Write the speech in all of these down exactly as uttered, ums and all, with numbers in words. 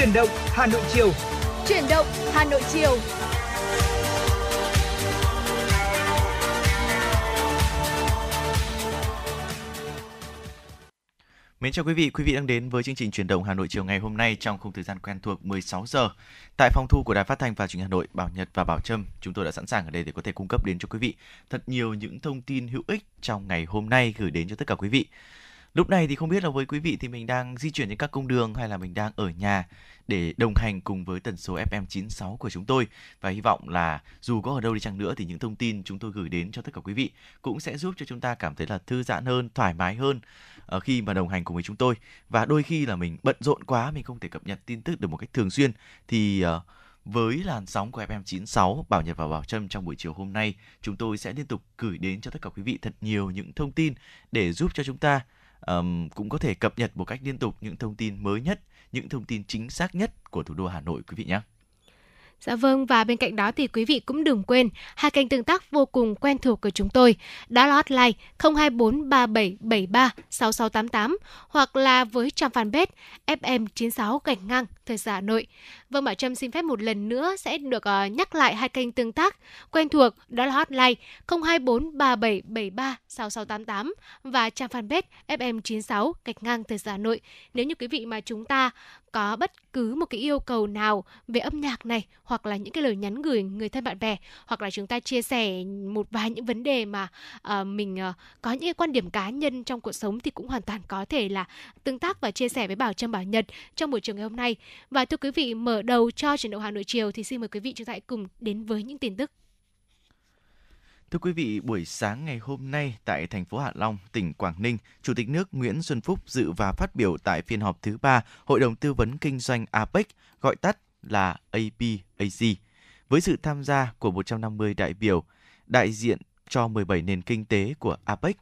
Chuyển động Hà Nội chiều. Chuyển động Hà Nội chiều. Mến chào quý vị, quý vị đang đến với chương trình Chuyển động Hà Nội chiều ngày hôm nay trong khung thời gian quen thuộc mười sáu giờ. Tại phòng thu của Đài Phát thanh và Truyền hình Hà Nội, Bảo Nhật và Bảo Trâm, chúng tôi đã sẵn sàng ở đây để có thể cung cấp đến cho quý vị thật nhiều những thông tin hữu ích trong ngày hôm nay gửi đến cho tất cả quý vị. Lúc này thì không biết là với quý vị thì mình đang di chuyển trên các cung đường hay là mình đang ở nhà để đồng hành cùng với tần số ép em chín sáu của chúng tôi. Và hy vọng là dù có ở đâu đi chăng nữa thì những thông tin chúng tôi gửi đến cho tất cả quý vị cũng sẽ giúp cho chúng ta cảm thấy là thư giãn hơn, thoải mái hơn khi mà đồng hành cùng với chúng tôi. Và đôi khi là mình bận rộn quá, mình không thể cập nhật tin tức được một cách thường xuyên thì... với làn sóng của ép em chín sáu, Bảo Nhật và Bảo Trâm trong buổi chiều hôm nay, chúng tôi sẽ liên tục gửi đến cho tất cả quý vị thật nhiều những thông tin để giúp cho chúng ta um, cũng có thể cập nhật một cách liên tục những thông tin mới nhất, những thông tin chính xác nhất của thủ đô Hà Nội quý vị nhé. Dạ vâng, và bên cạnh đó thì quý vị cũng đừng quên hai kênh tương tác vô cùng quen thuộc của chúng tôi. Đó là hotline không hai bốn ba bảy bảy ba sáu sáu tám tám hoặc là với trang fanpage ép em chín sáu gạch ngang Thời gian Hà Nội. Vâng, Bảo Trâm xin phép một lần nữa sẽ được nhắc lại hai kênh tương tác quen thuộc. Đó là hotline không hai bốn ba bảy bảy ba sáu sáu tám tám và trang fanpage ép em chín sáu gạch ngang Thời gian Hà Nội. Nếu như quý vị mà chúng ta có bất cứ một cái yêu cầu nào về âm nhạc này, hoặc là những cái lời nhắn gửi người thân bạn bè, hoặc là chúng ta chia sẻ một vài những vấn đề mà uh, mình uh, có những cái quan điểm cá nhân trong cuộc sống, thì cũng hoàn toàn có thể là tương tác và chia sẻ với Bảo Trâm, Bảo Nhật trong buổi chiều ngày hôm nay. Và thưa quý vị, mở đầu cho Chuyển động Hà Nội chiều thì xin mời quý vị chúng ta hãy cùng đến với những tin tức. Thưa quý vị, buổi sáng ngày hôm nay tại thành phố Hạ Long, tỉnh Quảng Ninh, Chủ tịch nước Nguyễn Xuân Phúc dự và phát biểu tại phiên họp thứ ba Hội đồng Tư vấn Kinh doanh a pếc, gọi tắt là a pếc, với sự tham gia của một trăm năm mươi đại biểu đại diện cho mười bảy nền kinh tế của a pếc.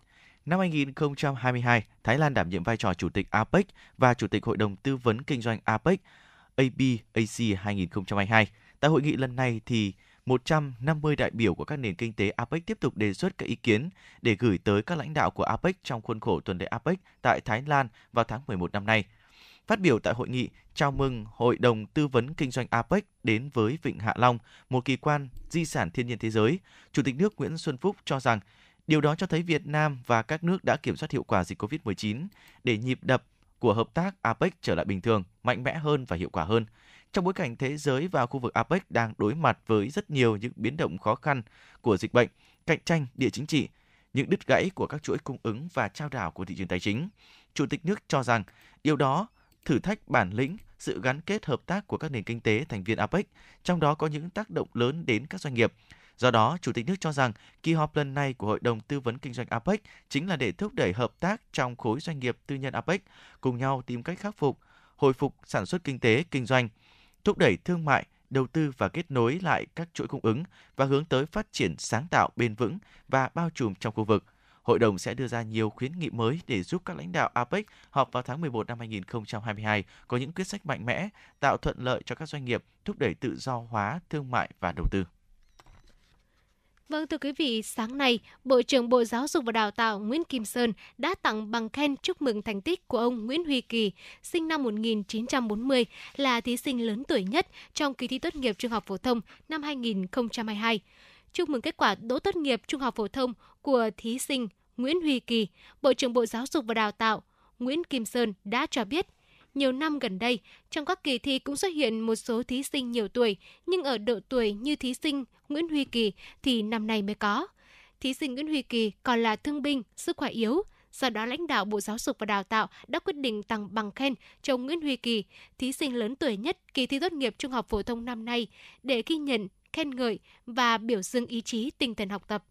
Năm hai không hai hai, Thái Lan đảm nhiệm vai trò Chủ tịch a pếc và Chủ tịch Hội đồng Tư vấn Kinh doanh a pếc, a pếc hai không hai hai. Tại hội nghị lần này thì một trăm năm mươi đại biểu của các nền kinh tế a pếc tiếp tục đề xuất các ý kiến để gửi tới các lãnh đạo của a pếc trong khuôn khổ tuần lễ a pếc tại Thái Lan vào tháng mười một năm nay. Phát biểu tại hội nghị chào mừng Hội đồng Tư vấn Kinh doanh a pếc đến với Vịnh Hạ Long, một kỳ quan di sản thiên nhiên thế giới, Chủ tịch nước Nguyễn Xuân Phúc cho rằng điều đó cho thấy Việt Nam và các nước đã kiểm soát hiệu quả dịch covid mười chín để nhịp đập của hợp tác a pếc trở lại bình thường, mạnh mẽ hơn và hiệu quả hơn. Trong bối cảnh thế giới và khu vực a pếc đang đối mặt với rất nhiều những biến động khó khăn của dịch bệnh, cạnh tranh địa chính trị, những đứt gãy của các chuỗi cung ứng và trao đảo của thị trường tài chính, Chủ tịch nước cho rằng điều đó thử thách bản lĩnh, sự gắn kết hợp tác của các nền kinh tế thành viên a pếc, trong đó có những tác động lớn đến các doanh nghiệp. Do đó, Chủ tịch nước cho rằng kỳ họp lần này của Hội đồng Tư vấn Kinh doanh a pếc chính là để thúc đẩy hợp tác trong khối doanh nghiệp tư nhân a pếc, cùng nhau tìm cách khắc phục, hồi phục sản xuất kinh tế, kinh doanh, thúc đẩy thương mại, đầu tư và kết nối lại các chuỗi cung ứng và hướng tới phát triển sáng tạo bền vững và bao trùm trong khu vực. Hội đồng sẽ đưa ra nhiều khuyến nghị mới để giúp các lãnh đạo a pếc họp vào tháng mười một năm hai không hai hai có những quyết sách mạnh mẽ, tạo thuận lợi cho các doanh nghiệp, thúc đẩy tự do hóa thương mại và đầu tư. Vâng, thưa quý vị, sáng nay, Bộ trưởng Bộ Giáo dục và Đào tạo Nguyễn Kim Sơn đã tặng bằng khen chúc mừng thành tích của ông Nguyễn Huy Kỳ, sinh năm một nghìn chín trăm bốn mươi, là thí sinh lớn tuổi nhất trong kỳ thi tốt nghiệp trung học phổ thông năm hai không hai hai. Chúc mừng kết quả đỗ tốt nghiệp trung học phổ thông của thí sinh Nguyễn Huy Kỳ, Bộ trưởng Bộ Giáo dục và Đào tạo Nguyễn Kim Sơn đã cho biết, nhiều năm gần đây, trong các kỳ thi cũng xuất hiện một số thí sinh nhiều tuổi, nhưng ở độ tuổi như thí sinh Nguyễn Huy Kỳ thì năm nay mới có. Thí sinh Nguyễn Huy Kỳ còn là thương binh, sức khỏe yếu. Do đó, lãnh đạo Bộ Giáo dục và Đào tạo đã quyết định tặng bằng khen cho Nguyễn Huy Kỳ, thí sinh lớn tuổi nhất kỳ thi tốt nghiệp trung học phổ thông năm nay, để ghi nhận, khen ngợi và biểu dương ý chí tinh thần học tập.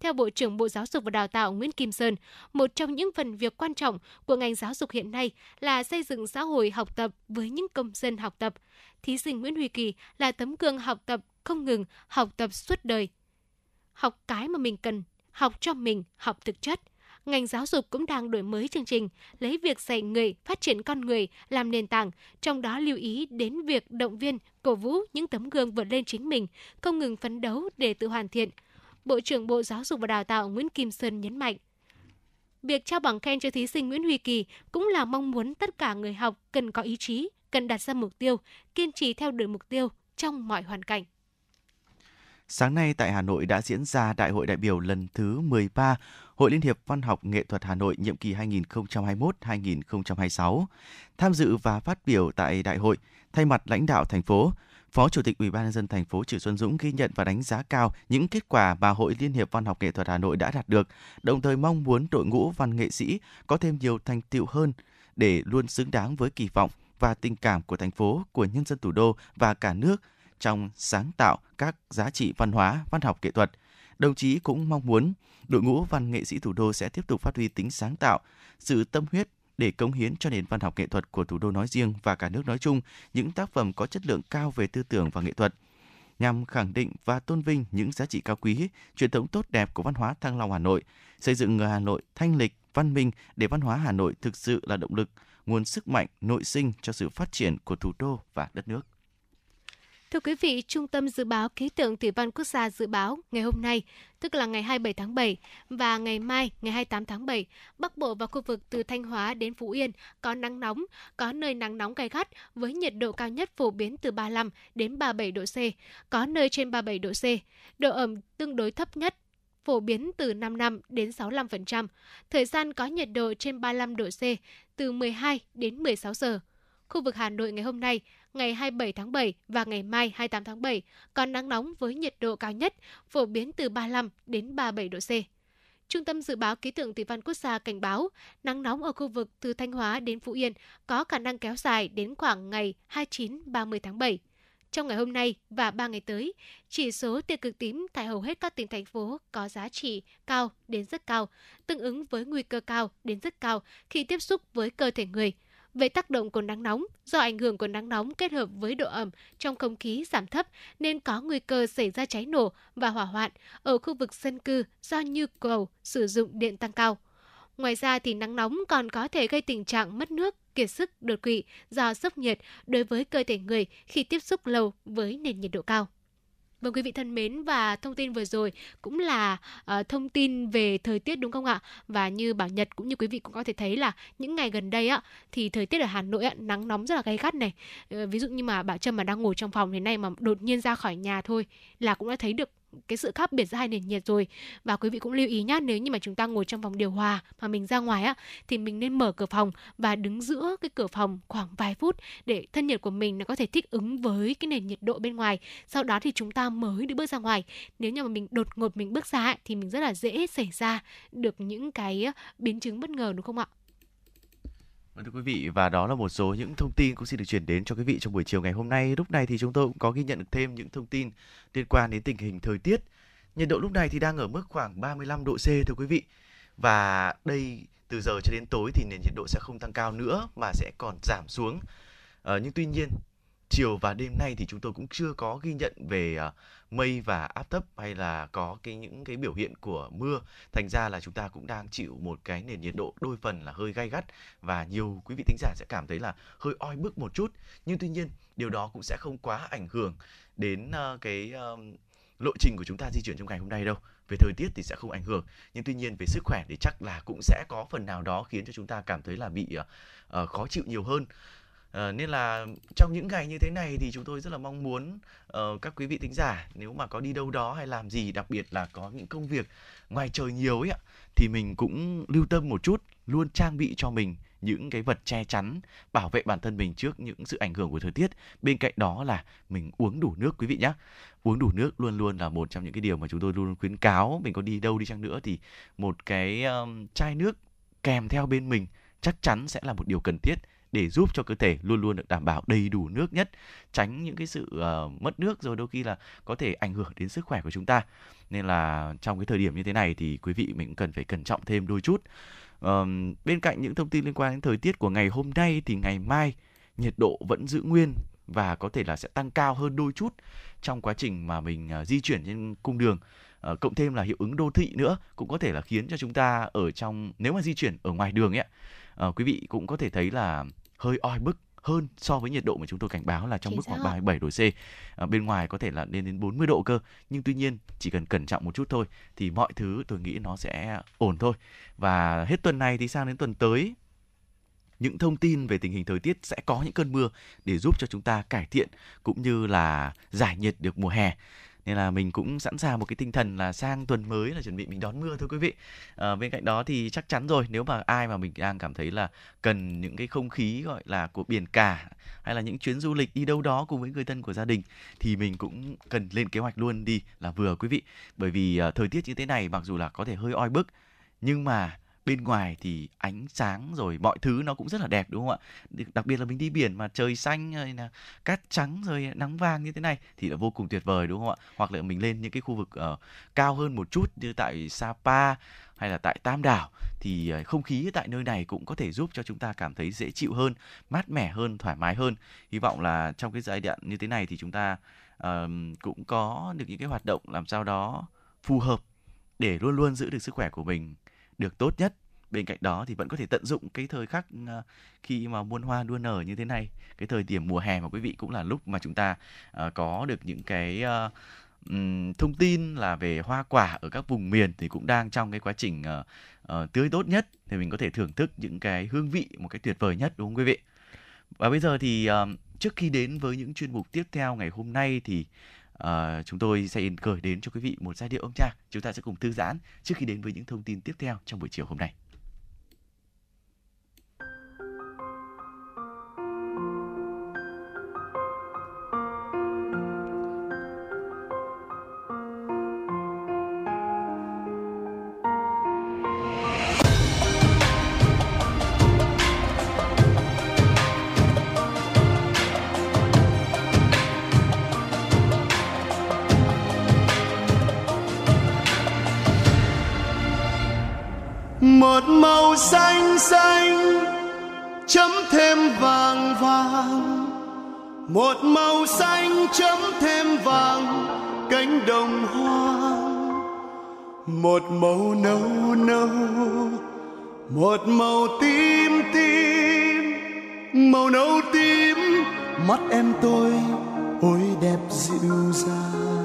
Theo Bộ trưởng Bộ Giáo dục và Đào tạo Nguyễn Kim Sơn, một trong những phần việc quan trọng của ngành giáo dục hiện nay là xây dựng xã hội học tập với những công dân học tập. Thí sinh Nguyễn Huy Kỳ là tấm gương học tập không ngừng, học tập suốt đời. Học cái mà mình cần, học cho mình, học thực chất. Ngành giáo dục cũng đang đổi mới chương trình, lấy việc dạy người, phát triển con người làm nền tảng, trong đó lưu ý đến việc động viên, cổ vũ những tấm gương vượt lên chính mình, không ngừng phấn đấu để tự hoàn thiện. Bộ trưởng Bộ Giáo dục và Đào tạo Nguyễn Kim Sơn nhấn mạnh, việc trao bằng khen cho thí sinh Nguyễn Huy Kỳ cũng là mong muốn tất cả người học cần có ý chí, cần đặt ra mục tiêu, kiên trì theo đuổi mục tiêu trong mọi hoàn cảnh. Sáng nay tại Hà Nội đã diễn ra Đại hội đại biểu lần thứ mười ba Hội Liên hiệp Văn học Nghệ thuật Hà Nội nhiệm kỳ hai nghìn không trăm hai mươi mốt đến hai nghìn không trăm hai mươi sáu. Tham dự và phát biểu tại đại hội, thay mặt lãnh đạo thành phố, Phó Chủ tịch Ủy ban nhân dân thành phố Trử Xuân Dũng ghi nhận và đánh giá cao những kết quả mà Hội Liên hiệp Văn học Nghệ thuật Hà Nội đã đạt được, đồng thời mong muốn đội ngũ văn nghệ sĩ có thêm nhiều thành tựu hơn để luôn xứng đáng với kỳ vọng và tình cảm của thành phố, của nhân dân thủ đô và cả nước trong sáng tạo các giá trị văn hóa, văn học nghệ thuật. Đồng chí cũng mong muốn đội ngũ văn nghệ sĩ thủ đô sẽ tiếp tục phát huy tính sáng tạo, sự tâm huyết để cống hiến cho nền văn học nghệ thuật của thủ đô nói riêng và cả nước nói chung những tác phẩm có chất lượng cao về tư tưởng và nghệ thuật, nhằm khẳng định và tôn vinh những giá trị cao quý, truyền thống tốt đẹp của văn hóa Thăng Long Hà Nội, xây dựng người Hà Nội thanh lịch, văn minh để văn hóa Hà Nội thực sự là động lực, nguồn sức mạnh nội sinh cho sự phát triển của thủ đô và đất nước. Thưa quý vị, Trung tâm Dự báo Khí tượng Thủy văn Quốc gia dự báo ngày hôm nay, tức là ngày hai mươi bảy tháng bảy và ngày mai, ngày hai mươi tám tháng bảy, Bắc Bộ và khu vực từ Thanh Hóa đến Phú Yên có nắng nóng, có nơi nắng nóng gay gắt với nhiệt độ cao nhất phổ biến từ ba mươi lăm đến ba mươi bảy độ C, có nơi trên ba mươi bảy độ C, độ ẩm tương đối thấp nhất phổ biến từ năm mươi lăm đến sáu mươi lăm phần trăm, thời gian có nhiệt độ trên ba mươi lăm độ C từ mười hai đến mười sáu giờ. Khu vực Hà Nội ngày hôm nay, ngày hai mươi bảy tháng bảy và ngày mai hai mươi tám tháng bảy có nắng nóng với nhiệt độ cao nhất phổ biến từ ba mươi lăm đến ba mươi bảy độ C. Trung tâm Dự báo Khí tượng Thủy văn Quốc gia cảnh báo nắng nóng ở khu vực từ Thanh Hóa đến Phú Yên có khả năng kéo dài đến khoảng ngày hai mươi chín đến ba mươi tháng bảy. Trong ngày hôm nay và ba ngày tới, chỉ số tia cực tím tại hầu hết các tỉnh thành phố có giá trị cao đến rất cao, tương ứng với nguy cơ cao đến rất cao khi tiếp xúc với cơ thể người. Về tác động của nắng nóng, do ảnh hưởng của nắng nóng kết hợp với độ ẩm trong không khí giảm thấp nên có nguy cơ xảy ra cháy nổ và hỏa hoạn ở khu vực dân cư do nhu cầu sử dụng điện tăng cao. Ngoài ra thì nắng nóng còn có thể gây tình trạng mất nước, kiệt sức, đột quỵ do sốc nhiệt đối với cơ thể người khi tiếp xúc lâu với nền nhiệt độ cao. Vâng, quý vị thân mến, và thông tin vừa rồi cũng là uh, thông tin về thời tiết, đúng không ạ? Và như Bảo Nhật cũng như quý vị cũng có thể thấy là những ngày gần đây á, thì thời tiết ở Hà Nội á, nắng nóng rất là gay gắt này. Uh, ví dụ như mà Bảo Trâm mà đang ngồi trong phòng thế này mà đột nhiên ra khỏi nhà thôi là cũng đã thấy được cái sự khác biệt giữa hai nền nhiệt rồi. Và quý vị cũng lưu ý nhá, nếu như mà chúng ta ngồi trong phòng điều hòa mà mình ra ngoài á thì mình nên mở cửa phòng và đứng giữa cái cửa phòng khoảng vài phút để thân nhiệt của mình nó có thể thích ứng với cái nền nhiệt độ bên ngoài, sau đó thì chúng ta mới đi bước ra ngoài. Nếu như mà mình đột ngột mình bước ra ấy, thì mình rất là dễ xảy ra được những cái biến chứng bất ngờ, đúng không ạ? Thưa quý vị, và đó là một số những thông tin cũng xin được chuyển đến cho quý vị trong buổi chiều ngày hôm nay. Lúc này thì chúng tôi cũng có ghi nhận được thêm những thông tin liên quan đến tình hình thời tiết. Nhiệt độ lúc này thì đang ở mức khoảng ba mươi lăm độ C thưa quý vị. Và đây từ giờ cho đến tối thì nền nhiệt độ sẽ không tăng cao nữa mà sẽ còn giảm xuống. À, nhưng tuy nhiên chiều và đêm nay thì chúng tôi cũng chưa có ghi nhận về uh, mây và áp thấp hay là có cái những cái biểu hiện của mưa. Thành ra là chúng ta cũng đang chịu một cái nền nhiệt độ đôi phần là hơi gay gắt và nhiều quý vị thính giả sẽ cảm thấy là hơi oi bức một chút. Nhưng tuy nhiên điều đó cũng sẽ không quá ảnh hưởng đến uh, cái uh, lộ trình của chúng ta di chuyển trong ngày hôm nay đâu. Về thời tiết thì sẽ không ảnh hưởng, nhưng tuy nhiên về sức khỏe thì chắc là cũng sẽ có phần nào đó khiến cho chúng ta cảm thấy là bị uh, uh, khó chịu nhiều hơn. À, nên là trong những ngày như thế này thì chúng tôi rất là mong muốn uh, các quý vị thính giả nếu mà có đi đâu đó hay làm gì, đặc biệt là có những công việc ngoài trời nhiều ấy ạ, thì mình cũng lưu tâm một chút, luôn trang bị cho mình những cái vật che chắn, bảo vệ bản thân mình trước những sự ảnh hưởng của thời tiết. Bên cạnh đó là mình uống đủ nước quý vị nhé. Uống đủ nước luôn luôn là một trong những cái điều mà chúng tôi luôn khuyến cáo. Mình có đi đâu đi chăng nữa thì một cái um, chai nước kèm theo bên mình chắc chắn sẽ là một điều cần thiết để giúp cho cơ thể luôn luôn được đảm bảo đầy đủ nước nhất, tránh những cái sự uh, mất nước rồi đôi khi là có thể ảnh hưởng đến sức khỏe của chúng ta. Nên là trong cái thời điểm như thế này thì quý vị mình cũng cần phải cẩn trọng thêm đôi chút. Uh, bên cạnh những thông tin liên quan đến thời tiết của ngày hôm nay thì ngày mai nhiệt độ vẫn giữ nguyên và có thể là sẽ tăng cao hơn đôi chút trong quá trình mà mình uh, di chuyển trên cung đường. Uh, cộng thêm là hiệu ứng đô thị nữa cũng có thể là khiến cho chúng ta ở trong, nếu mà di chuyển ở ngoài đường ấy, uh, quý vị cũng có thể thấy là hơi oi bức hơn so với nhiệt độ mà chúng tôi cảnh báo là trong mức khoảng ba mươi bảy độ C. À, bên ngoài có thể là lên đến bốn mươi độ cơ. Nhưng tuy nhiên chỉ cần cẩn trọng một chút thôi thì mọi thứ tôi nghĩ nó sẽ ổn thôi. Và hết tuần này thì sang đến tuần tới những thông tin về tình hình thời tiết sẽ có những cơn mưa để giúp cho chúng ta cải thiện cũng như là giải nhiệt được mùa hè. Nên là mình cũng sẵn sàng một cái tinh thần là sang tuần mới là chuẩn bị mình đón mưa thôi quý vị. À, bên cạnh đó thì chắc chắn rồi, nếu mà ai mà mình đang cảm thấy là cần những cái không khí gọi là của biển cả hay là những chuyến du lịch đi đâu đó cùng với người thân của gia đình thì mình cũng cần lên kế hoạch luôn đi là vừa quý vị. Bởi vì à, thời tiết như thế này mặc dù là có thể hơi oi bức nhưng mà bên ngoài thì ánh sáng rồi mọi thứ nó cũng rất là đẹp đúng không ạ? Đặc biệt là mình đi biển mà trời xanh rồi là cát trắng rồi nắng vàng như thế này thì là vô cùng tuyệt vời đúng không ạ? Hoặc là mình lên những cái khu vực uh, cao hơn một chút như tại Sapa hay là tại Tam Đảo thì không khí tại nơi này cũng có thể giúp cho chúng ta cảm thấy dễ chịu hơn, mát mẻ hơn, thoải mái hơn. Hy vọng là trong cái giai đoạn như thế này thì chúng ta uh, cũng có được những cái hoạt động làm sao đó phù hợp để luôn luôn giữ được sức khỏe của mình được tốt nhất. Bên cạnh đó thì vẫn có thể tận dụng cái thời khắc khi mà muôn hoa đua nở như thế này, cái thời điểm mùa hè mà quý vị, cũng là lúc mà chúng ta có được những cái thông tin là về hoa quả ở các vùng miền thì cũng đang trong cái quá trình tươi tốt nhất, thì mình có thể thưởng thức những cái hương vị một cách tuyệt vời nhất đúng không quý vị? Và bây giờ thì trước khi đến với những chuyên mục tiếp theo ngày hôm nay thì Uh, chúng tôi sẽ gửi đến cho quý vị một giai điệu âm nhạc. Chúng ta sẽ cùng thư giãn trước khi đến với những thông tin tiếp theo trong buổi chiều hôm nay. Một màu xanh xanh chấm thêm vàng vàng, một màu xanh chấm thêm vàng cánh đồng hoang, một màu nâu nâu, một màu tím tím, màu nâu tím mắt em tôi ôi đẹp dịu dàng.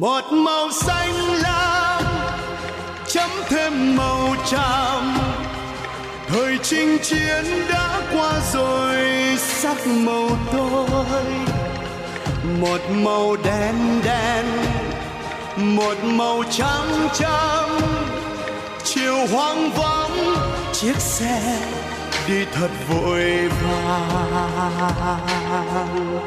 Một màu xanh lam chấm thêm màu tràm, thời chinh chiến đã qua rồi sắc màu tôi. Một màu đen đen, một màu trắng trắng, chiều hoang vắng chiếc xe đi thật vội vàng.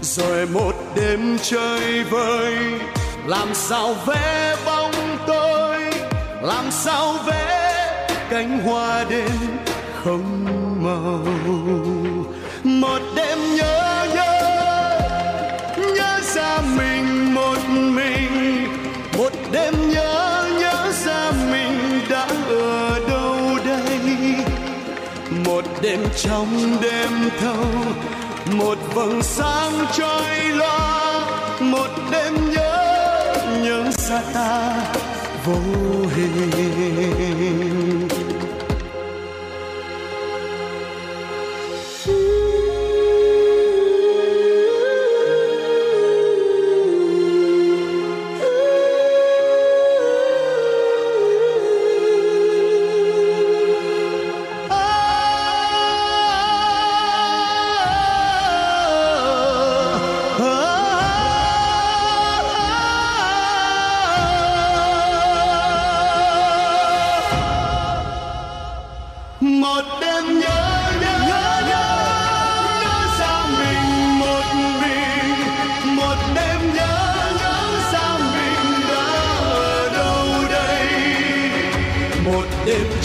Rồi một đêm chơi vơi, làm sao vẽ bóng tôi, làm sao vẽ cánh hoa đêm không màu. Một đêm nhớ nhớ, nhớ ra mình một mình, một đêm nhớ nhớ ra mình đã ở đâu đây. Một đêm trong đêm thâu, một vầng sáng trôi loa, một đêm nhớ nhớ xa ta vô hình.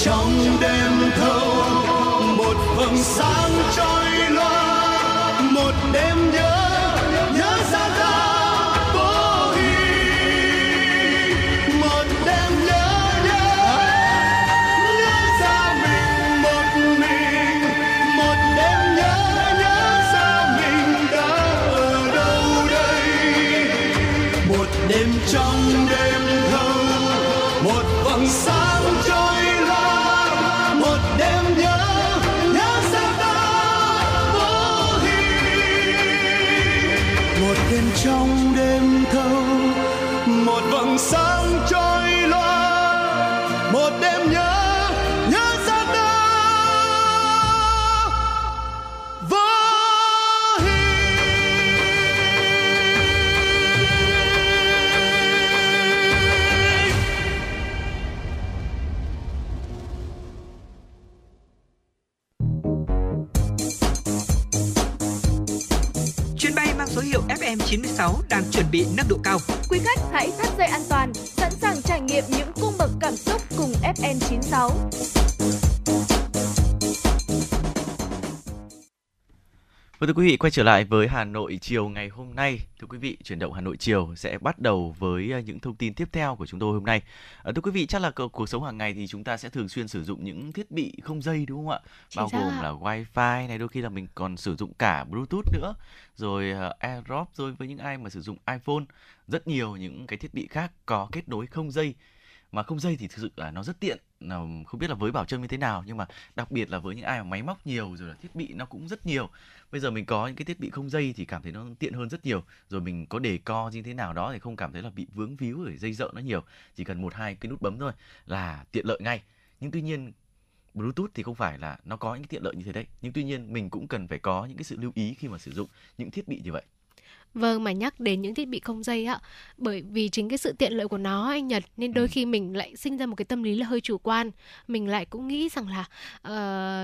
Trong đêm thâu, một vầng sáng trôi loa, trong đêm thâu, một vầng sáng trôi loa, một đêm nhớ. ép em chín sáu đang chuẩn bị nâng độ cao. Quý khách hãy thắt dây an toàn, sẵn sàng trải nghiệm những cung bậc cảm xúc cùng ép em chín sáu. Và thưa quý vị, quay trở lại với Hà Nội chiều ngày hôm nay. Thưa quý vị, Chuyển động Hà Nội chiều sẽ bắt đầu với những thông tin tiếp theo của chúng tôi hôm nay. À, thưa quý vị, chắc là cuộc sống hàng ngày thì chúng ta sẽ thường xuyên sử dụng những thiết bị không dây, đúng không ạ? Chỉ bao gồm à? là wifi này, đôi khi là mình còn sử dụng cả Bluetooth nữa, rồi uh, AirDrop, rồi với những ai mà sử dụng iPhone, rất nhiều những cái thiết bị khác có kết nối không dây. Mà không dây thì thực sự là nó rất tiện, không biết là với Bảo Trâm như thế nào, nhưng mà đặc biệt là với những ai mà máy móc nhiều rồi là thiết bị nó cũng rất nhiều, bây giờ mình có những cái thiết bị không dây thì cảm thấy nó tiện hơn rất nhiều, rồi mình có để co như thế nào đó thì không cảm thấy là bị vướng víu rồi dây dợ nó nhiều, chỉ cần một hai cái nút bấm thôi là tiện lợi ngay. Nhưng tuy nhiên Bluetooth thì không phải là nó có những cái tiện lợi như thế đấy, nhưng tuy nhiên mình cũng cần phải có những cái sự lưu ý khi mà sử dụng những thiết bị như vậy. Vâng, mà nhắc đến những thiết bị không dây ạ, bởi vì chính cái sự tiện lợi của nó anh Nhật, nên đôi khi mình lại sinh ra một cái tâm lý là hơi chủ quan. Mình lại cũng nghĩ rằng là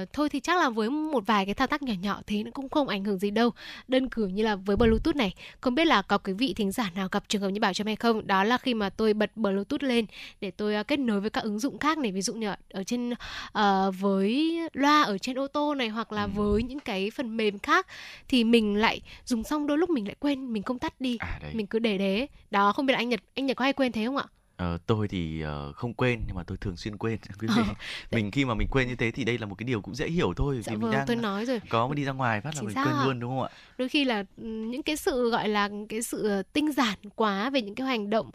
uh, thôi thì chắc là với một vài cái thao tác nhỏ nhỏ thế nó cũng không ảnh hưởng gì đâu. Đơn cử như là với Bluetooth này, không biết là có quý vị thính giả nào gặp trường hợp như Bảo Trâm hay không. Đó là khi mà tôi bật Bluetooth lên để tôi uh, kết nối với các ứng dụng khác này, ví dụ như ở trên uh, với loa ở trên ô tô này, hoặc là với những cái phần mềm khác, thì mình lại dùng xong đôi lúc mình lại quên, mình không tắt đi, à, mình cứ để đấy. Đó, không biết là anh Nhật, anh Nhật có hay quên thế không ạ? Ờ, tôi thì uh, không quên, nhưng mà tôi thường xuyên quên. Quý vị, ờ. mình khi mà mình quên như thế thì đây là một cái điều cũng dễ hiểu thôi. Dạ vì vâng, mình đang tôi nói rồi. Có mà đi ra ngoài phát là chính mình quên à? luôn, đúng không ạ? Đôi khi là những cái sự gọi là cái sự tinh giản quá về những cái hành động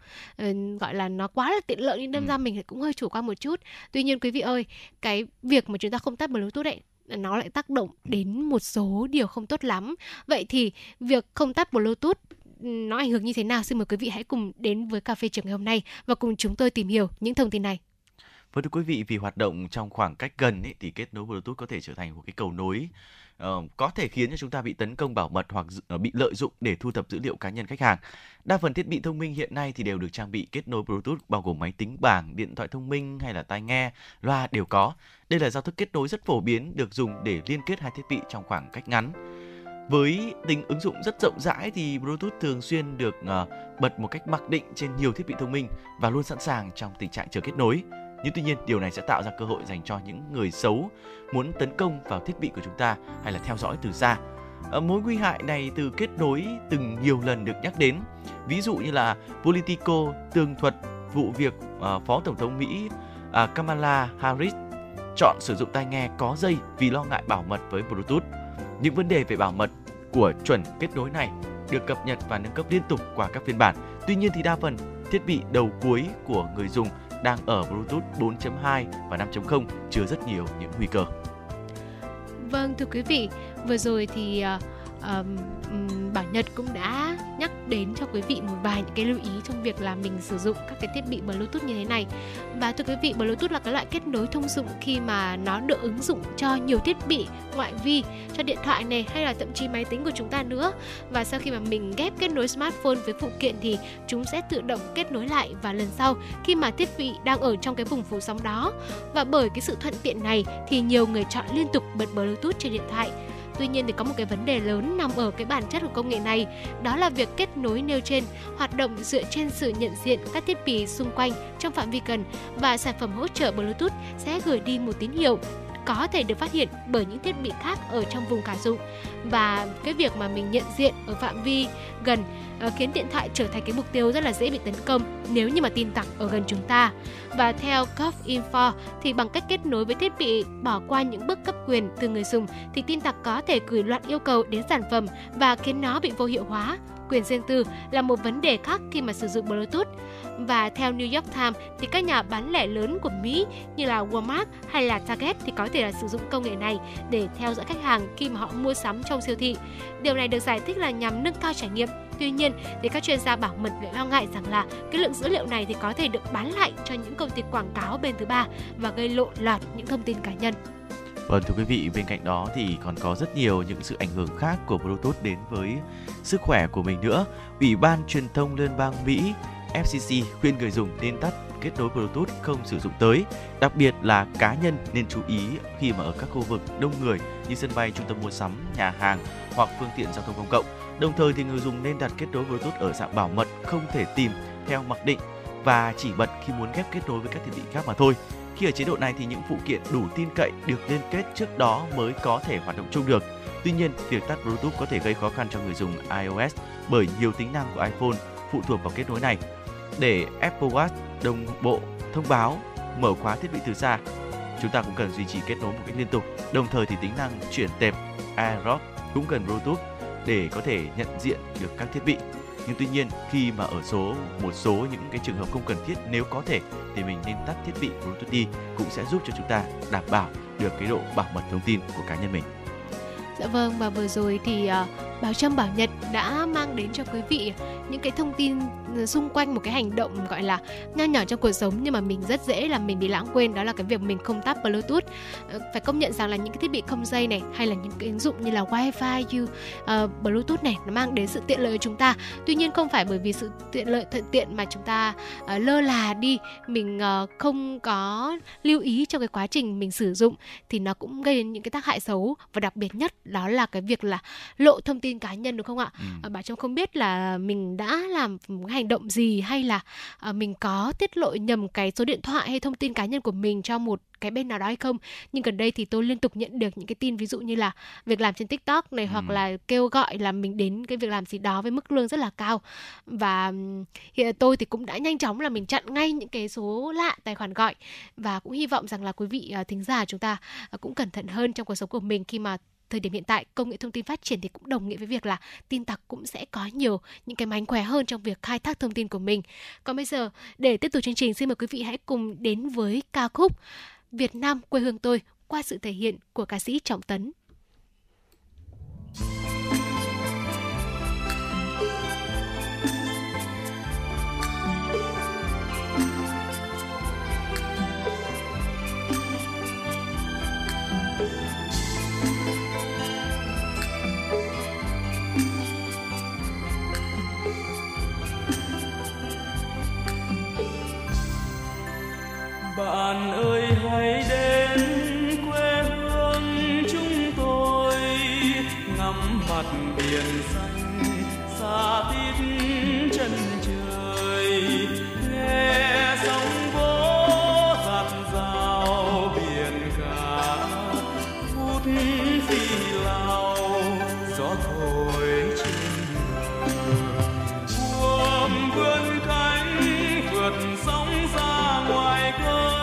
gọi là nó quá là tiện lợi, nên đâm ừ. ra mình cũng hơi chủ quan một chút. Tuy nhiên quý vị ơi, cái việc mà chúng ta không tắt Bluetooth ấy, nó lại tác động đến một số điều không tốt lắm. Vậy thì việc không tắt Bluetooth nó ảnh hưởng như thế nào? Xin mời quý vị hãy cùng đến với Cà phê chiều ngày hôm nay và cùng chúng tôi tìm hiểu những thông tin này. Vâng thưa quý vị, vì hoạt động trong khoảng cách gần ấy, thì kết nối Bluetooth có thể trở thành một cái cầu nối Ờ, có thể khiến cho chúng ta bị tấn công bảo mật hoặc d- bị lợi dụng để thu thập dữ liệu cá nhân khách hàng. Đa phần thiết bị thông minh hiện nay thì đều được trang bị kết nối Bluetooth, bao gồm máy tính bảng, điện thoại thông minh hay là tai nghe, loa đều có. Đây là giao thức kết nối rất phổ biến được dùng để liên kết hai thiết bị trong khoảng cách ngắn. Với tính ứng dụng rất rộng rãi thì Bluetooth thường xuyên được uh, bật một cách mặc định trên nhiều thiết bị thông minh và luôn sẵn sàng trong tình trạng chờ kết nối. Nhưng tuy nhiên, điều này sẽ tạo ra cơ hội dành cho những người xấu muốn tấn công vào thiết bị của chúng ta hay là theo dõi từ xa. Mối nguy hại này từ kết nối từng nhiều lần được nhắc đến. Ví dụ như là Politico tường thuật vụ việc Phó Tổng thống Mỹ Kamala Harris chọn sử dụng tai nghe có dây vì lo ngại bảo mật với Bluetooth. Những vấn đề về bảo mật của chuẩn kết nối này được cập nhật và nâng cấp liên tục qua các phiên bản. Tuy nhiên thì đa phần thiết bị đầu cuối của người dùng đang ở Bluetooth bốn chấm hai và năm chấm không chứa rất nhiều những nguy cơ. Vâng thưa quý vị, vừa rồi thì uh, um, Bảo Nhật cũng đã nhắc đến cho quý vị một vài những cái lưu ý trong việc là mình sử dụng các cái thiết bị Bluetooth như thế này. Và thưa quý vị, Bluetooth là cái loại kết nối thông dụng khi mà nó được ứng dụng cho nhiều thiết bị ngoại vi, cho điện thoại này hay là thậm chí máy tính của chúng ta nữa. Và sau khi mà mình ghép kết nối smartphone với phụ kiện thì chúng sẽ tự động kết nối lại và lần sau khi mà thiết bị đang ở trong cái vùng phủ sóng đó. Và bởi cái sự thuận tiện này thì nhiều người chọn liên tục bật Bluetooth trên điện thoại. Tuy nhiên thì có một cái vấn đề lớn nằm ở cái bản chất của công nghệ này, đó là việc kết nối nêu trên hoạt động dựa trên sự nhận diện các thiết bị xung quanh trong phạm vi cần, và sản phẩm hỗ trợ Bluetooth sẽ gửi đi một tín hiệu có thể được phát hiện bởi những thiết bị khác ở trong vùng khả dụng. Và cái việc mà mình nhận diện ở phạm vi gần khiến điện thoại trở thành cái mục tiêu rất là dễ bị tấn công nếu như mà tin tặc ở gần chúng ta. Và theo CovInfo thì bằng cách kết nối với thiết bị bỏ qua những bước cấp quyền từ người dùng thì tin tặc có thể gửi loạt yêu cầu đến sản phẩm và khiến nó bị vô hiệu hóa. Quyền riêng tư là một vấn đề khác khi mà sử dụng Bluetooth. Và theo New York Times thì các nhà bán lẻ lớn của Mỹ như là Walmart hay là Target thì có thể là sử dụng công nghệ này để theo dõi khách hàng khi mà họ mua sắm trong siêu thị. Điều này được giải thích là nhằm nâng cao trải nghiệm Tuy nhiên thì các chuyên gia bảo mật lại lo ngại rằng là cái lượng dữ liệu này thì có thể được bán lại cho những công ty quảng cáo bên thứ ba và gây lộ lọt những thông tin cá nhân. Vâng, thưa quý vị, bên cạnh đó thì còn có rất nhiều những sự ảnh hưởng khác của Bluetooth đến với sức khỏe của mình nữa. Ủy ban Truyền thông Liên bang Mỹ F C C khuyên người dùng nên tắt kết nối Bluetooth không sử dụng tới. Đặc biệt là cá nhân nên chú ý khi mà ở các khu vực đông người như sân bay, trung tâm mua sắm, nhà hàng hoặc phương tiện giao thông công cộng. Đồng thời thì người dùng nên đặt kết nối Bluetooth ở dạng bảo mật, không thể tìm theo mặc định và chỉ bật khi muốn ghép kết nối với các thiết bị khác mà thôi. Khi ở chế độ này thì những phụ kiện đủ tin cậy được liên kết trước đó mới có thể hoạt động chung được. Tuy nhiên, việc tắt Bluetooth có thể gây khó khăn cho người dùng iOS bởi nhiều tính năng của iPhone phụ thuộc vào kết nối này. Để Apple Watch đồng bộ thông báo mở khóa thiết bị từ xa, chúng ta cũng cần duy trì kết nối một cách liên tục. Đồng thời thì tính năng chuyển tệp AirDrop cũng cần Bluetooth để có thể nhận diện được các thiết bị. Nhưng tuy nhiên, khi mà ở số một số những cái trường hợp không cần thiết, nếu có thể thì mình nên tắt thiết bị Bluetooth đi, cũng sẽ giúp cho chúng ta đảm bảo được cái độ bảo mật thông tin của cá nhân mình. Dạ vâng, và vừa rồi thì uh, Bảo Trâm, Bảo Nhật đã mang đến cho quý vị những cái thông tin xung quanh một cái hành động gọi là nho nhỏ trong cuộc sống nhưng mà mình rất dễ là mình bị lãng quên, đó là cái việc mình không tắt Bluetooth. Uh, phải công nhận rằng là những cái thiết bị không dây này hay là những cái ứng dụng như là Wi-Fi, như uh, Bluetooth này nó mang đến sự tiện lợi cho chúng ta. Tuy nhiên không phải bởi vì sự tiện lợi thuận tiện mà chúng ta uh, lơ là đi, mình uh, không có lưu ý trong cái quá trình mình sử dụng thì nó cũng gây đến những cái tác hại xấu, và đặc biệt nhất đó là cái việc là lộ thông tin cá nhân, đúng không ạ? Ừ. Bảo Trâm không biết là mình đã làm hành động gì hay là mình có tiết lộ nhầm cái số điện thoại hay thông tin cá nhân của mình cho một cái bên nào đó hay không, nhưng gần đây thì tôi liên tục nhận được những cái tin ví dụ như là việc làm trên TikTok này, ừ. hoặc là kêu gọi là mình đến cái việc làm gì đó với mức lương rất là cao, và hiện tôi thì cũng đã nhanh chóng là mình chặn ngay những cái số lạ tài khoản gọi, và cũng hy vọng rằng là quý vị thính giả chúng ta cũng cẩn thận hơn trong cuộc sống của mình khi mà thời điểm hiện tại công nghệ thông tin phát triển thì cũng đồng nghĩa với việc là tin tặc cũng sẽ có nhiều những cái mánh khóe hơn trong việc khai thác thông tin của mình. Còn bây giờ để tiếp tục chương trình, xin mời quý vị hãy cùng đến với ca khúc Việt Nam quê hương tôi qua sự thể hiện của ca sĩ Trọng Tấn. Bạn ơi hãy đến quê hương chúng tôi, ngắm mặt biển xanh xa tít chân trời, nghe sóng vỗ dạt dào biển cả phút phi lao, gió thổi trên bờ buồm vươn cánh vượt sóng ra ngoài khơi.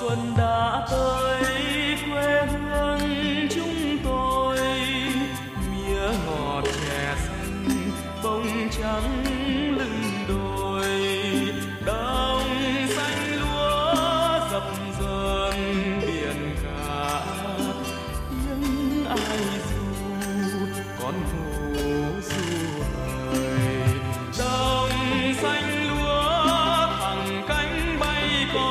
Xuân đã tới quê hương chúng tôi, mía ngọt chè xanh bông trắng lưng đồi, đồng xanh lúa dập dờn biển cả những ai du con phố du hời, đồng xanh lúa thẳng cánh bay con.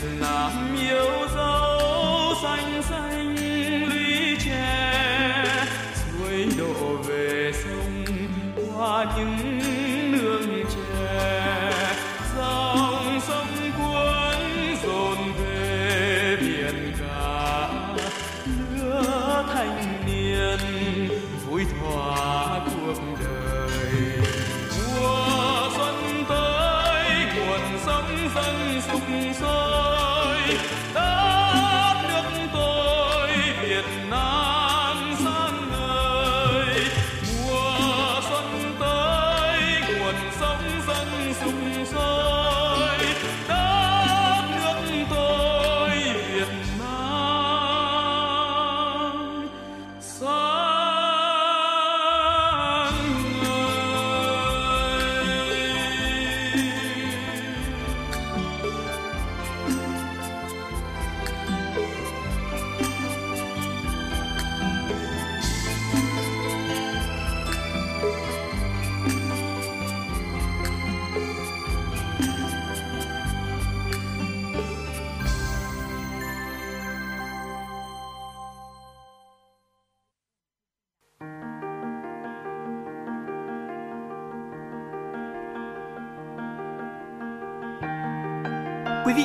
Việt Nam yêu dấu xanh xanh lũy tre, suối đổ về sông qua những nương tre, dòng sông cuốn dồn về biển cả, lứa thanh niên vui thỏa cuộc đời. Mùa xuân tới cuộn sóng dâng sục sôi đất nước tôi Việt Nam sáng ngời. Mùa xuân tới cuộn sóng dâng sục sôi đất nước tôi Việt Nam sáng ngời. Quý vị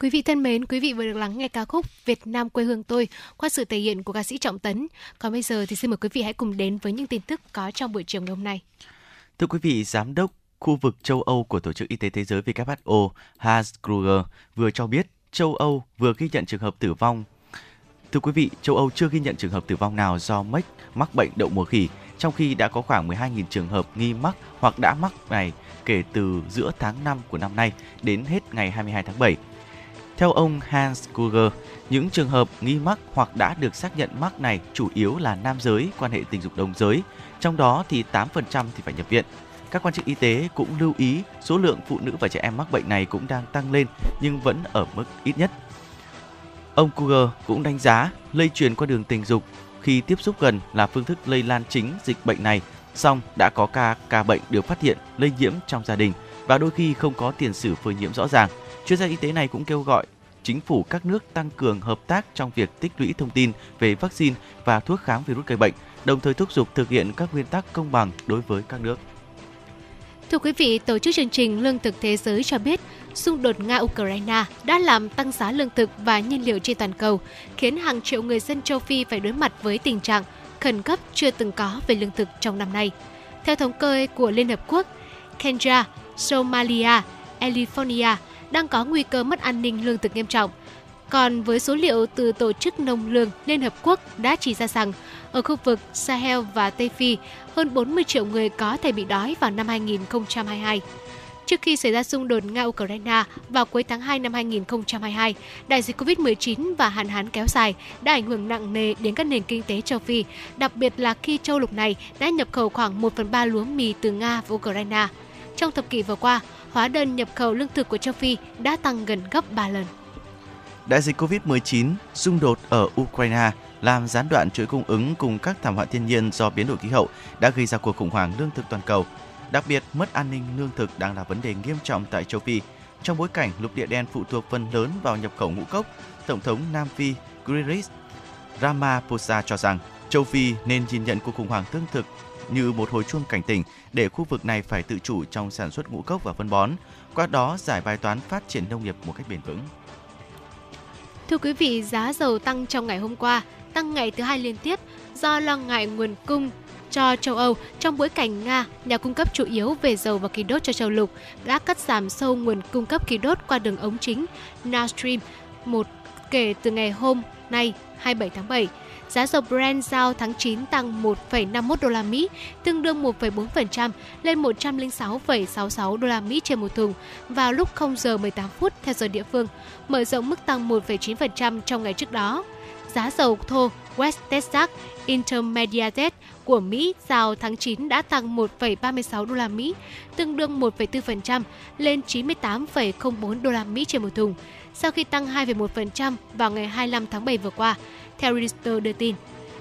Quý vị thân mến, quý vị vừa được lắng nghe ca khúc Việt Nam quê hương tôi qua sự thể hiện của ca sĩ Trọng Tấn. Còn bây giờ thì xin mời quý vị hãy cùng đến với những tin tức có trong buổi chiều ngày hôm nay. Thưa quý vị, Giám đốc khu vực châu Âu của Tổ chức Y tế Thế giới W H O Hans Kluge vừa cho biết châu Âu vừa ghi nhận trường hợp tử vong. Thưa quý vị, châu Âu chưa ghi nhận trường hợp tử vong nào do mắc, mắc bệnh đậu mùa khỉ, trong khi đã có khoảng mười hai nghìn trường hợp nghi mắc hoặc đã mắc này kể từ giữa tháng năm của năm nay đến hết ngày hai mươi hai tháng bảy. Theo ông Hans Kluge, những trường hợp nghi mắc hoặc đã được xác nhận mắc này chủ yếu là nam giới, quan hệ tình dục đồng giới, trong đó thì tám phần trăm thì phải nhập viện. Các quan chức y tế cũng lưu ý số lượng phụ nữ và trẻ em mắc bệnh này cũng đang tăng lên nhưng vẫn ở mức ít nhất. Ông Kluge cũng đánh giá lây truyền qua đường tình dục khi tiếp xúc gần là phương thức lây lan chính dịch bệnh này, song đã có ca ca bệnh được phát hiện lây nhiễm trong gia đình và đôi khi không có tiền sử phơi nhiễm rõ ràng. Chuyên gia y tế này cũng kêu gọi chính phủ các nước tăng cường hợp tác trong việc tích lũy thông tin về vaccine và thuốc kháng virus gây bệnh, đồng thời thúc giục thực hiện các nguyên tắc công bằng đối với các nước. Thưa quý vị, Tổ chức Chương trình Lương thực Thế giới cho biết xung đột Nga-Ukraine đã làm tăng giá lương thực và nhiên liệu trên toàn cầu, khiến hàng triệu người dân châu Phi phải đối mặt với tình trạng khẩn cấp chưa từng có về lương thực trong năm nay. Theo thống kê của Liên Hợp Quốc, Kenya, Somalia, California đang có nguy cơ mất an ninh lương thực nghiêm trọng. Còn với số liệu từ Tổ chức Nông lương Liên Hợp Quốc đã chỉ ra rằng, ở khu vực Sahel và Tây Phi, hơn bốn mươi triệu người có thể bị đói vào năm hai không hai hai. Trước khi xảy ra xung đột Nga-Ukraine vào cuối tháng hai năm hai không hai hai, đại dịch covid mười chín và hạn hán kéo dài đã ảnh hưởng nặng nề đến các nền kinh tế châu Phi, đặc biệt là khi châu lục này đã nhập khẩu khoảng một phần ba lúa mì từ Nga và Ukraine. Trong thập kỷ vừa qua, hóa đơn nhập khẩu lương thực của châu Phi đã tăng gần gấp ba lần. Đại dịch covid mười chín, xung đột ở Ukraine làm gián đoạn chuỗi cung ứng cùng các thảm họa thiên nhiên do biến đổi khí hậu đã gây ra cuộc khủng hoảng lương thực toàn cầu. Đặc biệt, mất an ninh lương thực đang là vấn đề nghiêm trọng tại châu Phi. Trong bối cảnh lục địa đen phụ thuộc phần lớn vào nhập khẩu ngũ cốc, Tổng thống Nam Phi Cyril Ramaphosa cho rằng châu Phi nên nhìn nhận cuộc khủng hoảng lương thực như một hồi chuông cảnh tỉnh để khu vực này phải tự chủ trong sản xuất ngũ cốc và phân bón, qua đó giải bài toán phát triển nông nghiệp một cách bền vững. Thưa quý vị, giá dầu tăng trong ngày hôm qua, tăng ngày thứ hai liên tiếp do lo ngại nguồn cung cho châu Âu trong bối cảnh Nga, nhà cung cấp chủ yếu về dầu và khí đốt cho châu lục, đã cắt giảm sâu nguồn cung cấp khí đốt qua đường ống chính Nord Stream một kể từ ngày hôm nay hai mươi bảy tháng bảy. Giá dầu Brent giao tháng chín tăng một phẩy năm mươi mốt đô la Mỹ, tương đương một phẩy bốn phần trăm lên một trăm lẻ sáu phẩy sáu mươi sáu đô la Mỹ trên một thùng vào lúc không giờ mười tám phút theo giờ địa phương, mở rộng mức tăng một phẩy chín phần trăm trong ngày trước đó. Giá dầu thô West Texas Intermediate của Mỹ giao tháng chín đã tăng một phẩy ba mươi sáu đô la Mỹ, tương đương một phẩy bốn phần trăm lên chín mươi tám phẩy không bốn đô la Mỹ trên một thùng, sau khi tăng hai phẩy một phần trăm vào ngày hai mươi lăm tháng bảy vừa qua, theo Reuters đưa tin.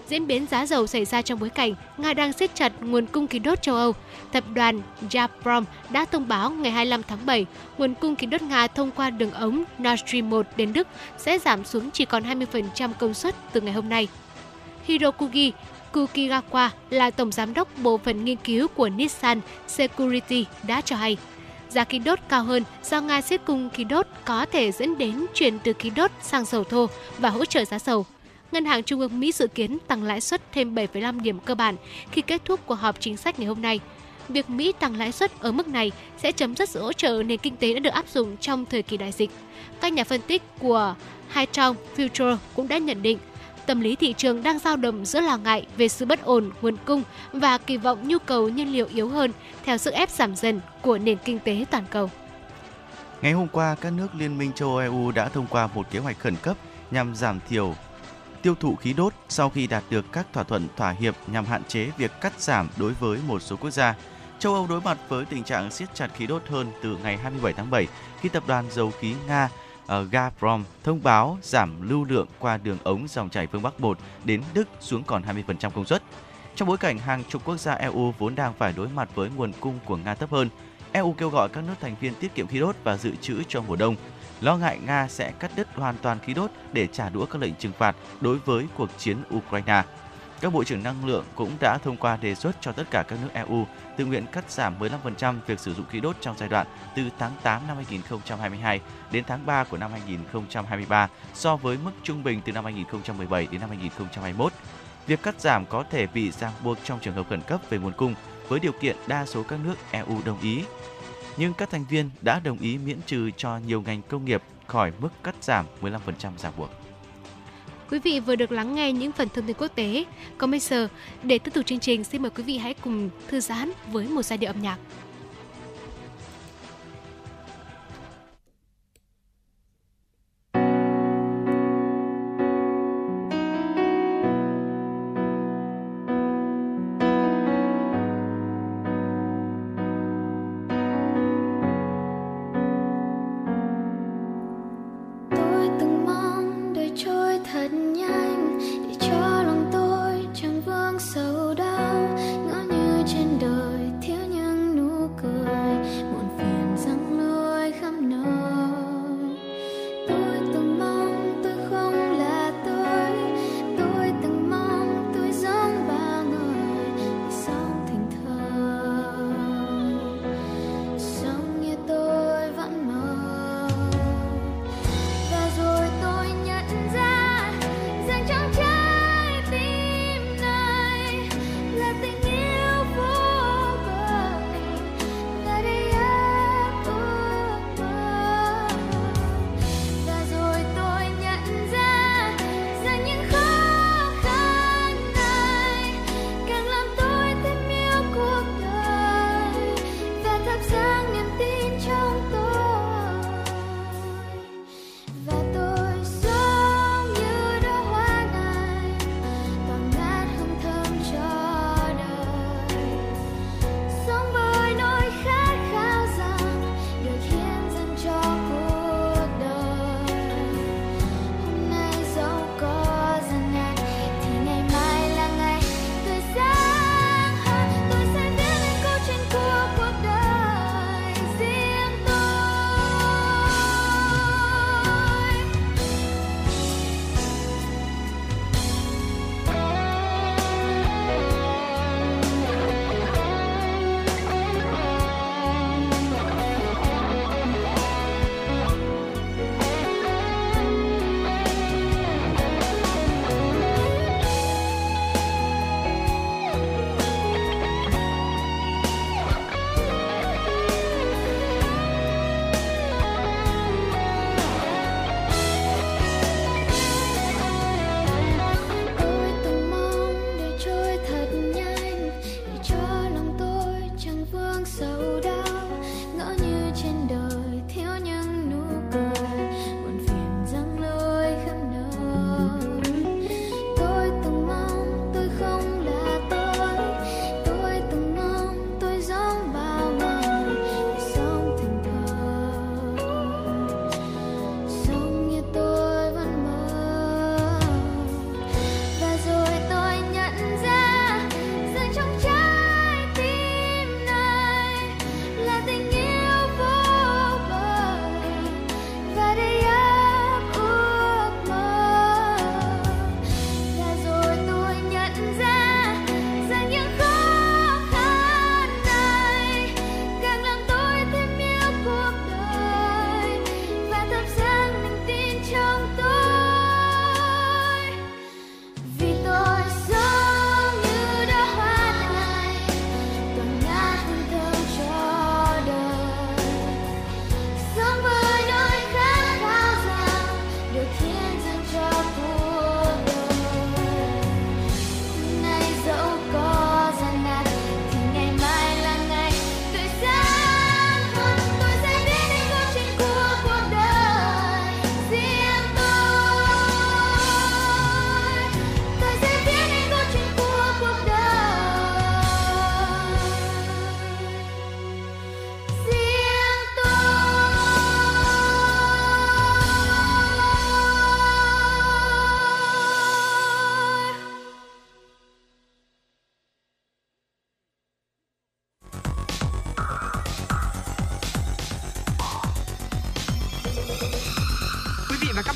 Diễn biến giá dầu xảy ra trong bối cảnh Nga đang siết chặt nguồn cung khí đốt châu Âu. Tập đoàn Gazprom đã thông báo ngày hai mươi lăm tháng bảy, nguồn cung khí đốt Nga thông qua đường ống Nord Stream một đến Đức sẽ giảm xuống chỉ còn hai mươi phần trăm công suất từ ngày hôm nay. Hirokugi Kukigawa là tổng giám đốc bộ phận nghiên cứu của Nissan Security đã cho hay, giá khí đốt cao hơn do Nga siết cung khí đốt có thể dẫn đến chuyển từ khí đốt sang dầu thô và hỗ trợ giá dầu. Ngân hàng Trung ương Mỹ dự kiến tăng lãi suất thêm bảy phẩy năm điểm cơ bản khi kết thúc cuộc họp chính sách ngày hôm nay. Việc Mỹ tăng lãi suất ở mức này sẽ chấm dứt sự hỗ trợ nền kinh tế đã được áp dụng trong thời kỳ đại dịch. Các nhà phân tích của Haitong Future cũng đã nhận định tâm lý thị trường đang dao động giữa lo ngại về sự bất ổn nguồn cung và kỳ vọng nhu cầu nhiên liệu yếu hơn theo sức ép giảm dần của nền kinh tế toàn cầu. Ngày hôm qua, các nước Liên minh châu Âu e u đã thông qua một kế hoạch khẩn cấp nhằm giảm thiểu tiêu thụ khí đốt sau khi đạt được các thỏa thuận thỏa hiệp nhằm hạn chế việc cắt giảm đối với một số quốc gia. Châu Âu đối mặt với tình trạng siết chặt khí đốt hơn từ ngày hai mươi bảy tháng bảy khi tập đoàn dầu khí Nga ở Gazprom thông báo giảm lưu lượng qua đường ống dòng chảy phương Bắc một đến Đức xuống còn hai mươi phần trăm công suất. Trong bối cảnh hàng chục quốc gia e u vốn đang phải đối mặt với nguồn cung của Nga thấp hơn, e u kêu gọi các nước thành viên tiết kiệm khí đốt và dự trữ cho mùa đông, lo ngại Nga sẽ cắt đứt hoàn toàn khí đốt để trả đũa các lệnh trừng phạt đối với cuộc chiến Ukraine. Các bộ trưởng năng lượng cũng đã thông qua đề xuất cho tất cả các nước e u tự nguyện cắt giảm mười lăm phần trăm việc sử dụng khí đốt trong giai đoạn từ tháng tám năm hai nghìn không trăm hai mươi hai đến tháng ba của năm hai nghìn không trăm hai mươi ba so với mức trung bình từ năm hai nghìn không trăm mười bảy đến năm hai nghìn không trăm hai mươi mốt. Việc cắt giảm có thể bị ràng buộc trong trường hợp khẩn cấp về nguồn cung với điều kiện đa số các nước e u đồng ý. Nhưng các thành viên đã đồng ý miễn trừ cho nhiều ngành công nghiệp khỏi mức cắt giảm mười lăm phần trăm ràng buộc. Quý vị vừa được lắng nghe những phần thông tin quốc tế. Còn bây giờ, để tiếp tục chương trình, xin mời quý vị hãy cùng thư giãn với một giai điệu âm nhạc. các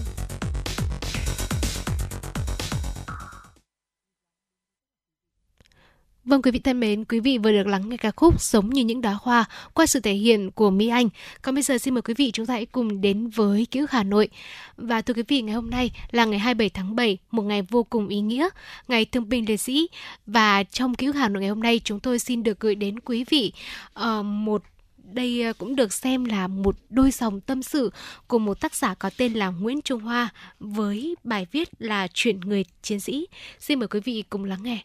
Vâng, quý vị thân mến, quý vị vừa được lắng nghe ca khúc Sống Như Những Đóa Hoa qua sự thể hiện của Mỹ Anh. Còn bây giờ xin mời quý vị chúng ta hãy cùng đến với ký ức Hà Nội. Và thưa quý vị, ngày hôm nay là ngày hai mươi bảy tháng bảy, một ngày vô cùng ý nghĩa, ngày Thương binh Liệt sĩ. Và trong ký ức Hà Nội ngày hôm nay, chúng tôi xin được gửi đến quý vị uh, một đây cũng được xem là một đôi dòng tâm sự của một tác giả có tên là Nguyễn Trung Hoa với bài viết là Chuyện Người Chiến Sĩ. Xin mời quý vị cùng lắng nghe.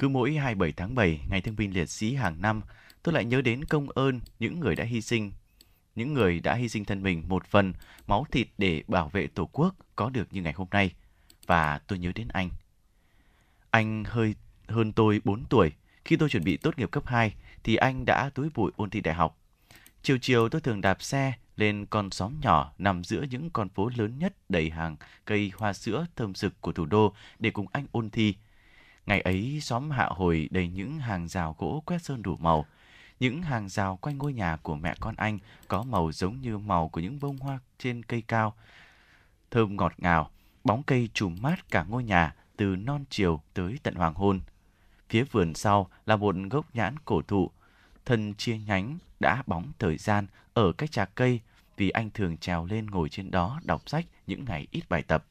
Cứ mỗi hai mươi bảy tháng bảy, ngày Thương binh Liệt sĩ hàng năm, tôi lại nhớ đến công ơn những người đã hy sinh. Những người đã hy sinh thân mình một phần, máu thịt để bảo vệ Tổ quốc có được như ngày hôm nay. Và tôi nhớ đến anh. Anh hơi hơn tôi bốn tuổi. Khi tôi chuẩn bị tốt nghiệp cấp hai, thì anh đã túi bụi ôn thi đại học. Chiều chiều tôi thường đạp xe lên con xóm nhỏ nằm giữa những con phố lớn nhất đầy hàng cây hoa sữa thơm sực của thủ đô để cùng anh ôn thi. Ngày ấy, xóm Hạ Hồi đầy những hàng rào gỗ quét sơn đủ màu. Những hàng rào quanh ngôi nhà của mẹ con anh có màu giống như màu của những bông hoa trên cây cao. Thơm ngọt ngào, bóng cây trùm mát cả ngôi nhà từ non chiều tới tận hoàng hôn. Phía vườn sau là một gốc nhãn cổ thụ. Thân chia nhánh đã bóng thời gian ở cách chạc cây vì anh thường trèo lên ngồi trên đó đọc sách những ngày ít bài tập.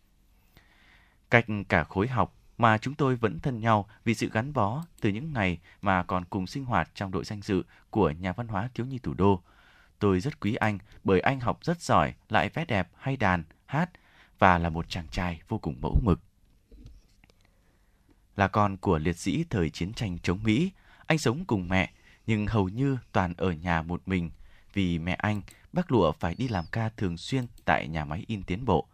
Cách cả khối học mà chúng tôi vẫn thân nhau vì sự gắn bó từ những ngày mà còn cùng sinh hoạt trong đội danh dự của Nhà văn hóa thiếu nhi thủ đô. Tôi rất quý anh bởi anh học rất giỏi, lại vẽ đẹp, hay đàn, hát và là một chàng trai vô cùng mẫu mực. Là con của liệt sĩ thời chiến tranh chống Mỹ, anh sống cùng mẹ nhưng hầu như toàn ở nhà một mình vì mẹ anh, bác Lụa, phải đi làm ca thường xuyên tại nhà máy in Tiến Bộ.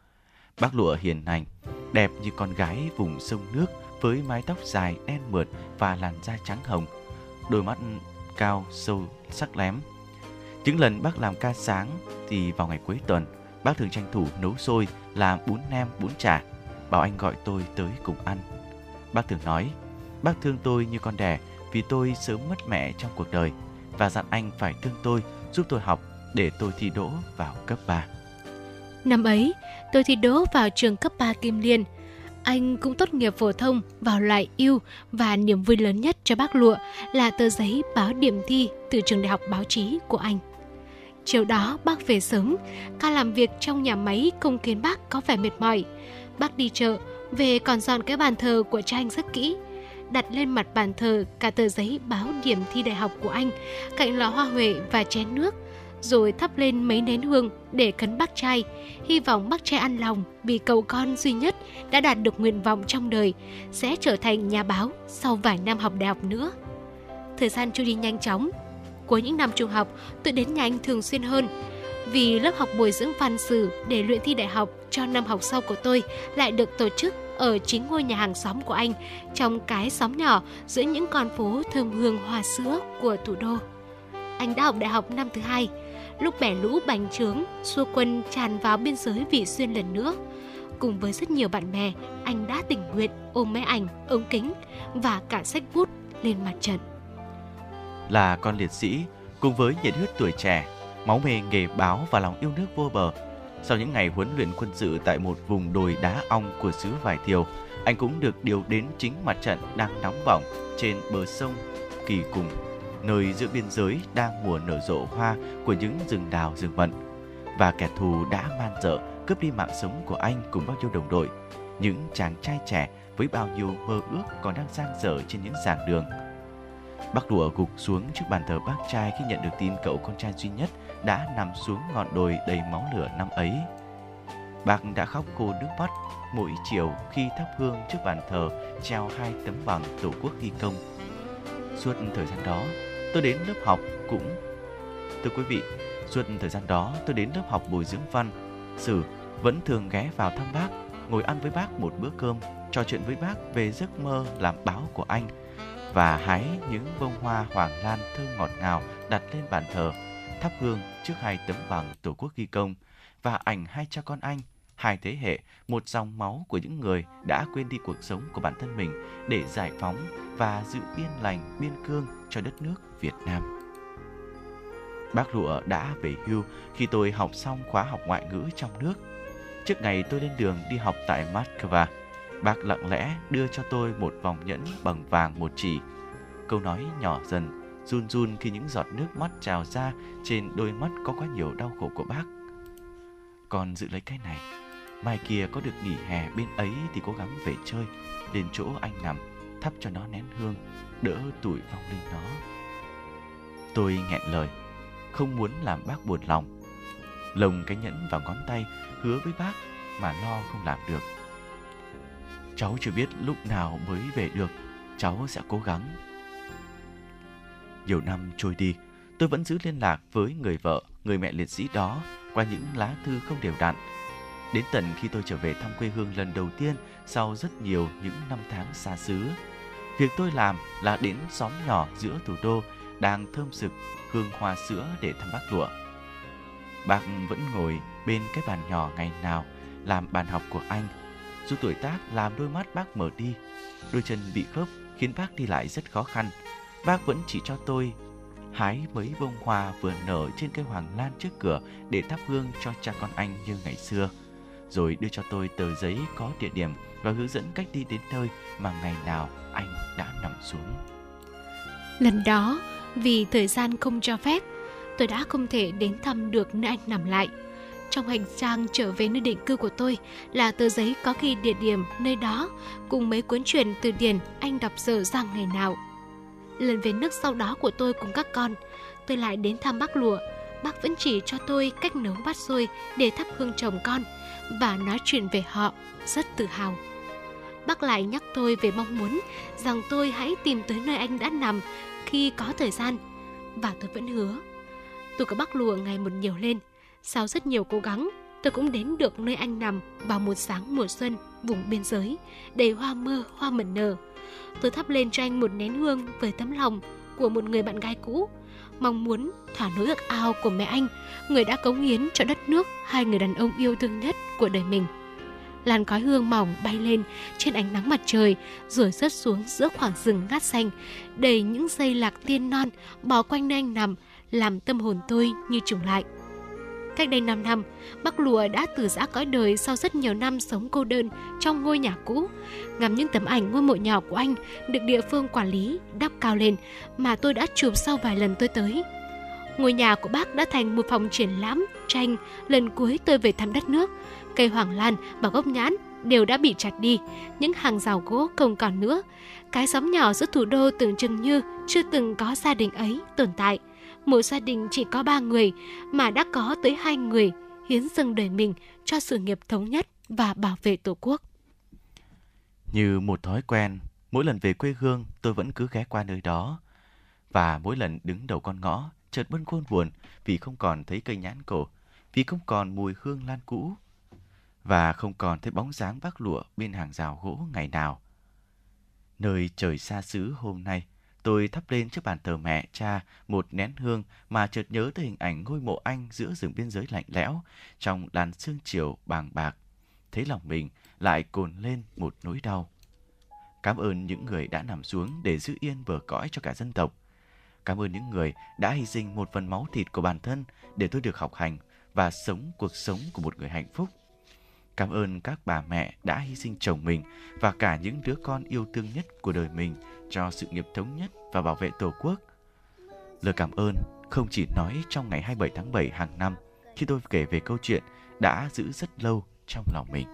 Bác Lụa hiền lành, đẹp như con gái vùng sông nước với mái tóc dài đen mượt và làn da trắng hồng, đôi mắt cao sâu sắc lém. Những lần bác làm ca sáng thì vào ngày cuối tuần, bác thường tranh thủ nấu xôi, làm bún nem bún chả, bảo anh gọi tôi tới cùng ăn. Bác thường nói, bác thương tôi như con đẻ vì tôi sớm mất mẹ trong cuộc đời và dặn anh phải thương tôi, giúp tôi học để tôi thi đỗ vào cấp ba. Năm ấy, tôi thi đỗ vào trường cấp ba Kim Liên. Anh cũng tốt nghiệp phổ thông vào loại yêu và niềm vui lớn nhất cho bác Lụa là tờ giấy báo điểm thi từ trường đại học báo chí của anh. Chiều đó bác về sớm, ca làm việc trong nhà máy công kiến bác có vẻ mệt mỏi. Bác đi chợ, về còn dọn cái bàn thờ của cha anh rất kỹ. Đặt lên mặt bàn thờ cả tờ giấy báo điểm thi đại học của anh, cạnh lọ hoa huệ và chén nước. Rồi thắp lên mấy nén hương để khấn bác trai, hy vọng bác trai an lòng vì cậu con duy nhất đã đạt được nguyện vọng trong đời, sẽ trở thành nhà báo sau vài năm học đại học nữa. Thời gian trôi đi nhanh chóng. Cuối những năm trung học, tôi đến nhà anh thường xuyên hơn, vì lớp học bồi dưỡng văn sử để luyện thi đại học cho năm học sau của tôi lại được tổ chức ở chính ngôi nhà hàng xóm của anh, trong cái xóm nhỏ giữa những con phố thơm hương hoa sữa của thủ đô. Anh đã học đại học năm thứ hai. Lúc bẻ lũ bành trướng, xua quân tràn vào biên giới Vị Xuyên lần nữa. Cùng với rất nhiều bạn bè, anh đã tình nguyện ôm máy ảnh, ống kính và cả sách bút lên mặt trận. Là con liệt sĩ, cùng với nhiệt huyết tuổi trẻ, máu mê nghề báo và lòng yêu nước vô bờ, sau những ngày huấn luyện quân sự tại một vùng đồi đá ong của xứ Vải Thiều, anh cũng được điều đến chính mặt trận đang nóng bỏng trên bờ sông Kỳ Cùng, nơi giữa biên giới đang mùa nở rộ hoa của những rừng đào rừng mận. Và kẻ thù đã man dợ cướp đi mạng sống của anh cùng bao nhiêu đồng đội, những chàng trai trẻ với bao nhiêu mơ ước còn đang dang dở trên những giảng đường. Bác Lụa gục xuống trước bàn thờ bác trai khi nhận được tin cậu con trai duy nhất đã nằm xuống ngọn đồi đầy máu lửa năm ấy. Bác đã khóc khô nước mắt mỗi chiều khi thắp hương trước bàn thờ treo hai tấm bằng Tổ quốc ghi công. Suốt thời gian đó, Tôi đến lớp học cũng Thưa quý vị, suốt thời gian đó tôi đến lớp học bồi dưỡng văn sử, vẫn thường ghé vào thăm bác, ngồi ăn với bác một bữa cơm, trò chuyện với bác về giấc mơ làm báo của anh và hái những bông hoa hoàng lan thơm ngọt ngào đặt lên bàn thờ, thắp hương trước hai tấm bằng Tổ quốc ghi công và ảnh hai cha con anh, hai thế hệ, một dòng máu của những người đã quên đi cuộc sống của bản thân mình để giải phóng và giữ yên lành biên cương cho đất nước Việt Nam. Bác Lụa đã về hưu khi tôi học xong khóa học ngoại ngữ trong nước. Trước ngày tôi lên đường đi học tại Moscow, bác lặng lẽ đưa cho tôi một vòng nhẫn bằng vàng một chỉ. Câu nói nhỏ dần, run run khi những giọt nước mắt trào ra trên đôi mắt có quá nhiều đau khổ của bác. Con giữ lấy cái này, mai kia có được nghỉ hè bên ấy thì cố gắng về chơi, đến chỗ anh nằm, thắp cho nó nén hương, đỡ tủi vong linh nó. Tôi nghẹn lời, không muốn làm bác buồn lòng. Lồng cái nhẫn vào ngón tay, hứa với bác mà lo không làm được. Cháu chưa biết lúc nào mới về được, cháu sẽ cố gắng. Nhiều năm trôi đi, tôi vẫn giữ liên lạc với người vợ, người mẹ liệt sĩ đó qua những lá thư không đều đặn. Đến tận khi tôi trở về thăm quê hương lần đầu tiên sau rất nhiều những năm tháng xa xứ, việc tôi làm là đến xóm nhỏ giữa thủ đô đang thơm sực hương hoa sữa để thăm bác Lụa. Bác vẫn ngồi bên cái bàn nhỏ ngày nào làm bàn học của anh. Dù tuổi tác làm đôi mắt bác mở đi, đôi chân bị khớp khiến bác đi lại rất khó khăn. Bác vẫn chỉ cho tôi hái mấy bông hoa vừa nở trên cây hoàng lan trước cửa để thắp hương cho cha con anh như ngày xưa, rồi đưa cho tôi tờ giấy có địa điểm và hướng dẫn cách đi đến nơi mà ngày nào anh đã nằm xuống. Lần đó, vì thời gian không cho phép, tôi đã không thể đến thăm được nơi anh nằm lại. Trong hành trang trở về nơi định cư của tôi là tờ giấy có ghi địa điểm nơi đó cùng mấy cuốn truyện từ điển anh đọc dở dang ngày nào. Lần về nước sau đó của tôi cùng các con, tôi lại đến thăm bác Lụa. Bác vẫn chỉ cho tôi cách nấu bát xôi để thắp hương chồng con và nói chuyện về họ rất tự hào. Bác lại nhắc tôi về mong muốn rằng tôi hãy tìm tới nơi anh đã nằm khi có thời gian, và tôi vẫn hứa. Tôi có bác Lụa ngày một nhiều lên. Sau rất nhiều cố gắng, tôi cũng đến được nơi anh nằm vào một sáng mùa xuân vùng biên giới, đầy hoa mơ, hoa mận nở. Tôi thắp lên cho anh một nén hương với tấm lòng của một người bạn gái cũ, mong muốn thỏa nỗi ước ao của mẹ anh, người đã cống hiến cho đất nước hai người đàn ông yêu thương nhất của đời mình. Làn khói hương mỏng bay lên trên ánh nắng mặt trời rồi rớt xuống giữa khoảng rừng ngát xanh, đầy những dây lạc tiên non bò quanh nơi anh nằm, làm tâm hồn tôi như trùng lại. Cách đây năm năm, bác Lụa đã từ giã cõi đời sau rất nhiều năm sống cô đơn trong ngôi nhà cũ. Ngắm những tấm ảnh ngôi mộ nhỏ của anh được địa phương quản lý đắp cao lên mà tôi đã chụp sau vài lần tôi tới. Ngôi nhà của bác đã thành một phòng triển lãm tranh lần cuối tôi về thăm đất nước. Cây hoàng lan và gốc nhãn đều đã bị chặt đi, những hàng rào gỗ không còn nữa. Cái xóm nhỏ giữa thủ đô tưởng chừng như chưa từng có gia đình ấy tồn tại. Một gia đình chỉ có ba người mà đã có tới hai người hiến dâng đời mình cho sự nghiệp thống nhất và bảo vệ Tổ quốc. Như một thói quen, mỗi lần về quê hương tôi vẫn cứ ghé qua nơi đó. Và mỗi lần đứng đầu con ngõ, chợt bâng khuâng buồn vì không còn thấy cây nhãn cổ, vì không còn mùi hương lan cũ, và không còn thấy bóng dáng bác Lụa bên hàng rào gỗ ngày nào. Nơi trời xa xứ hôm nay, tôi thắp lên trước bàn thờ mẹ, cha một nén hương mà chợt nhớ tới hình ảnh ngôi mộ anh giữa rừng biên giới lạnh lẽo trong làn sương chiều bàng bạc. Thấy lòng mình lại cồn lên một nỗi đau. Cảm ơn những người đã nằm xuống để giữ yên bờ cõi cho cả dân tộc. Cảm ơn những người đã hy sinh một phần máu thịt của bản thân để tôi được học hành và sống cuộc sống của một người hạnh phúc. Cảm ơn các bà mẹ đã hy sinh chồng mình và cả những đứa con yêu thương nhất của đời mình cho sự nghiệp thống nhất và bảo vệ Tổ quốc. Lời cảm ơn không chỉ nói trong ngày hai mươi bảy tháng bảy hàng năm khi tôi kể về câu chuyện đã giữ rất lâu trong lòng mình.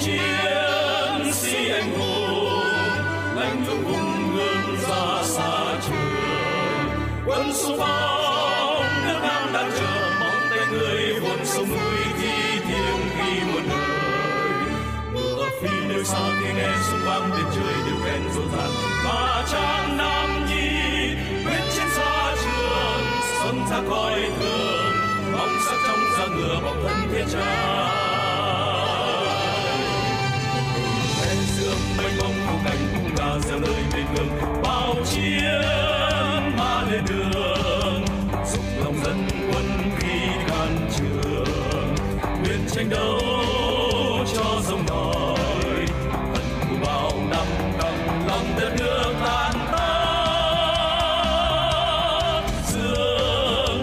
chiến sĩ anh hùng anh dũng hùng gương ra xa trường quân xung phong nước Nam đang chờ mong tay người vốn sông núi thi tiếng ghi một đời mưa phi nơi xa thì nghe xung quanh tiếng trời đều quen rộn ràng và trang nam nhi quyết chiến xa trường xuân ra cõi thường bóng sắc trong da ngựa bóng thân thiên trang. Mênh mông khung cảnh khung ca gieo lời về hương bao chiến mà lên đường giúp lòng dân quân khi can trường nguyện tranh đấu cho dòng đời hận thù bao năm đồng lòng đất nước tan tác dương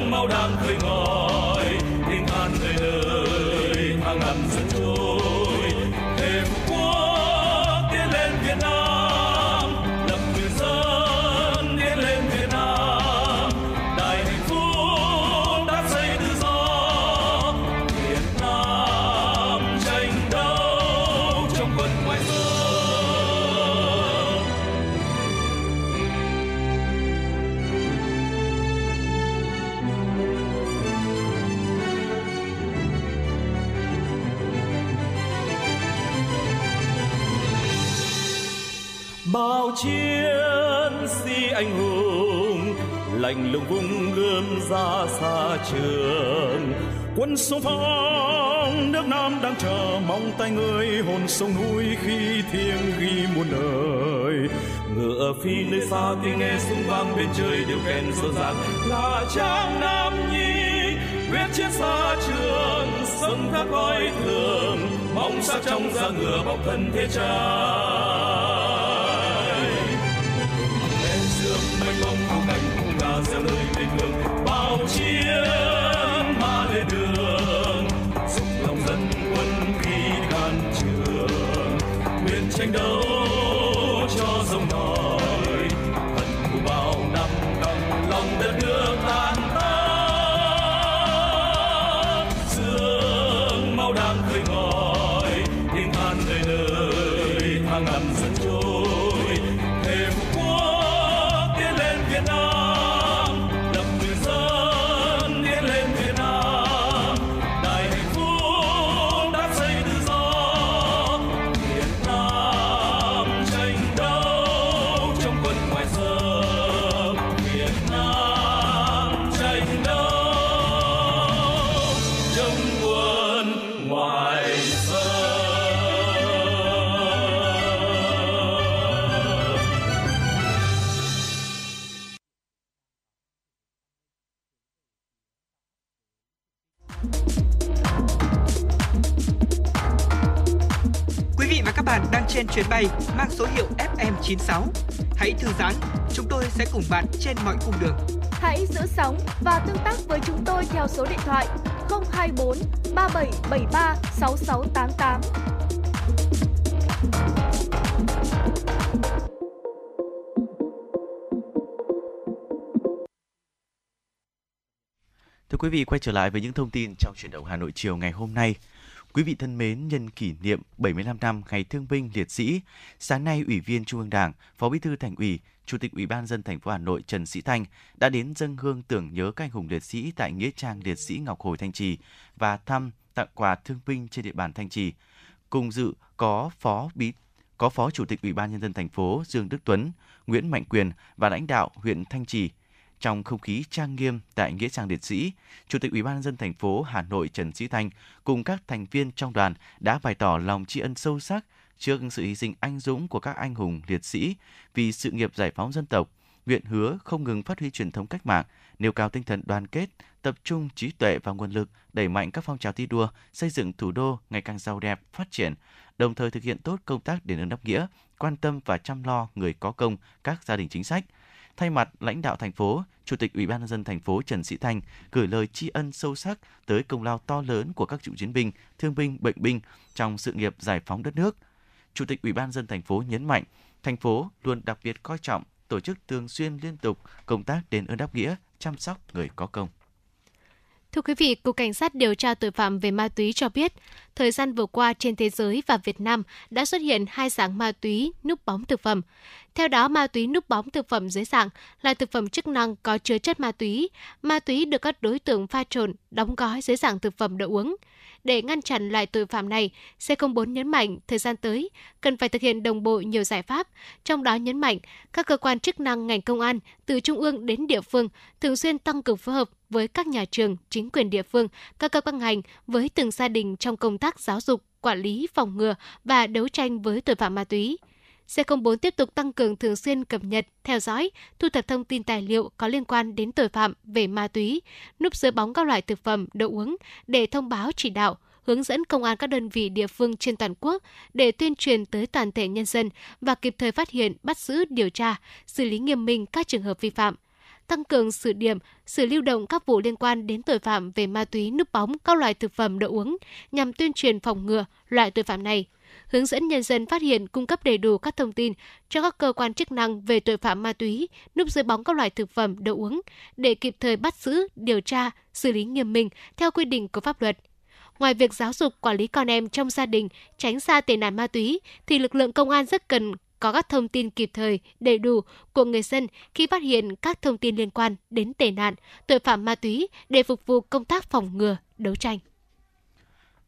mau đang khơi ngòi tiếng an đời đời hàng ngàn dân trôi thêm bao chiến sĩ anh hùng lạnh lùng vung gươm ra xa trường quân xung phong nước Nam đang chờ mong tay người hồn sông núi khi thiêng ghi muôn đời ngựa phi nơi xa tiếng nghe súng vang bên trời đều khen rộn ràng là trang nam nhi quyết chiến xa trường sông thác coi thường mong sắc trong da ngựa bọc thân thế cha. Gieo lời tình hương bao chiến mà lên đường giúp lòng dân quân khi can trường nguyện tranh đấu cho dòng đời hận thù bao năm đồng lòng đất nước tan tác dương mau đang khơi ngòi tiếng an đời đời hàng ngàn dân trôi thêm quốc tiến lên Việt Nam. Trên chuyến bay mang số hiệu ép em chín sáu, hãy thư giãn, chúng tôi sẽ cùng bạn trên mọi cung đường. Hãy giữ sóng và tương tác với chúng tôi theo số điện thoại không hai bốn ba bảy bảy ba sáu sáu tám tám. Thưa quý vị, quay trở lại với những thông tin trong Chuyển động Hà Nội chiều ngày hôm nay. Quý vị thân mến, nhân kỷ niệm bảy mươi lăm năm Ngày Thương binh Liệt sĩ, sáng nay Ủy viên Trung ương Đảng, Phó Bí thư Thành ủy, Chủ tịch Ủy ban nhân dân thành phố Hà Nội Trần Sĩ Thanh đã đến dâng hương tưởng nhớ các anh hùng liệt sĩ tại Nghĩa trang Liệt sĩ Ngọc Hồi Thanh Trì và thăm tặng quà thương binh trên địa bàn Thanh Trì. Cùng dự có Phó Bí có Phó Chủ tịch Ủy ban nhân dân thành phố Dương Đức Tuấn, Nguyễn Mạnh Quyền và lãnh đạo huyện Thanh Trì. Trong không khí trang nghiêm tại Nghĩa trang Liệt sĩ, Chủ tịch Ủy ban nhân dân thành phố Hà Nội Trần Sĩ Thanh cùng các thành viên trong đoàn đã bày tỏ lòng tri ân sâu sắc trước sự hy sinh anh dũng của các anh hùng liệt sĩ vì sự nghiệp giải phóng dân tộc, nguyện hứa không ngừng phát huy truyền thống cách mạng, nêu cao tinh thần đoàn kết, tập trung trí tuệ và nguồn lực, đẩy mạnh các phong trào thi đua, xây dựng thủ đô ngày càng giàu đẹp, phát triển, đồng thời thực hiện tốt công tác đền ơn đáp nghĩa, quan tâm và chăm lo người có công, các gia đình chính sách. Thay mặt lãnh đạo thành phố, Chủ tịch Ủy ban nhân dân thành phố Trần Sĩ Thanh gửi lời tri ân sâu sắc tới công lao to lớn của các cựu chiến binh, thương binh, bệnh binh trong sự nghiệp giải phóng đất nước. Chủ tịch Ủy ban nhân dân thành phố nhấn mạnh, thành phố luôn đặc biệt coi trọng, tổ chức thường xuyên liên tục công tác đền ơn đáp nghĩa, chăm sóc người có công. Thưa quý vị, Cục Cảnh sát điều tra tội phạm về ma túy cho biết, thời gian vừa qua trên thế giới và Việt Nam đã xuất hiện hai dạng ma túy núp bóng thực phẩm. Theo đó, ma túy núp bóng thực phẩm dưới dạng là thực phẩm chức năng có chứa chất ma túy. Ma túy được các đối tượng pha trộn, đóng gói dưới dạng thực phẩm đồ uống. Để ngăn chặn loại tội phạm này, xê không bốn nhấn mạnh thời gian tới cần phải thực hiện đồng bộ nhiều giải pháp, trong đó nhấn mạnh các cơ quan chức năng ngành công an từ trung ương đến địa phương thường xuyên tăng cường phối hợp với các nhà trường, chính quyền địa phương, các cơ quan ngành với từng gia đình trong công tác giáo dục, quản lý, phòng ngừa và đấu tranh với tội phạm ma túy. xê không bốn tiếp tục tăng cường thường xuyên cập nhật, theo dõi, thu thập thông tin tài liệu có liên quan đến tội phạm về ma túy, núp dưới bóng các loại thực phẩm, đồ uống để thông báo chỉ đạo, hướng dẫn công an các đơn vị địa phương trên toàn quốc để tuyên truyền tới toàn thể nhân dân và kịp thời phát hiện, bắt giữ, điều tra, xử lý nghiêm minh các trường hợp vi phạm. Tăng cường xử điểm, xử lưu động các vụ liên quan đến tội phạm về ma túy núp bóng các loại thực phẩm đồ uống nhằm tuyên truyền phòng ngừa loại tội phạm này. Hướng dẫn nhân dân phát hiện cung cấp đầy đủ các thông tin cho các cơ quan chức năng về tội phạm ma túy núp dưới bóng các loại thực phẩm đồ uống để kịp thời bắt giữ, điều tra, xử lý nghiêm minh theo quy định của pháp luật. Ngoài việc giáo dục quản lý con em trong gia đình tránh xa tệ nạn ma túy thì lực lượng công an rất cần có các thông tin kịp thời, đầy đủ của người dân khi phát hiện các thông tin liên quan đến tệ nạn, tội phạm ma túy để phục vụ công tác phòng ngừa, đấu tranh.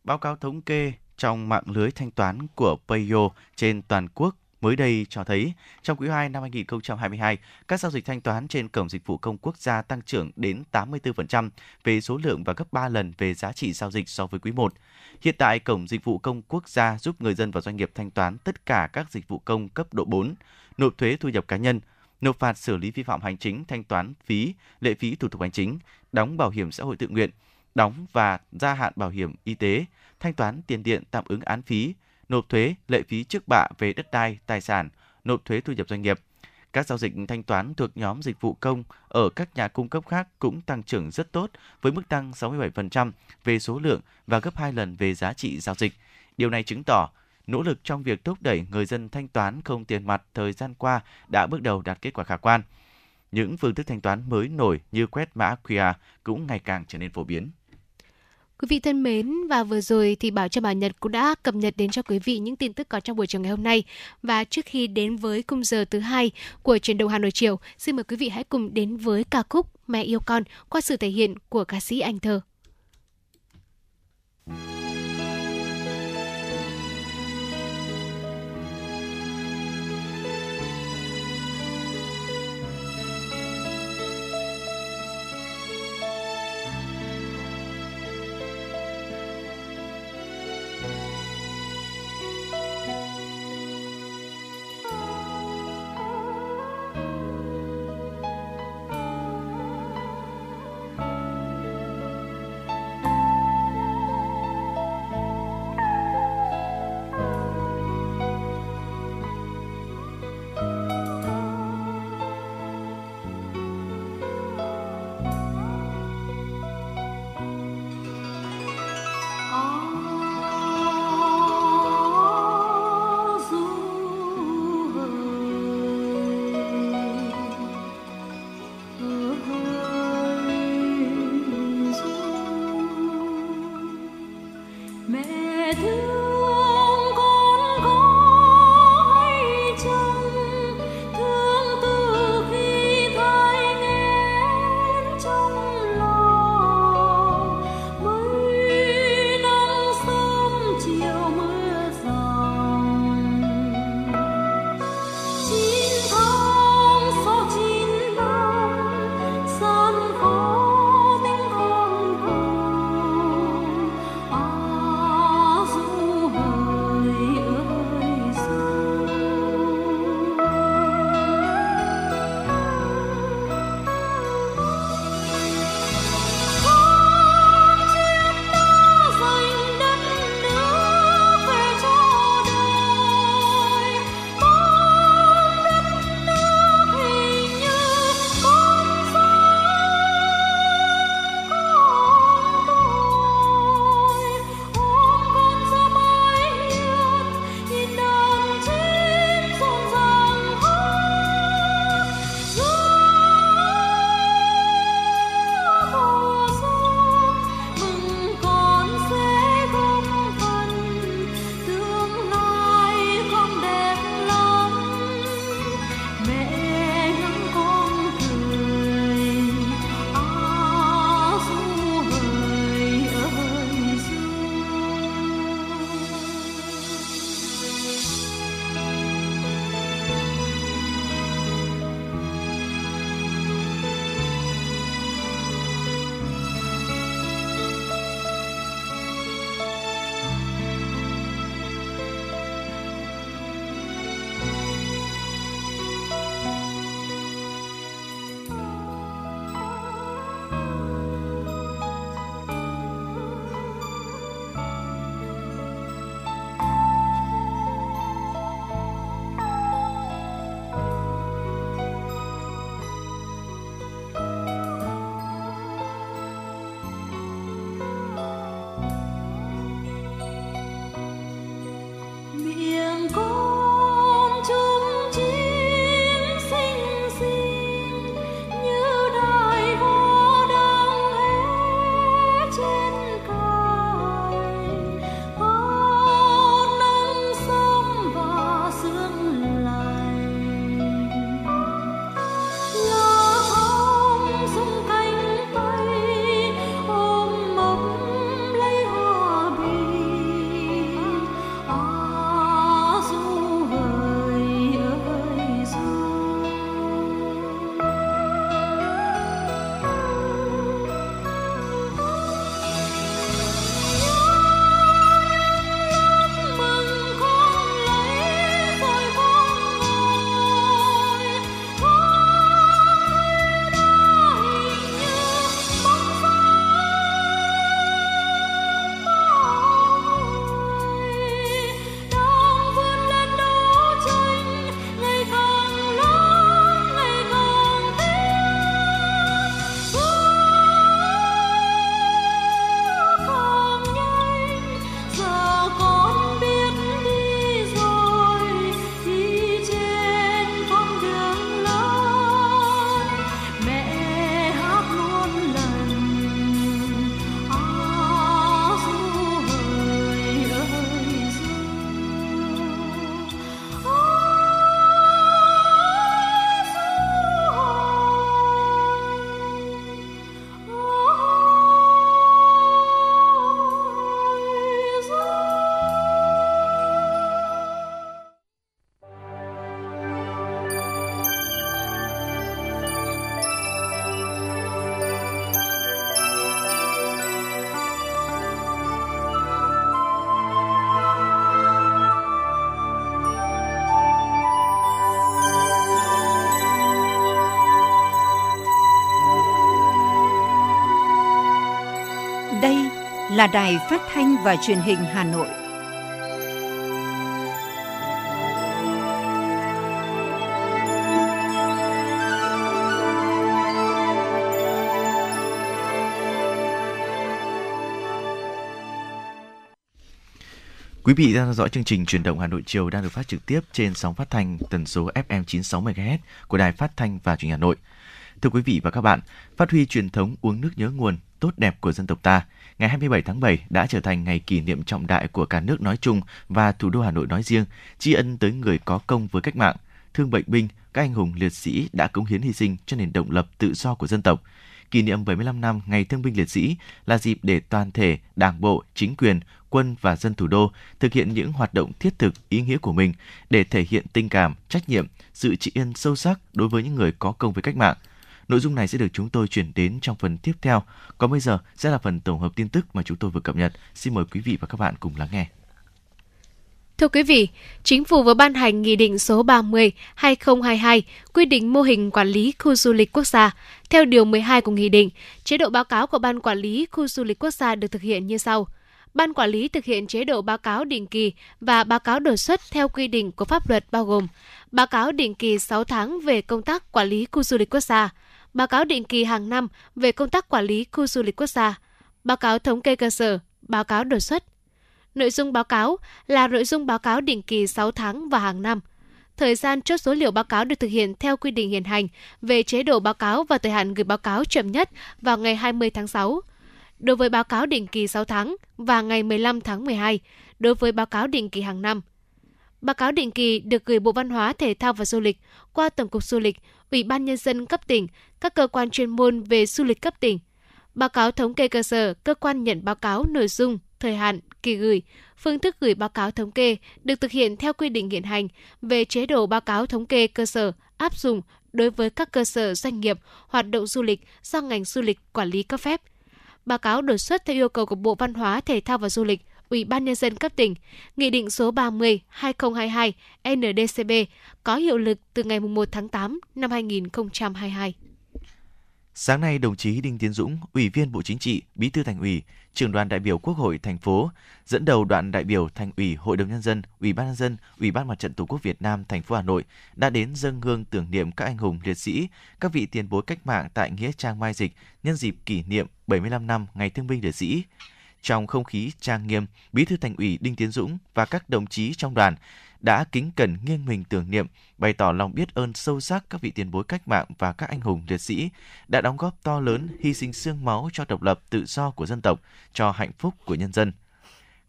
Báo cáo thống kê trong mạng lưới thanh toán của Payo trên toàn quốc mới đây cho thấy, trong quý hai năm hai không hai hai, các giao dịch thanh toán trên Cổng Dịch vụ Công Quốc gia tăng trưởng đến tám mươi tư phần trăm về số lượng và gấp ba lần về giá trị giao dịch so với quý một. Hiện tại, Cổng Dịch vụ Công Quốc gia giúp người dân và doanh nghiệp thanh toán tất cả các dịch vụ công cấp độ bốn, nộp thuế thu nhập cá nhân, nộp phạt xử lý vi phạm hành chính, thanh toán phí, lệ phí thủ tục hành chính, đóng bảo hiểm xã hội tự nguyện, đóng và gia hạn bảo hiểm y tế, thanh toán tiền điện tạm ứng án phí, nộp thuế, lệ phí trước bạ về đất đai, tài sản, nộp thuế thu nhập doanh nghiệp. Các giao dịch thanh toán thuộc nhóm dịch vụ công ở các nhà cung cấp khác cũng tăng trưởng rất tốt với mức tăng sáu mươi bảy phần trăm về số lượng và gấp hai lần về giá trị giao dịch. Điều này chứng tỏ nỗ lực trong việc thúc đẩy người dân thanh toán không tiền mặt thời gian qua đã bước đầu đạt kết quả khả quan. Những phương thức thanh toán mới nổi như quét mã quy rờ cũng ngày càng trở nên phổ biến. Quý vị thân mến, và vừa rồi thì Bảo Trâm Bảo Nhật cũng đã cập nhật đến cho quý vị những tin tức có trong buổi chiều ngày hôm nay. Và trước khi đến với khung giờ thứ hai của Chuyển động Hà Nội chiều, xin mời quý vị hãy cùng đến với ca khúc Mẹ yêu con qua sự thể hiện của ca sĩ Anh Thơ. là Đài Phát thanh và Truyền hình Hà Nội. Quý vị đang theo dõi chương trình Chuyển động Hà Nội chiều đang được phát trực tiếp trên sóng phát thanh tần số ép em chín mươi sáu mê ga héc của Đài Phát thanh và Truyền hình Hà Nội. Thưa quý vị và các bạn, phát huy truyền thống uống nước nhớ nguồn tốt đẹp của dân tộc ta, ngày hai mươi bảy tháng bảy đã trở thành ngày kỷ niệm trọng đại của cả nước nói chung và thủ đô Hà Nội nói riêng, tri ân tới người có công với cách mạng, thương bệnh binh, các anh hùng liệt sĩ đã cống hiến hy sinh cho nền độc lập tự do của dân tộc. Kỷ niệm bảy mươi lăm năm Ngày Thương binh Liệt sĩ là dịp để toàn thể Đảng bộ, chính quyền, quân và dân thủ đô thực hiện những hoạt động thiết thực, ý nghĩa của mình để thể hiện tình cảm, trách nhiệm, sự tri ân sâu sắc đối với những người có công với cách mạng. Nội dung này sẽ được chúng tôi chuyển đến trong phần tiếp theo. Còn bây giờ sẽ là phần tổng hợp tin tức mà chúng tôi vừa cập nhật. Xin mời quý vị và các bạn cùng lắng nghe. Thưa quý vị, Chính phủ vừa ban hành Nghị định số ba mươi trên hai nghìn không trăm hai mươi hai quy định mô hình quản lý khu du lịch quốc gia. Theo điều mười hai của Nghị định, chế độ báo cáo của Ban Quản lý Khu du lịch quốc gia được thực hiện như sau. Ban Quản lý thực hiện chế độ báo cáo định kỳ và báo cáo đột xuất theo quy định của pháp luật bao gồm báo cáo định kỳ sáu tháng về công tác quản lý khu du lịch quốc gia, báo cáo định kỳ hàng năm về công tác quản lý khu du lịch quốc gia, báo cáo thống kê cơ sở, báo cáo đột xuất. Nội dung báo cáo là nội dung báo cáo định kỳ sáu tháng và hàng năm. Thời gian chốt số liệu báo cáo được thực hiện theo quy định hiện hành về chế độ báo cáo và thời hạn gửi báo cáo chậm nhất vào ngày hai mươi tháng sáu. Đối với báo cáo định kỳ sáu tháng và ngày mười lăm tháng mười hai, đối với báo cáo định kỳ hàng năm. Báo cáo định kỳ được gửi Bộ Văn hóa, Thể thao và Du lịch qua Tổng cục Du lịch, Ủy ban Nhân dân cấp tỉnh, các cơ quan chuyên môn về du lịch cấp tỉnh. Báo cáo thống kê cơ sở, cơ quan nhận báo cáo nội dung, thời hạn, kỳ gửi, phương thức gửi báo cáo thống kê được thực hiện theo quy định hiện hành về chế độ báo cáo thống kê cơ sở áp dụng đối với các cơ sở doanh nghiệp hoạt động du lịch do ngành du lịch quản lý cấp phép. Báo cáo đột xuất theo yêu cầu của Bộ Văn hóa, Thể thao và Du lịch, Ủy ban Nhân dân cấp tỉnh, Nghị định số ba mươi trên hai nghìn không trăm hai mươi hai en đê cê bê có hiệu lực từ ngày một tháng tám năm hai nghìn không trăm hai mươi hai. Sáng nay, đồng chí Đinh Tiến Dũng, Ủy viên Bộ Chính trị, Bí thư Thành ủy, Trưởng đoàn đại biểu Quốc hội thành phố, dẫn đầu đoàn đại biểu Thành ủy, Hội đồng Nhân dân, Ủy ban Nhân dân, Ủy ban Mặt trận Tổ quốc Việt Nam thành phố Hà Nội đã đến dâng hương tưởng niệm các anh hùng liệt sĩ, các vị tiền bối cách mạng tại Nghĩa trang Mai Dịch nhân dịp kỷ niệm bảy mươi lăm năm Ngày Thương binh Liệt sĩ. Trong không khí trang nghiêm, Bí thư Thành ủy Đinh Tiến Dũng và các đồng chí trong đoàn đã kính cẩn nghiêng mình tưởng niệm, bày tỏ lòng biết ơn sâu sắc các vị tiền bối cách mạng và các anh hùng liệt sĩ đã đóng góp to lớn, hy sinh xương máu cho độc lập tự do của dân tộc, cho hạnh phúc của nhân dân.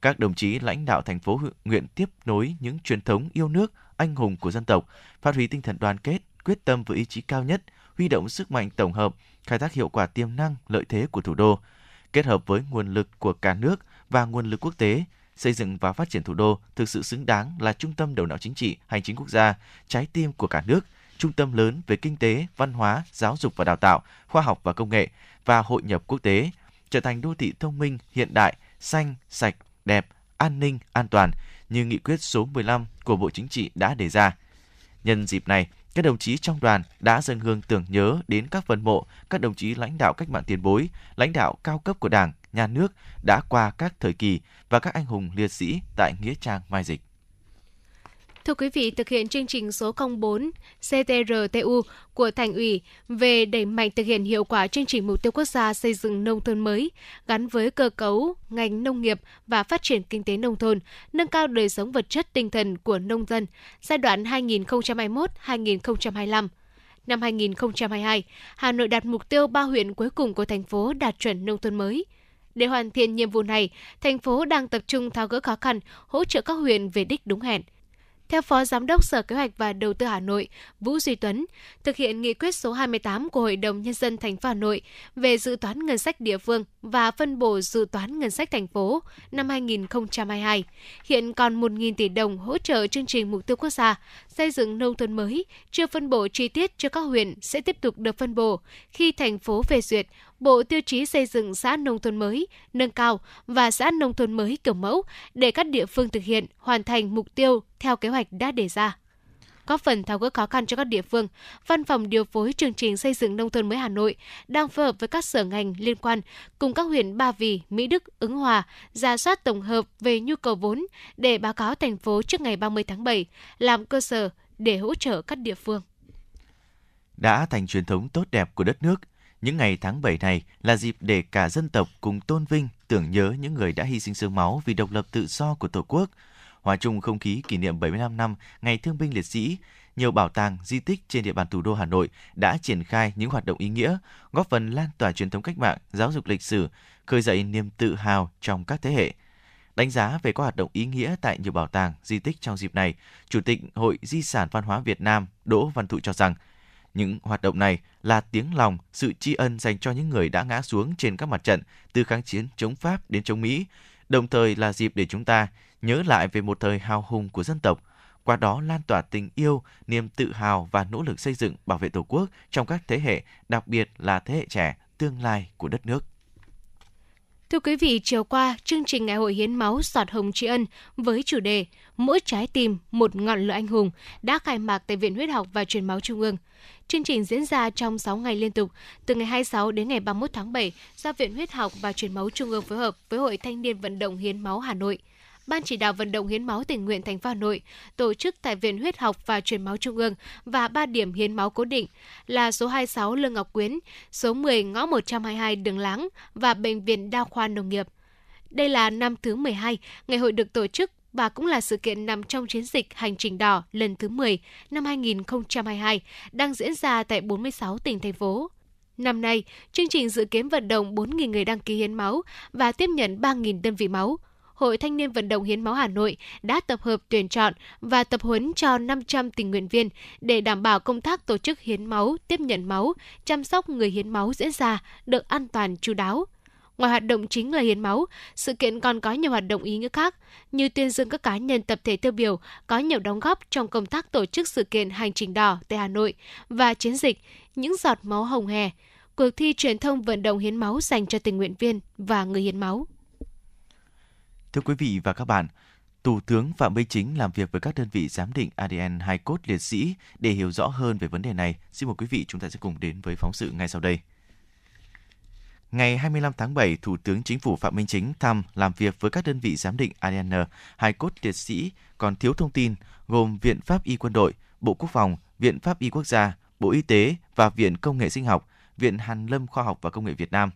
Các đồng chí lãnh đạo thành phố nguyện tiếp nối những truyền thống yêu nước, anh hùng của dân tộc, phát huy tinh thần đoàn kết, quyết tâm với ý chí cao nhất, huy động sức mạnh tổng hợp, khai thác hiệu quả tiềm năng, lợi thế của thủ đô, kết hợp với nguồn lực của cả nước và nguồn lực quốc tế, xây dựng và phát triển thủ đô thực sự xứng đáng là trung tâm đầu não chính trị, hành chính quốc gia, trái tim của cả nước, trung tâm lớn về kinh tế, văn hóa, giáo dục và đào tạo, khoa học và công nghệ và hội nhập quốc tế, trở thành đô thị thông minh, hiện đại, xanh, sạch, đẹp, an ninh, an toàn như nghị quyết số mười lăm của Bộ Chính trị đã đề ra. Nhân dịp này, các đồng chí trong đoàn đã dâng hương tưởng nhớ đến các phần mộ, các đồng chí lãnh đạo cách mạng tiền bối, lãnh đạo cao cấp của Đảng, Nhà nước đã qua các thời kỳ và các anh hùng liệt sĩ tại Nghĩa trang Mai Dịch. Thưa quý vị, thực hiện chương trình số không bốn xê tê rờ tê u của Thành ủy về đẩy mạnh thực hiện hiệu quả chương trình mục tiêu quốc gia xây dựng nông thôn mới gắn với cơ cấu ngành nông nghiệp và phát triển kinh tế nông thôn, nâng cao đời sống vật chất tinh thần của nông dân giai đoạn hai nghìn không trăm hai mươi mốt đến hai nghìn không trăm hai mươi lăm. Năm hai nghìn không trăm hai mươi hai, Hà Nội đạt mục tiêu ba huyện cuối cùng của thành phố đạt chuẩn nông thôn mới. Để hoàn thiện nhiệm vụ này, thành phố đang tập trung tháo gỡ khó khăn, hỗ trợ các huyện về đích đúng hẹn. Theo Phó Giám đốc Sở Kế hoạch và Đầu tư Hà Nội Vũ Duy Tuấn, thực hiện nghị quyết số hai mươi tám của Hội đồng Nhân dân thành phố Hà Nội về dự toán ngân sách địa phương và phân bổ dự toán ngân sách thành phố năm hai nghìn không trăm hai mươi hai, hiện còn một nghìn tỷ đồng hỗ trợ chương trình mục tiêu quốc gia xây dựng nông thôn mới chưa phân bổ chi tiết cho các huyện sẽ tiếp tục được phân bổ khi thành phố phê duyệt Bộ Tiêu chí xây dựng xã nông thôn mới nâng cao và xã nông thôn mới kiểu mẫu để các địa phương thực hiện hoàn thành mục tiêu theo kế hoạch đã đề ra. góp phần tháo gỡ khó khăn cho các địa phương. Văn phòng điều phối chương trình xây dựng nông thôn mới Hà Nội đang phối hợp với các sở ngành liên quan cùng các huyện Ba Vì, Mỹ Đức, Ứng Hòa rà soát tổng hợp về nhu cầu vốn để báo cáo thành phố trước ngày ba mươi tháng bảy, làm cơ sở để hỗ trợ các địa phương. Đã thành truyền thống tốt đẹp của đất nước, những ngày tháng bảy này là dịp để cả dân tộc cùng tôn vinh, tưởng nhớ những người đã hy sinh xương máu vì độc lập tự do của Tổ quốc. Hòa chung không khí kỷ niệm bảy mươi lăm năm Ngày Thương binh Liệt sĩ, nhiều bảo tàng, di tích trên địa bàn thủ đô Hà Nội đã triển khai những hoạt động ý nghĩa, góp phần lan tỏa truyền thống cách mạng, giáo dục lịch sử, khơi dậy niềm tự hào trong các thế hệ. Đánh giá về các hoạt động ý nghĩa tại nhiều bảo tàng, di tích trong dịp này, Chủ tịch Hội Di sản Văn hóa Việt Nam Đỗ Văn Thụ cho rằng, những hoạt động này là tiếng lòng, sự tri ân dành cho những người đã ngã xuống trên các mặt trận, từ kháng chiến chống Pháp đến chống Mỹ, đồng thời là dịp để chúng ta nhớ lại về một thời hào hùng của dân tộc, qua đó lan tỏa tình yêu, niềm tự hào và nỗ lực xây dựng bảo vệ Tổ quốc trong các thế hệ, đặc biệt là thế hệ trẻ, tương lai của đất nước. Thưa quý vị, chiều qua, chương trình Ngày hội hiến máu Giọt hồng tri ân với chủ đề Mỗi trái tim, một ngọn lửa anh hùng đã khai mạc tại Viện Huyết học và Truyền máu Trung ương. Chương trình diễn ra trong sáu ngày liên tục, từ ngày hai mươi sáu đến ngày ba mươi mốt tháng bảy, do Viện Huyết học và Truyền máu Trung ương phối hợp với Hội Thanh niên Vận động Hiến máu Hà Nội, Ban chỉ đạo vận động hiến máu tình nguyện thành phố Hà Nội tổ chức tại Viện Huyết học và Truyền máu Trung ương và ba điểm hiến máu cố định là số hai mươi sáu Lương Ngọc Quyến, số mười ngõ một trăm hai mươi hai Đường Láng và Bệnh viện Đa khoa Nông nghiệp. Đây là năm thứ mười hai, ngày hội được tổ chức và cũng là sự kiện nằm trong chiến dịch Hành trình đỏ lần thứ mười năm hai nghìn không trăm hai mươi hai đang diễn ra tại bốn mươi sáu tỉnh, thành phố. Năm nay, chương trình dự kiến vận động bốn nghìn người đăng ký hiến máu và tiếp nhận ba nghìn đơn vị máu. Hội Thanh niên Vận động Hiến máu Hà Nội đã tập hợp tuyển chọn và tập huấn cho năm trăm tình nguyện viên để đảm bảo công tác tổ chức hiến máu, tiếp nhận máu, chăm sóc người hiến máu diễn ra được an toàn, chu đáo. Ngoài hoạt động chính là hiến máu, sự kiện còn có nhiều hoạt động ý nghĩa khác, như tuyên dương các cá nhân, tập thể tiêu biểu có nhiều đóng góp trong công tác tổ chức sự kiện Hành trình đỏ tại Hà Nội và chiến dịch Những giọt máu hồng hè, cuộc thi truyền thông vận động hiến máu dành cho tình nguyện viên và người hiến máu. Thưa quý vị và các bạn, Thủ tướng Phạm Minh Chính làm việc với các đơn vị giám định a đê en hài cốt liệt sĩ để hiểu rõ hơn về vấn đề này. Xin mời quý vị, chúng ta sẽ cùng đến với phóng sự ngay sau đây. Ngày hai mươi lăm tháng bảy, Thủ tướng Chính phủ Phạm Minh Chính thăm làm việc với các đơn vị giám định a đê en hài cốt liệt sĩ còn thiếu thông tin, gồm Viện Pháp y Quân đội, Bộ Quốc phòng, Viện Pháp y Quốc gia, Bộ Y tế và Viện Công nghệ Sinh học, Viện Hàn lâm Khoa học và Công nghệ Việt Nam.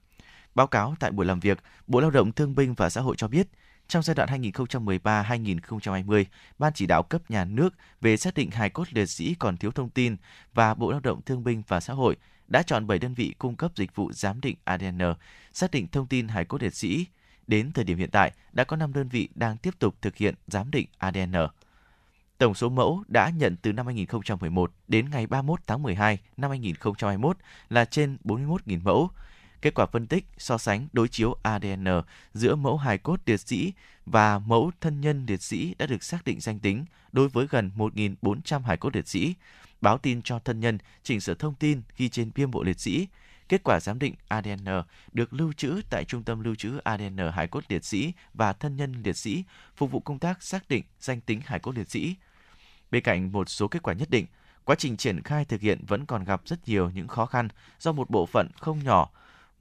Báo cáo tại buổi làm việc, Bộ Lao động Thương binh và Xã hội cho biết, trong giai đoạn hai nghìn không trăm mười ba đến hai nghìn không trăm hai mươi, Ban chỉ đạo cấp nhà nước về xác định hài cốt liệt sĩ còn thiếu thông tin và Bộ Lao động Thương binh và Xã hội đã chọn bảy đơn vị cung cấp dịch vụ giám định a đê en, xác định thông tin hài cốt liệt sĩ. Đến thời điểm hiện tại, đã có năm đơn vị đang tiếp tục thực hiện giám định a đê en. Tổng số mẫu đã nhận từ năm hai nghìn không trăm mười một đến ngày ba mươi mốt tháng mười hai năm hai nghìn không trăm hai mươi mốt là trên bốn mươi mốt nghìn mẫu. Kết quả phân tích, so sánh, đối chiếu a đê en giữa mẫu hài cốt liệt sĩ và mẫu thân nhân liệt sĩ đã được xác định danh tính đối với gần một nghìn bốn trăm hài cốt liệt sĩ, báo tin cho thân nhân, chỉnh sửa thông tin ghi trên bia mộ liệt sĩ. Kết quả giám định a đê en được lưu trữ tại Trung tâm lưu trữ a đê en hài cốt liệt sĩ và thân nhân liệt sĩ, phục vụ công tác xác định danh tính hài cốt liệt sĩ. Bên cạnh một số kết quả nhất định, quá trình triển khai thực hiện vẫn còn gặp rất nhiều những khó khăn do một bộ phận không nhỏ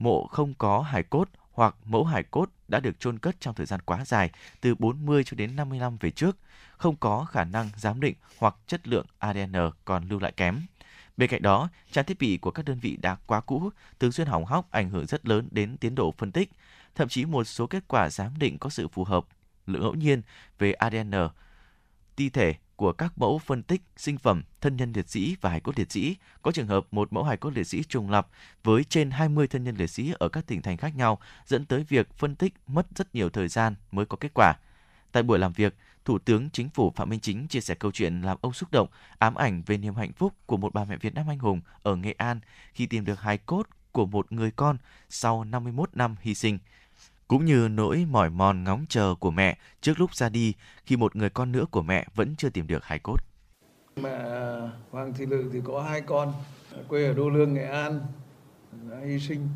mộ không có hài cốt hoặc mẫu hài cốt đã được chôn cất trong thời gian quá dài, từ bốn mươi cho đến năm mươi năm về trước, không có khả năng giám định hoặc chất lượng a đê en còn lưu lại kém. Bên cạnh đó, trang thiết bị của các đơn vị đã quá cũ, thường xuyên hỏng hóc, ảnh hưởng rất lớn đến tiến độ phân tích. Thậm chí một số kết quả giám định có sự phù hợp ngẫu nhiên về a đê en, thi thể của các mẫu phân tích sinh phẩm, thân nhân liệt sĩ và hài cốt liệt sĩ. Có trường hợp một mẫu hài cốt liệt sĩ trùng lặp với trên hai mươi thân nhân liệt sĩ ở các tỉnh thành khác nhau, dẫn tới việc phân tích mất rất nhiều thời gian mới có kết quả. Tại buổi làm việc, Thủ tướng Chính phủ Phạm Minh Chính chia sẻ câu chuyện làm ông xúc động, ám ảnh về niềm hạnh phúc của một bà mẹ Việt Nam anh hùng ở Nghệ An khi tìm được hài cốt của một người con sau năm mươi mốt năm hy sinh, cũng như nỗi mỏi mòn ngóng chờ của mẹ trước lúc ra đi khi một người con nữa của mẹ vẫn chưa tìm được hài cốt. Mẹ Hoàng Thị Lự thì có hai con, quê ở Đô Lương, Nghệ An, đã hy sinh.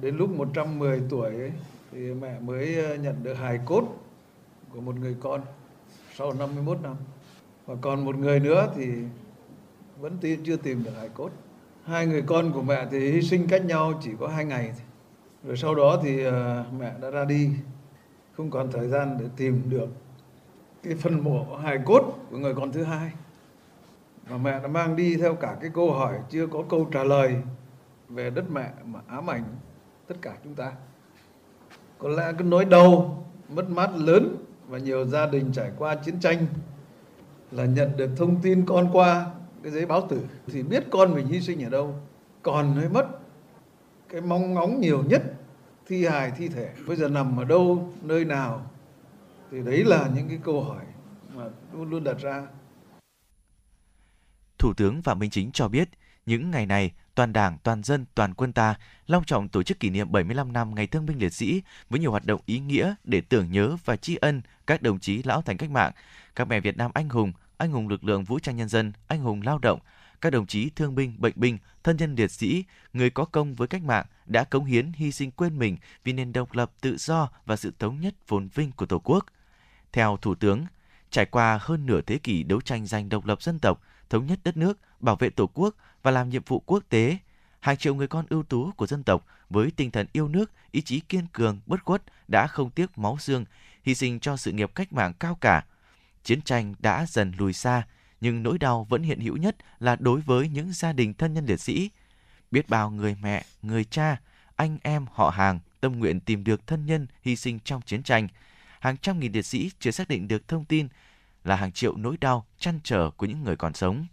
Đến lúc một trăm mười tuổi ấy, thì mẹ mới nhận được hài cốt của một người con sau năm mươi mốt năm. Và còn một người nữa thì vẫn chưa tìm được hải cốt. Hai người con của mẹ thì hy sinh cách nhau chỉ có hai ngày. Rồi sau đó thì mẹ đã ra đi, không còn thời gian để tìm được cái phần mộ hài cốt của người con thứ hai. Và mẹ đã mang đi theo cả cái câu hỏi chưa có câu trả lời về đất mẹ mà ám ảnh tất cả chúng ta. Có lẽ cái nỗi đau, mất mát lớn và nhiều gia đình trải qua chiến tranh là nhận được thông tin con qua cái giấy báo tử thì biết con mình hy sinh ở đâu, còn hay mất. Cái mong ngóng nhiều nhất thi hài, thi thể bây giờ nằm ở đâu, nơi nào, thì đấy là những cái câu hỏi mà luôn luôn đặt ra. Thủ tướng Phạm Minh Chính cho biết, những ngày này, toàn Đảng, toàn dân, toàn quân ta long trọng tổ chức kỷ niệm bảy mươi lăm năm Ngày Thương binh Liệt sĩ với nhiều hoạt động ý nghĩa để tưởng nhớ và tri ân các đồng chí lão thành cách mạng, các mẹ Việt Nam anh hùng, anh hùng lực lượng vũ trang nhân dân, anh hùng lao động, các đồng chí thương binh, bệnh binh, thân nhân liệt sĩ, người có công với cách mạng đã cống hiến, hy sinh quên mình vì nền độc lập, tự do và sự thống nhất phồn vinh của Tổ quốc. Theo Thủ tướng, trải qua hơn nửa thế kỷ đấu tranh giành độc lập dân tộc, thống nhất đất nước, bảo vệ Tổ quốc và làm nhiệm vụ quốc tế, hàng triệu người con ưu tú của dân tộc với tinh thần yêu nước, ý chí kiên cường, bất khuất đã không tiếc máu xương, hy sinh cho sự nghiệp cách mạng cao cả. Chiến tranh đã dần lùi xa, nhưng nỗi đau vẫn hiện hữu nhất là đối với những gia đình thân nhân liệt sĩ. Biết bao người mẹ, người cha, anh em, họ hàng tâm nguyện tìm được thân nhân hy sinh trong chiến tranh. Hàng trăm nghìn liệt sĩ chưa xác định được thông tin là hàng triệu nỗi đau, trăn trở của những người còn sống.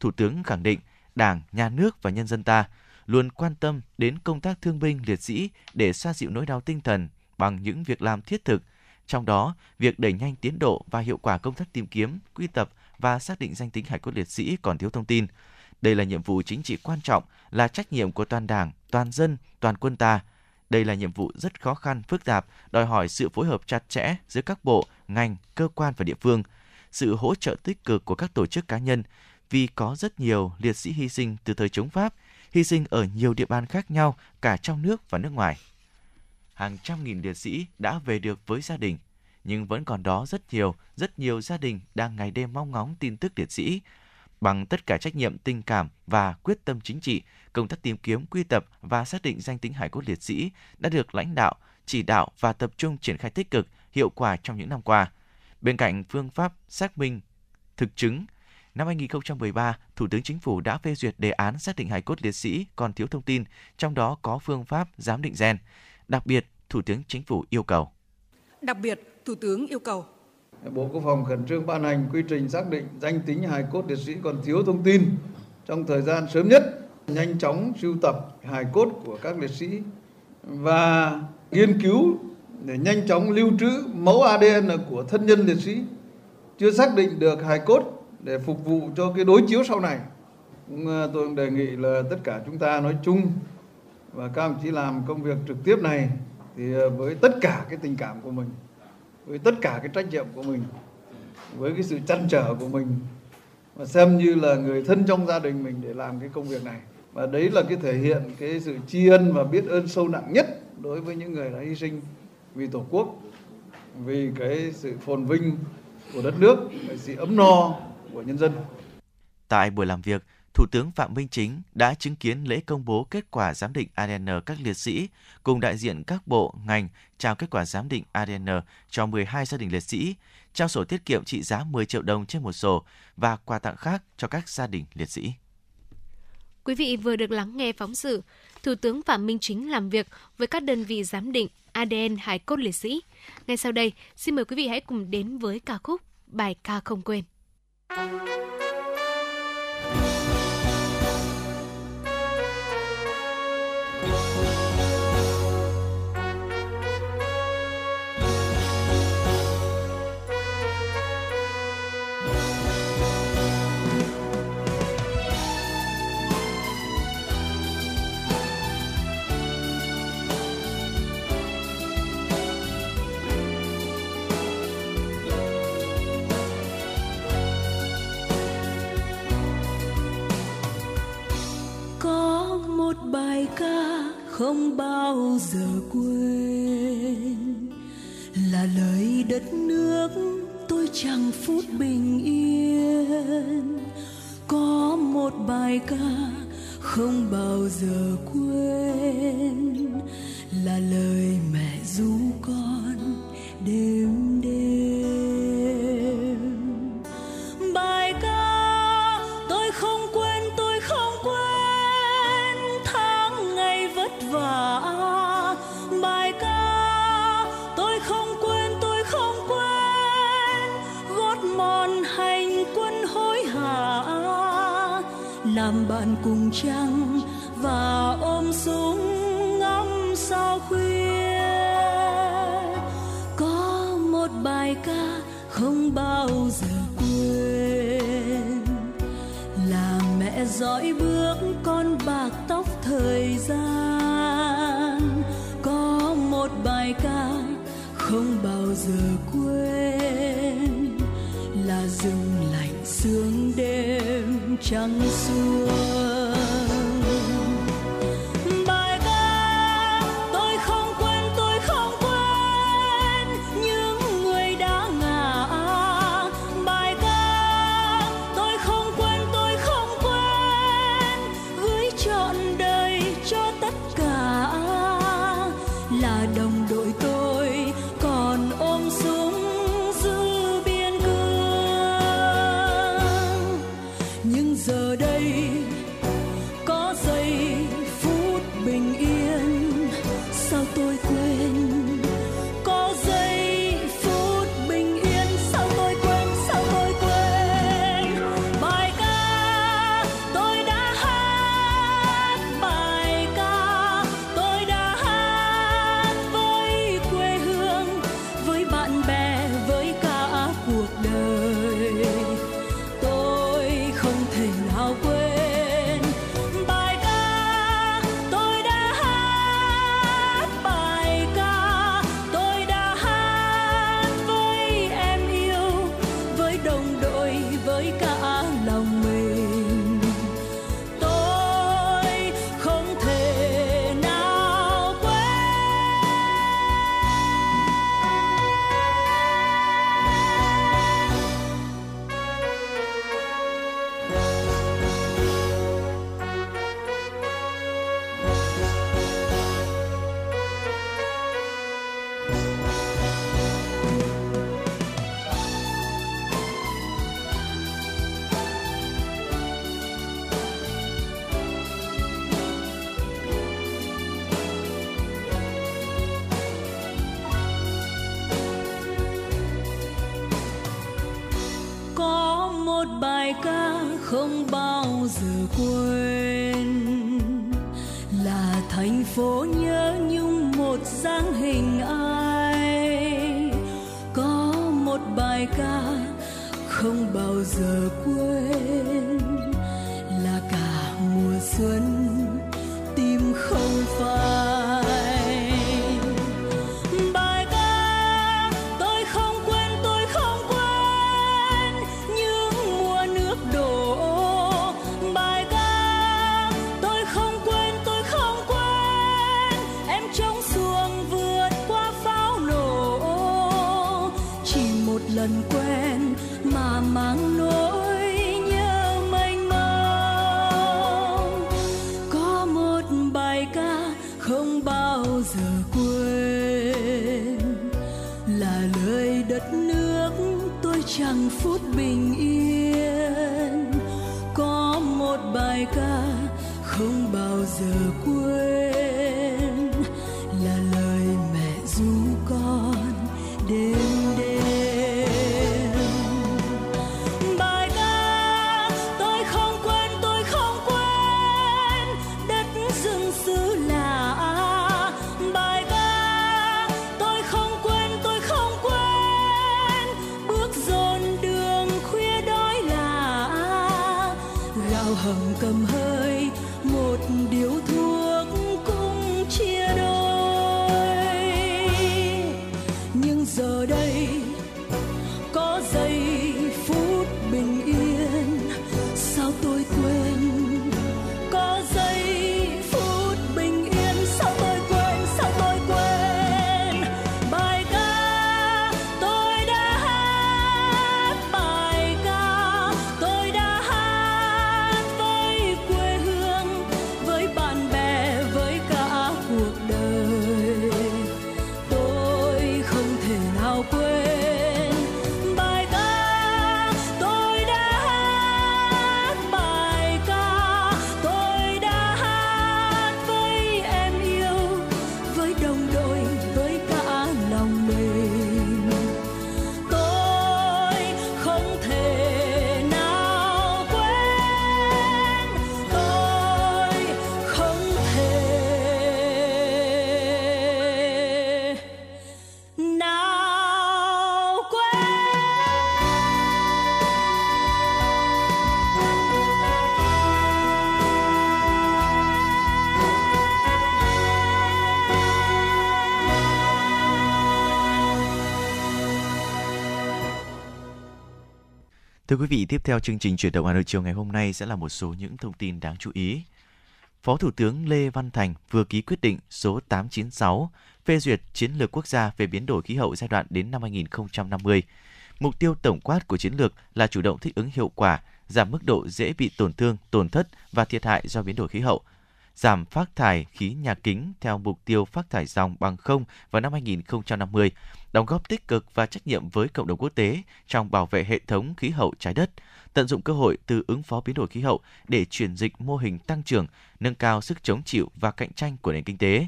Thủ tướng khẳng định Đảng, Nhà nước và nhân dân ta luôn quan tâm đến công tác thương binh, liệt sĩ để xoa dịu nỗi đau tinh thần bằng những việc làm thiết thực. Trong đó, việc đẩy nhanh tiến độ và hiệu quả công tác tìm kiếm, quy tập và xác định danh tính hải cốt liệt sĩ còn thiếu thông tin. Đây là nhiệm vụ chính trị quan trọng, là trách nhiệm của toàn Đảng, toàn dân, toàn quân ta. Đây là nhiệm vụ rất khó khăn, phức tạp, đòi hỏi sự phối hợp chặt chẽ giữa các bộ, ngành, cơ quan và địa phương, sự hỗ trợ tích cực của các tổ chức cá nhân, vì có rất nhiều liệt sĩ hy sinh từ thời chống Pháp, hy sinh ở nhiều địa bàn khác nhau cả trong nước và nước ngoài. Hàng trăm nghìn liệt sĩ đã về được với gia đình, nhưng vẫn còn đó rất nhiều, rất nhiều gia đình đang ngày đêm mong ngóng tin tức liệt sĩ. Bằng tất cả trách nhiệm, tình cảm và quyết tâm chính trị, công tác tìm kiếm, quy tập và xác định danh tính hải cốt liệt sĩ đã được lãnh đạo, chỉ đạo và tập trung triển khai tích cực, hiệu quả trong những năm qua. Bên cạnh phương pháp xác minh, thực chứng, năm hai không một ba, Thủ tướng Chính phủ đã phê duyệt đề án xác định hải cốt liệt sĩ còn thiếu thông tin, trong đó có phương pháp giám định gen. Đặc biệt, Thủ tướng Chính phủ yêu cầu. Đặc biệt, Thủ tướng yêu cầu. Bộ Quốc phòng khẩn trương ban hành quy trình xác định danh tính hài cốt liệt sĩ còn thiếu thông tin trong thời gian sớm nhất, nhanh chóng sưu tập hài cốt của các liệt sĩ và nghiên cứu để nhanh chóng lưu trữ mẫu a đê en của thân nhân liệt sĩ chưa xác định được hài cốt để phục vụ cho cái đối chiếu sau này. Tôi cũng đề nghị là tất cả chúng ta nói chung và các đồng chí làm công việc trực tiếp này thì với tất cả cái tình cảm của mình, với tất cả cái trách nhiệm của mình, với cái sự trăn trở của mình, mà xem như là người thân trong gia đình mình để làm cái công việc này. Và đấy là cái thể hiện cái sự tri ân và biết ơn sâu nặng nhất đối với những người đã hy sinh vì Tổ quốc, vì cái sự phồn vinh của đất nước, cái sự ấm no của nhân dân. Tại buổi làm việc, Thủ tướng Phạm Minh Chính đã chứng kiến lễ công bố kết quả giám định a đê en các liệt sĩ, cùng đại diện các bộ, ngành trao kết quả giám định a đê en cho mười hai gia đình liệt sĩ, trao sổ tiết kiệm trị giá mười triệu đồng trên một sổ và quà tặng khác cho các gia đình liệt sĩ. Quý vị vừa được lắng nghe phóng sự Thủ tướng Phạm Minh Chính làm việc với các đơn vị giám định a đê en hài cốt liệt sĩ. Ngay sau đây, xin mời quý vị hãy cùng đến với ca khúc Bài ca không quên. Bài ca không bao giờ quên là lời đất nước tôi chẳng phút bình yên, có một bài ca không bao giờ quên, là lời mẹ ru con đêm đêm. Bài ca tôi không quên, tôi không quên tháng ngày vất vả. Bài ca tôi không quên, tôi không quên gót mòn hành quân hối hả, làm bạn cùng trăng và ôm súng ngắm sao khuya. Có một bài ca không bao giờ quên, là mẹ dõi bước con bạc tóc thời gian. Có một bài ca không bao giờ quên, là rừng lạnh sương đêm trăng xuông. Bài ca tôi không quên, tôi không quên những người đã ngã. Bài ca tôi không quên, tôi không quên gửi trọn đời cho tất cả, là đồng đội tôi còn ôm súng giữ biên cương. Nhưng giờ đây có giây phút bình yên, sao tôi quên? Có giây phút bình yên, sao tôi quên? Sao tôi quên? Bài ca tôi đã hát, bài ca tôi đã hát với quê hương, với bạn bè, với cả cuộc đời. Tôi không thể nào quên bài ca tôi đã hát, bài ca tôi đã hát với em yêu, với đồng đội, với cả lòng mình. Tôi không thể nào quên. Có một bài ca không bao giờ quên, là thành phố nhớ nhung một dáng hình ai. Có một bài ca không bao giờ quên, là cả mùa xuân tim không phai. Bài ca tôi không quên, tôi không quên những mùa nước đổ. Bài ca tôi không quên, tôi không quên em trong xuồng vượt qua pháo nổ. Chỉ một lần quen mà mang nỗi nhớ mênh mông. Có một bài ca không bao giờ quên, là lời đất nước tôi chẳng phút bình yên. Có một bài ca không bao giờ quên, là lời mẹ ru con đêm đêm. Bài ca tôi không quên, tôi không quên đất rừng xứ lạ. Bài ca tôi không quên, tôi không quên bước dồn đường khuya đói lạ, gạo hầm cầm hơi một điếu thuốc cũng chia đôi. Nhưng giờ đây có giây phút bình yên, sao tôi quên? Có giây phút bình yên, sao tôi quên? Sao tôi quên? Bài ca tôi đã hát, Thưa quý vị, tiếp theo chương trình Chuyển động Hà Nội chiều ngày hôm nay sẽ là một số những thông tin đáng chú ý. Phó Thủ tướng Lê Văn Thành vừa ký quyết định số tám trăm chín mươi sáu phê duyệt chiến lược quốc gia về biến đổi khí hậu giai đoạn đến năm hai nghìn không trăm năm mươi. Mục tiêu tổng quát của chiến lược là chủ động thích ứng hiệu quả, giảm mức độ dễ bị tổn thương, tổn thất và thiệt hại do biến đổi khí hậu, giảm phát thải khí nhà kính theo mục tiêu phát thải ròng bằng không vào năm hai nghìn không trăm năm mươi, đóng góp tích cực và trách nhiệm với cộng đồng quốc tế trong bảo vệ hệ thống khí hậu trái đất, tận dụng cơ hội từ ứng phó biến đổi khí hậu để chuyển dịch mô hình tăng trưởng, nâng cao sức chống chịu và cạnh tranh của nền kinh tế.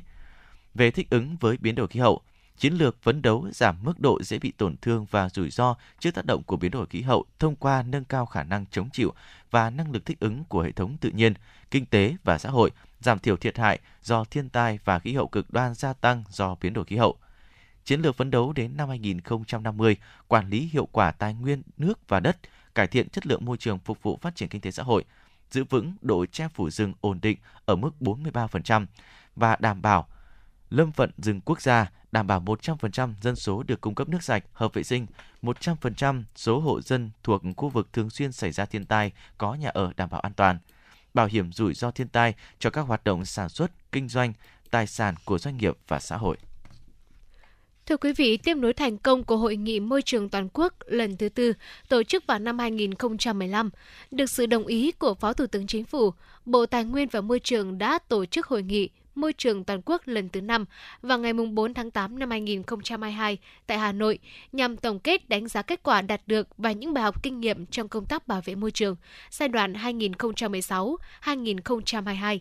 Về thích ứng với biến đổi khí hậu, chiến lược phấn đấu giảm mức độ dễ bị tổn thương và rủi ro trước tác động của biến đổi khí hậu thông qua nâng cao khả năng chống chịu và năng lực thích ứng của hệ thống tự nhiên, kinh tế và xã hội, giảm thiểu thiệt hại do thiên tai và khí hậu cực đoan gia tăng do biến đổi khí hậu. Chiến lược phấn đấu đến năm hai nghìn không trăm năm mươi, quản lý hiệu quả tài nguyên nước và đất, cải thiện chất lượng môi trường phục vụ phát triển kinh tế xã hội, giữ vững độ che phủ rừng ổn định ở mức bốn mươi ba phần trăm và đảm bảo lâm phần rừng quốc gia, đảm bảo một trăm phần trăm dân số được cung cấp nước sạch, hợp vệ sinh, một trăm phần trăm số hộ dân thuộc khu vực thường xuyên xảy ra thiên tai có nhà ở đảm bảo an toàn, bảo hiểm rủi ro thiên tai cho các hoạt động sản xuất, kinh doanh, tài sản của doanh nghiệp và xã hội. Thưa quý vị, tiếp nối thành công của Hội nghị Môi trường Toàn quốc lần thứ tư tổ chức vào năm hai nghìn không trăm mười lăm, được sự đồng ý của Phó Thủ tướng Chính phủ, Bộ Tài nguyên và Môi trường đã tổ chức Hội nghị Môi trường Toàn quốc lần thứ năm vào ngày bốn tháng tám năm hai nghìn không trăm hai mươi hai tại Hà Nội nhằm tổng kết đánh giá kết quả đạt được và những bài học kinh nghiệm trong công tác bảo vệ môi trường giai đoạn hai nghìn không trăm mười sáu đến hai nghìn không trăm hai mươi hai.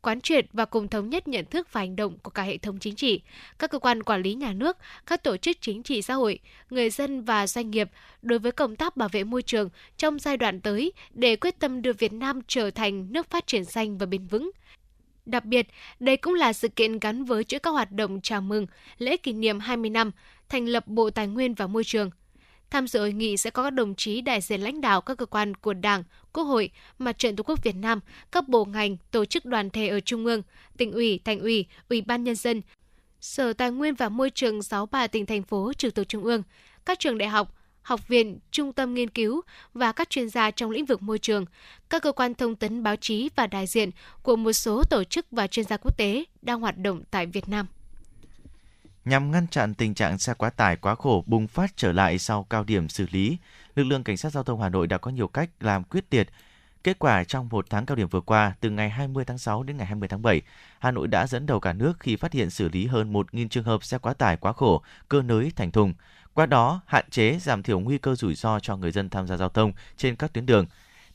Quán triệt và cùng thống nhất nhận thức và hành động của cả hệ thống chính trị, các cơ quan quản lý nhà nước, các tổ chức chính trị xã hội, người dân và doanh nghiệp đối với công tác bảo vệ môi trường trong giai đoạn tới để quyết tâm đưa Việt Nam trở thành nước phát triển xanh và bền vững. Đặc biệt, đây cũng là sự kiện gắn với chuỗi các hoạt động chào mừng lễ kỷ niệm hai mươi năm thành lập Bộ Tài nguyên và Môi trường. Tham dự hội nghị sẽ có các đồng chí đại diện lãnh đạo các cơ quan của Đảng, Quốc hội, Mặt trận Tổ quốc Việt Nam, các bộ ngành, tổ chức đoàn thể ở Trung ương, tỉnh ủy, thành ủy, ủy ban nhân dân, Sở Tài nguyên và Môi trường sáu mươi ba tỉnh thành phố trực thuộc Trung ương, các trường đại học, học viện, trung tâm nghiên cứu và các chuyên gia trong lĩnh vực môi trường, các cơ quan thông tấn báo chí và đại diện của một số tổ chức và chuyên gia quốc tế đang hoạt động tại Việt Nam. Nhằm ngăn chặn tình trạng xe quá tải quá khổ bùng phát trở lại sau cao điểm xử lý, lực lượng Cảnh sát Giao thông Hà Nội đã có nhiều cách làm quyết liệt. Kết quả trong một tháng cao điểm vừa qua, từ ngày hai mươi tháng sáu đến ngày hai mươi tháng bảy, Hà Nội đã dẫn đầu cả nước khi phát hiện xử lý hơn một nghìn trường hợp xe quá tải quá khổ, cơi nới thành thùng. Qua đó, hạn chế giảm thiểu nguy cơ rủi ro cho người dân tham gia giao thông trên các tuyến đường.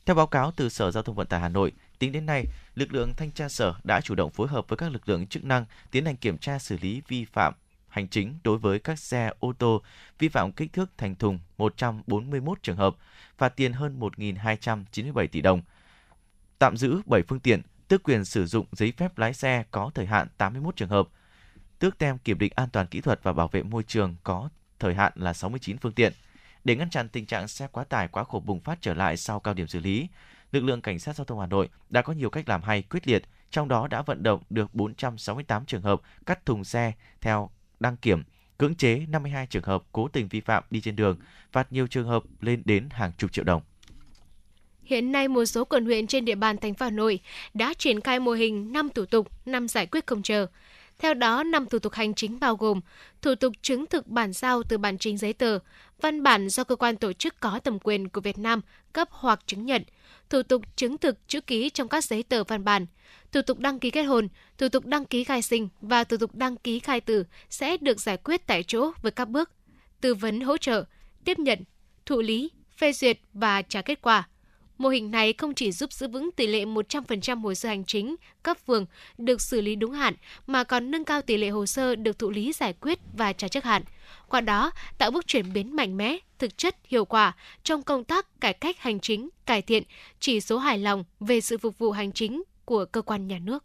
Theo báo cáo từ Sở Giao thông Vận tải Hà Nội, tính đến nay, lực lượng thanh tra Sở đã chủ động phối hợp với các lực lượng chức năng tiến hành kiểm tra xử lý vi phạm hành chính đối với các xe ô tô vi phạm kích thước thành thùng một trăm bốn mươi mốt trường hợp, phạt tiền hơn một nghìn hai trăm chín mươi bảy tỷ đồng. Tạm giữ bảy phương tiện, tước quyền sử dụng giấy phép lái xe có thời hạn tám mươi mốt trường hợp, tước tem kiểm định an toàn kỹ thuật và bảo vệ môi trường có thời hạn là sáu mươi chín phương tiện. Để ngăn chặn tình trạng xe quá tải quá khổ bùng phát trở lại sau cao điểm xử lý, lực lượng Cảnh sát Giao thông Hà Nội đã có nhiều cách làm hay quyết liệt, trong đó đã vận động được bốn trăm sáu mươi tám trường hợp cắt thùng xe theo đăng kiểm, cưỡng chế năm mươi hai trường hợp cố tình vi phạm đi trên đường, phạt nhiều trường hợp lên đến hàng chục triệu đồng. Hiện nay, một số quận huyện trên địa bàn thành phố Hà Nội đã triển khai mô hình năm thủ tục, năm giải quyết không chờ. Theo đó, năm thủ tục hành chính bao gồm thủ tục chứng thực bản sao từ bản chính giấy tờ, văn bản do cơ quan tổ chức có thẩm quyền của Việt Nam cấp hoặc chứng nhận, thủ tục chứng thực chữ ký trong các giấy tờ văn bản, thủ tục đăng ký kết hôn, thủ tục đăng ký khai sinh và thủ tục đăng ký khai tử sẽ được giải quyết tại chỗ với các bước tư vấn hỗ trợ, tiếp nhận, thụ lý, phê duyệt và trả kết quả. Mô hình này không chỉ giúp giữ vững tỷ lệ một trăm phần trăm hồ sơ hành chính cấp phường được xử lý đúng hạn mà còn nâng cao tỷ lệ hồ sơ được thụ lý giải quyết và trả trước hạn. Qua đó, tạo bước chuyển biến mạnh mẽ, thực chất, hiệu quả trong công tác cải cách hành chính, cải thiện chỉ số hài lòng về sự phục vụ hành chính của cơ quan nhà nước.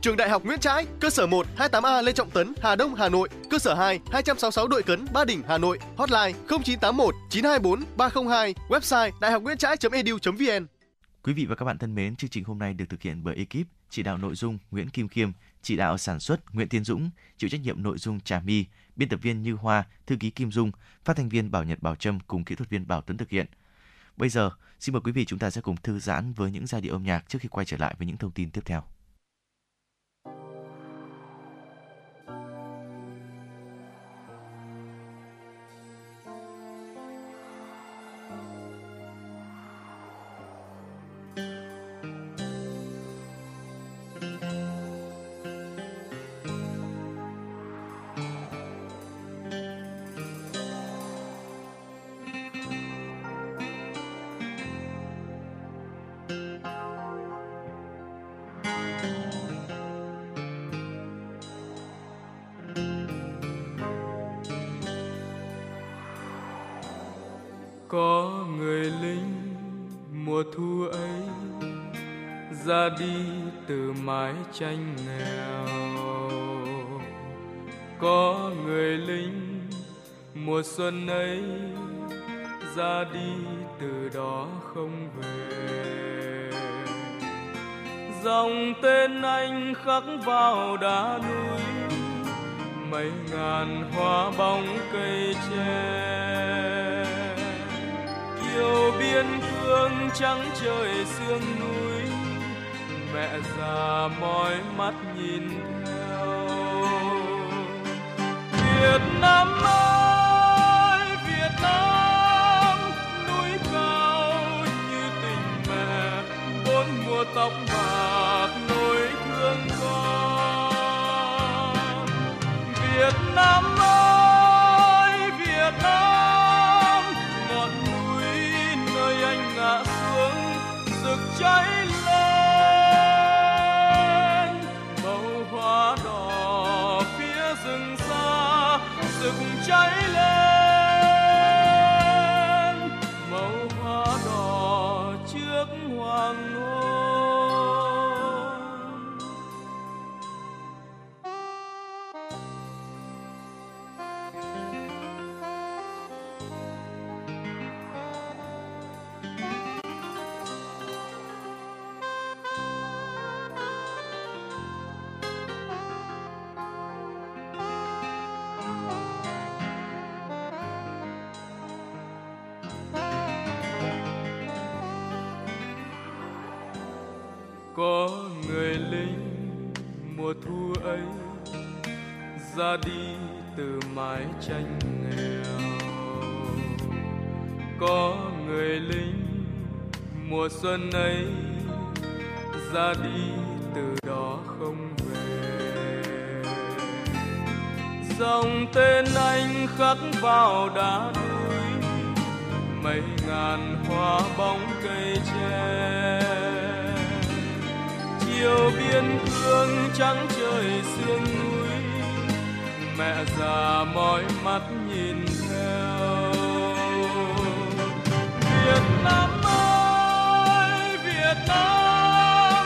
Trường Đại học Nguyễn Trãi, cơ sở một hai mươi tám A Lê Trọng Tấn, Hà Đông, Hà Nội, cơ sở hai hai trăm sáu mươi sáu Đội Cấn, Ba Đình, Hà Nội, hotline không chín tám một chín hai bốn ba không hai, website đại học nguyễn trãi chấm e d u chấm v n. Quý vị và các bạn thân mến, chương trình hôm nay được thực hiện bởi ekip chỉ đạo nội dung Nguyễn Kim Khiêm, chỉ đạo sản xuất Nguyễn Tiến Dũng, chịu trách nhiệm nội dung Trà My, biên tập viên Như Hoa, thư ký Kim Dung, phát thanh viên Bảo Nhật, Bảo Trâm cùng kỹ thuật viên Bảo Tuấn thực hiện. Bây giờ, xin mời quý vị chúng ta sẽ cùng thư giãn với những giai điệu âm nhạc trước khi quay trở lại với những thông tin tiếp theo. Có người lính mùa thu ấy ra đi từ mái tranh nghèo. Có người lính mùa xuân ấy ra đi từ đó không về. Dòng tên anh khắc vào đá núi, mấy ngàn hoa bóng cây tre. Yêu biên cương trắng trời sương núi, mẹ già mỏi mắt nhìn theo. Việt Nam ơi Việt Nam, núi cao như tình mẹ, bốn mùa tóc bạc nỗi thương con. Việt Nam ơi cháy lên màu hoa đỏ phía rừng xa, rực cháy lên màu hoa đỏ trước hoàng hôn. Có người lính mùa thu ấy ra đi từ mái tranh nghèo. Có người lính mùa xuân ấy ra đi từ đó không về. Dòng tên anh khắc vào đá núi, mấy ngàn hoa bóng cây tre. Chiều biên cương trắng trời sương núi, mẹ già mỏi mắt nhìn theo. Việt Nam ơi Việt Nam,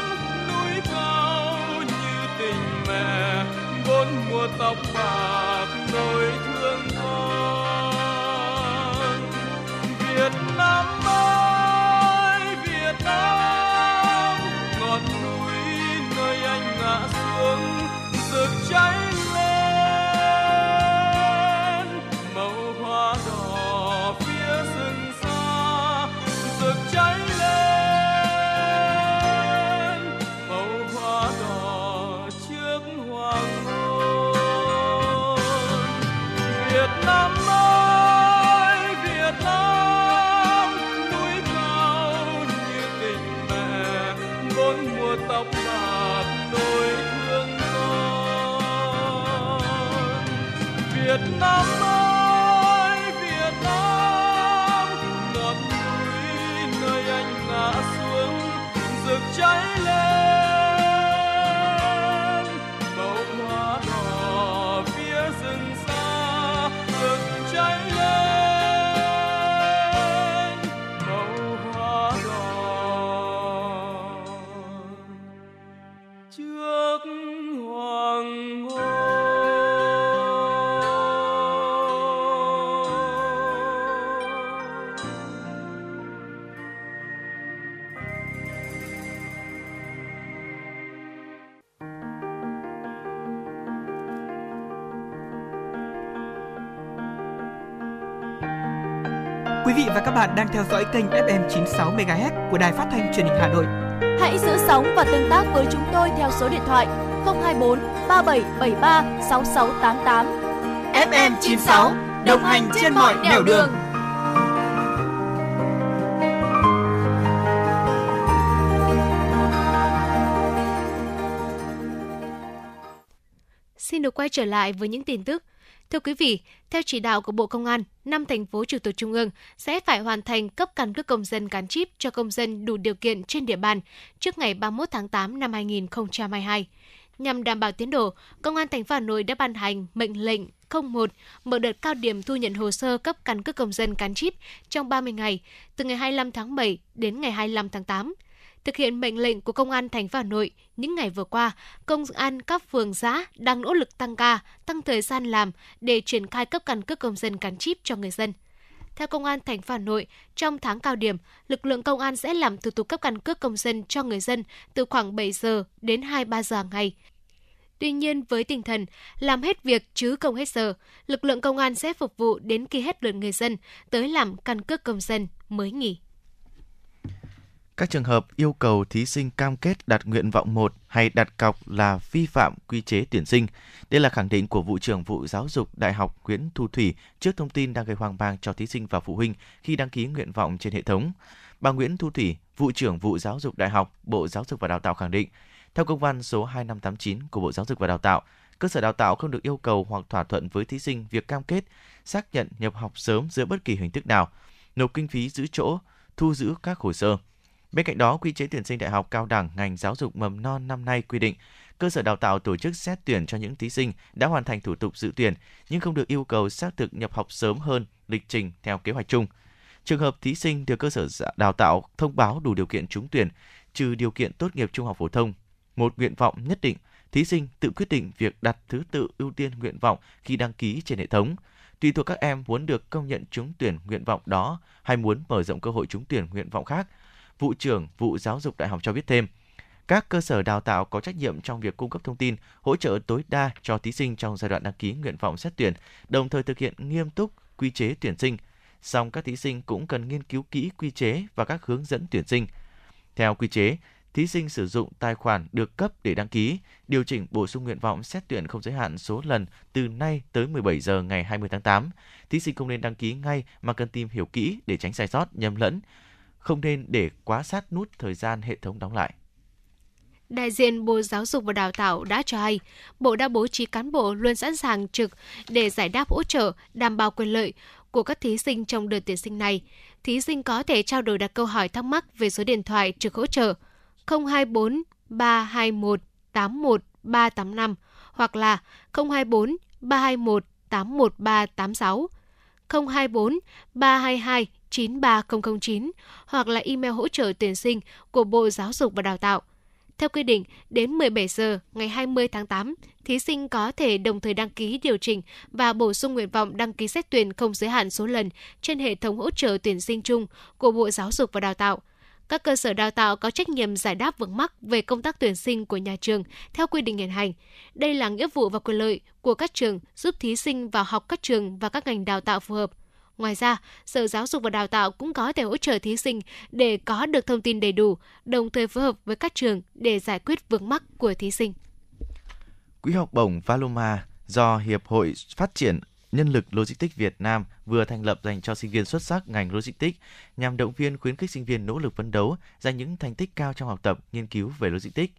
núi cao như tình mẹ, bốn mùa tóc bạc nỗi thương con. Việt Nam ơi Việt Nam, rực cháy lên màu hoa đỏ phía rừng Quý vị và các bạn đang theo dõi kênh ép em chín sáu mê ga héc của Đài Phát thanh Truyền hình Hà Nội. Hãy giữ sóng và tương tác với chúng tôi theo số điện thoại không hai bốn ba bảy bảy ba sáu sáu tám tám. ép em chín sáu đồng hành trên mọi nẻo đường. Xin được quay trở lại với những tin tức. Thưa quý vị, theo chỉ đạo của Bộ Công an, năm thành phố trực thuộc Trung ương sẽ phải hoàn thành cấp căn cước công dân gắn chip cho công dân đủ điều kiện trên địa bàn trước ngày ba mươi mốt tháng tám năm hai nghìn không trăm hai mươi hai. Nhằm đảm bảo tiến độ, Công an thành phố Hà Nội đã ban hành mệnh lệnh không một mở đợt cao điểm thu nhận hồ sơ cấp căn cước công dân gắn chip trong ba mươi ngày, từ ngày hai mươi lăm tháng bảy đến ngày hai mươi lăm tháng tám. Thực hiện mệnh lệnh của Công an thành phố Hà Nội, những ngày vừa qua, công an các phường xã đang nỗ lực tăng ca, tăng thời gian làm để triển khai cấp căn cước công dân gắn chip cho người dân. Theo Công an thành phố Hà Nội, trong tháng cao điểm, lực lượng công an sẽ làm thủ tục cấp căn cước công dân cho người dân từ khoảng bảy giờ đến hai mươi ba giờ hàng ngày. Tuy nhiên, với tinh thần làm hết việc chứ không hết giờ, lực lượng công an sẽ phục vụ đến khi hết lượt người dân tới làm căn cước công dân mới nghỉ. Các trường hợp yêu cầu thí sinh cam kết đạt nguyện vọng một hay đặt cọc là vi phạm quy chế tuyển sinh. Đây là khẳng định của Vụ trưởng Vụ Giáo dục Đại học Nguyễn Thu Thủy trước thông tin đang gây hoang mang cho thí sinh và phụ huynh khi đăng ký nguyện vọng trên hệ thống. Bà Nguyễn Thu Thủy, Vụ trưởng Vụ Giáo dục Đại học, Bộ Giáo dục và Đào tạo khẳng định, theo công văn số hai nghìn năm trăm tám mươi chín của Bộ Giáo dục và Đào tạo, cơ sở đào tạo không được yêu cầu hoặc thỏa thuận với thí sinh việc cam kết, xác nhận nhập học sớm dưới bất kỳ hình thức nào, nộp kinh phí giữ chỗ, thu giữ các hồ sơ. Bên cạnh đó, quy chế tuyển sinh đại học cao đẳng ngành giáo dục mầm non năm nay quy định cơ sở đào tạo tổ chức xét tuyển cho những thí sinh đã hoàn thành thủ tục dự tuyển nhưng không được yêu cầu xác thực nhập học sớm hơn lịch trình theo kế hoạch chung. Trường hợp thí sinh được cơ sở đào tạo thông báo đủ điều kiện trúng tuyển, trừ điều kiện tốt nghiệp trung học phổ thông, một nguyện vọng nhất định, thí sinh tự quyết định việc đặt thứ tự ưu tiên nguyện vọng khi đăng ký trên hệ thống. Tùy thuộc các em muốn được công nhận trúng tuyển nguyện vọng đó hay muốn mở rộng cơ hội trúng tuyển nguyện vọng khác. Vụ trưởng Vụ Giáo dục Đại học cho biết thêm, các cơ sở đào tạo có trách nhiệm trong việc cung cấp thông tin, hỗ trợ tối đa cho thí sinh trong giai đoạn đăng ký nguyện vọng xét tuyển, đồng thời thực hiện nghiêm túc quy chế tuyển sinh. Song các thí sinh cũng cần nghiên cứu kỹ quy chế và các hướng dẫn tuyển sinh. Theo quy chế, thí sinh sử dụng tài khoản được cấp để đăng ký, điều chỉnh bổ sung nguyện vọng xét tuyển không giới hạn số lần từ nay tới mười bảy giờ ngày hai mươi tháng tám. Thí sinh không nên đăng ký ngay mà cần tìm hiểu kỹ để tránh sai sót, nhầm lẫn. Không nên để quá sát nút thời gian hệ thống đóng lại. Đại diện Bộ Giáo dục và Đào tạo đã cho hay, Bộ đã bố trí cán bộ luôn sẵn sàng trực để giải đáp hỗ trợ, đảm bảo quyền lợi của các thí sinh trong đợt tuyển sinh này. Thí sinh có thể trao đổi đặt câu hỏi thắc mắc về số điện thoại trực hỗ trợ không hai bốn ba hai một tám một ba tám năm hoặc là không hai bốn ba hai một tám một ba tám sáu, không hai bốn ba hai hai chín ba không không chín hoặc là email hỗ trợ tuyển sinh của Bộ Giáo dục và Đào tạo. Theo quy định, đến mười bảy giờ ngày hai mươi tháng tám, thí sinh có thể đồng thời đăng ký điều chỉnh và bổ sung nguyện vọng đăng ký xét tuyển không giới hạn số lần trên hệ thống hỗ trợ tuyển sinh chung của Bộ Giáo dục và Đào tạo. Các cơ sở đào tạo có trách nhiệm giải đáp vướng mắc về công tác tuyển sinh của nhà trường theo quy định hiện hành. Đây là nghĩa vụ và quyền lợi của các trường, giúp thí sinh vào học các trường và các ngành đào tạo phù hợp. Ngoài ra, Sở Giáo dục và Đào tạo cũng có thể hỗ trợ thí sinh để có được thông tin đầy đủ, đồng thời phối hợp với các trường để giải quyết vướng mắc của thí sinh. Quỹ học bổng Paloma do Hiệp hội Phát triển nhân lực Logistics Việt Nam vừa thành lập dành cho sinh viên xuất sắc ngành Logistics nhằm động viên khuyến khích sinh viên nỗ lực phấn đấu giành những thành tích cao trong học tập, nghiên cứu về Logistics.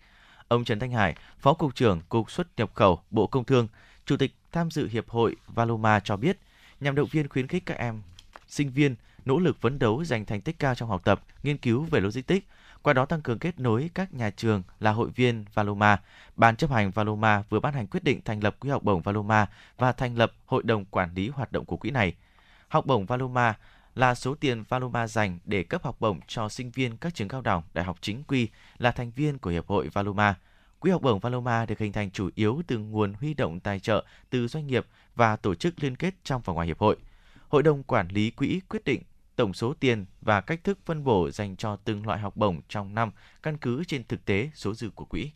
Ông Trần Thanh Hải, Phó Cục trưởng Cục Xuất nhập khẩu Bộ Công Thương, Chủ tịch tham dự Hiệp hội Valoma cho biết, nhằm động viên khuyến khích các em sinh viên nỗ lực phấn đấu giành thành tích cao trong học tập, nghiên cứu về Logistics, qua đó tăng cường kết nối các nhà trường là hội viên Valoma. Ban chấp hành Valoma vừa ban hành quyết định thành lập Quỹ học bổng Valoma và thành lập Hội đồng Quản lý hoạt động của quỹ này. Học bổng Valoma là số tiền Valoma dành để cấp học bổng cho sinh viên các trường cao đẳng, đại học chính quy là thành viên của Hiệp hội Valoma. Quỹ học bổng Valoma được hình thành chủ yếu từ nguồn huy động tài trợ từ doanh nghiệp và tổ chức liên kết trong và ngoài hiệp hội. Hội đồng quản lý quỹ quyết định tổng số tiền và cách thức phân bổ dành cho từng loại học bổng trong năm căn cứ trên thực tế số dư của quỹ.